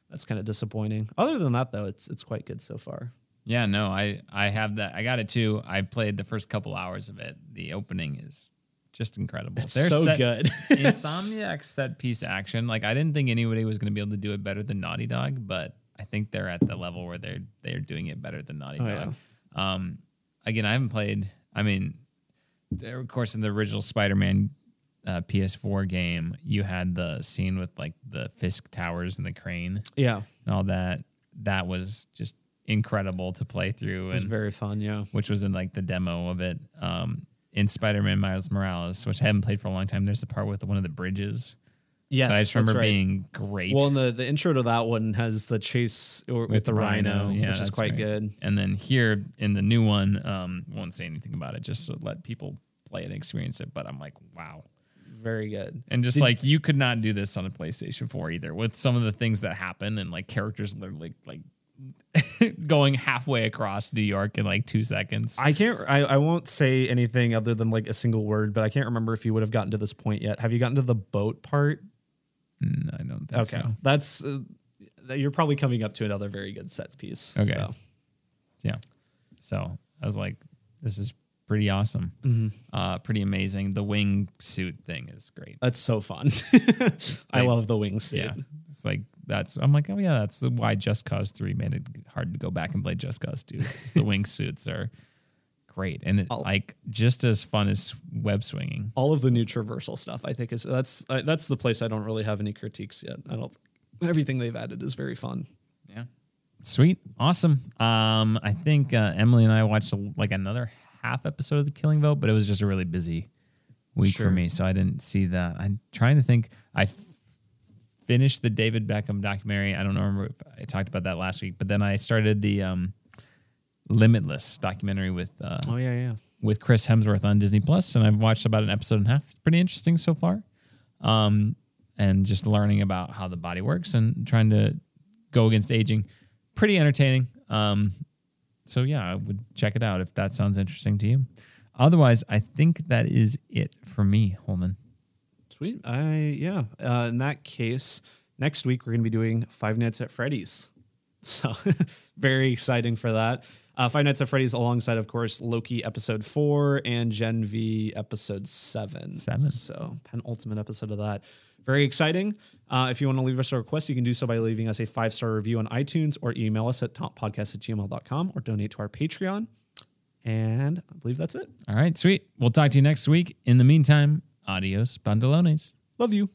that's kind of disappointing. Other than that though, it's, it's quite good so far. Yeah, no, I, I have that. I got it too. I played the first couple hours of it. The opening is just incredible. It's They're so set, good. Insomniac set piece action. Like I didn't think anybody was going to be able to do it better than Naughty Dog, but I think they're at the level where they're they're doing it better than Naughty oh, Dog. Yeah. Um, again, I haven't played. I mean, of course, in the original Spider-Man uh, P S four game, you had the scene with like the Fisk Towers and the crane. Yeah. And all that. That was just incredible to play through. And, it was very fun, yeah. Which was in like the demo of it. Um, in Spider-Man Miles Morales, which I haven't played for a long time, there's the part with one of the bridges. Yes, but I just remember that's right. being great. Well, and the, the intro to that one has the chase or, with, with the rhino, rhino yeah, which is quite right. good. And then here in the new one, um, won't say anything about it, just to let people play it and experience it. But I'm like, wow. Very good. And just Did like, you could not do this on a PlayStation four either with some of the things that happen and like characters literally like going halfway across New York in like two seconds. I can't, I, I won't say anything other than like a single word, but I can't remember if you would have gotten to this point yet. Have you gotten to the boat part? No, I don't think okay. so. Okay. That's, uh, you're probably coming up to another very good set piece. Okay. So. Yeah. So I was like, this is pretty awesome. Mm-hmm. Uh, pretty amazing. The wingsuit thing is great. That's so fun. I like, love the wingsuit. Yeah. It's like, that's, I'm like, oh yeah, that's why Just Cause three made it hard to go back and play Just Cause two. The wingsuits are great. And it, like just as fun as web swinging. All of the new traversal stuff, I think is that's, uh, that's the place I don't really have any critiques yet. I don't, everything they've added is very fun. Yeah. Sweet. Awesome. Um, I think uh, Emily and I watched a, like another half episode of The Killing Vote, but it was just a really busy week sure. for me. So I didn't see that. I'm trying to think. I f- finished the David Beckham documentary. I don't remember if I talked about that last week, but then I started the um, Limitless documentary with uh, oh yeah yeah with Chris Hemsworth on Disney Plus, and I've watched about an episode and a half. It's pretty interesting so far, um, and just learning about how the body works and trying to go against aging. Pretty entertaining. Um, so yeah, I would check it out if that sounds interesting to you. Otherwise, I think that is it for me, Holman. Sweet. I yeah. Uh, in that case, next week we're going to be doing Five Nights at Freddy's. So very exciting for that. Uh, Five Nights at Freddy's alongside, of course, Loki episode four and Gen V episode seven. Seven. So penultimate episode of that. Very exciting. Uh, if you want to leave us a request, you can do so by leaving us a five-star review on iTunes or email us at top podcast at gmail dot com or donate to our Patreon. And I believe that's it. All right, sweet. We'll talk to you next week. In the meantime, adios, bandolones. Love you.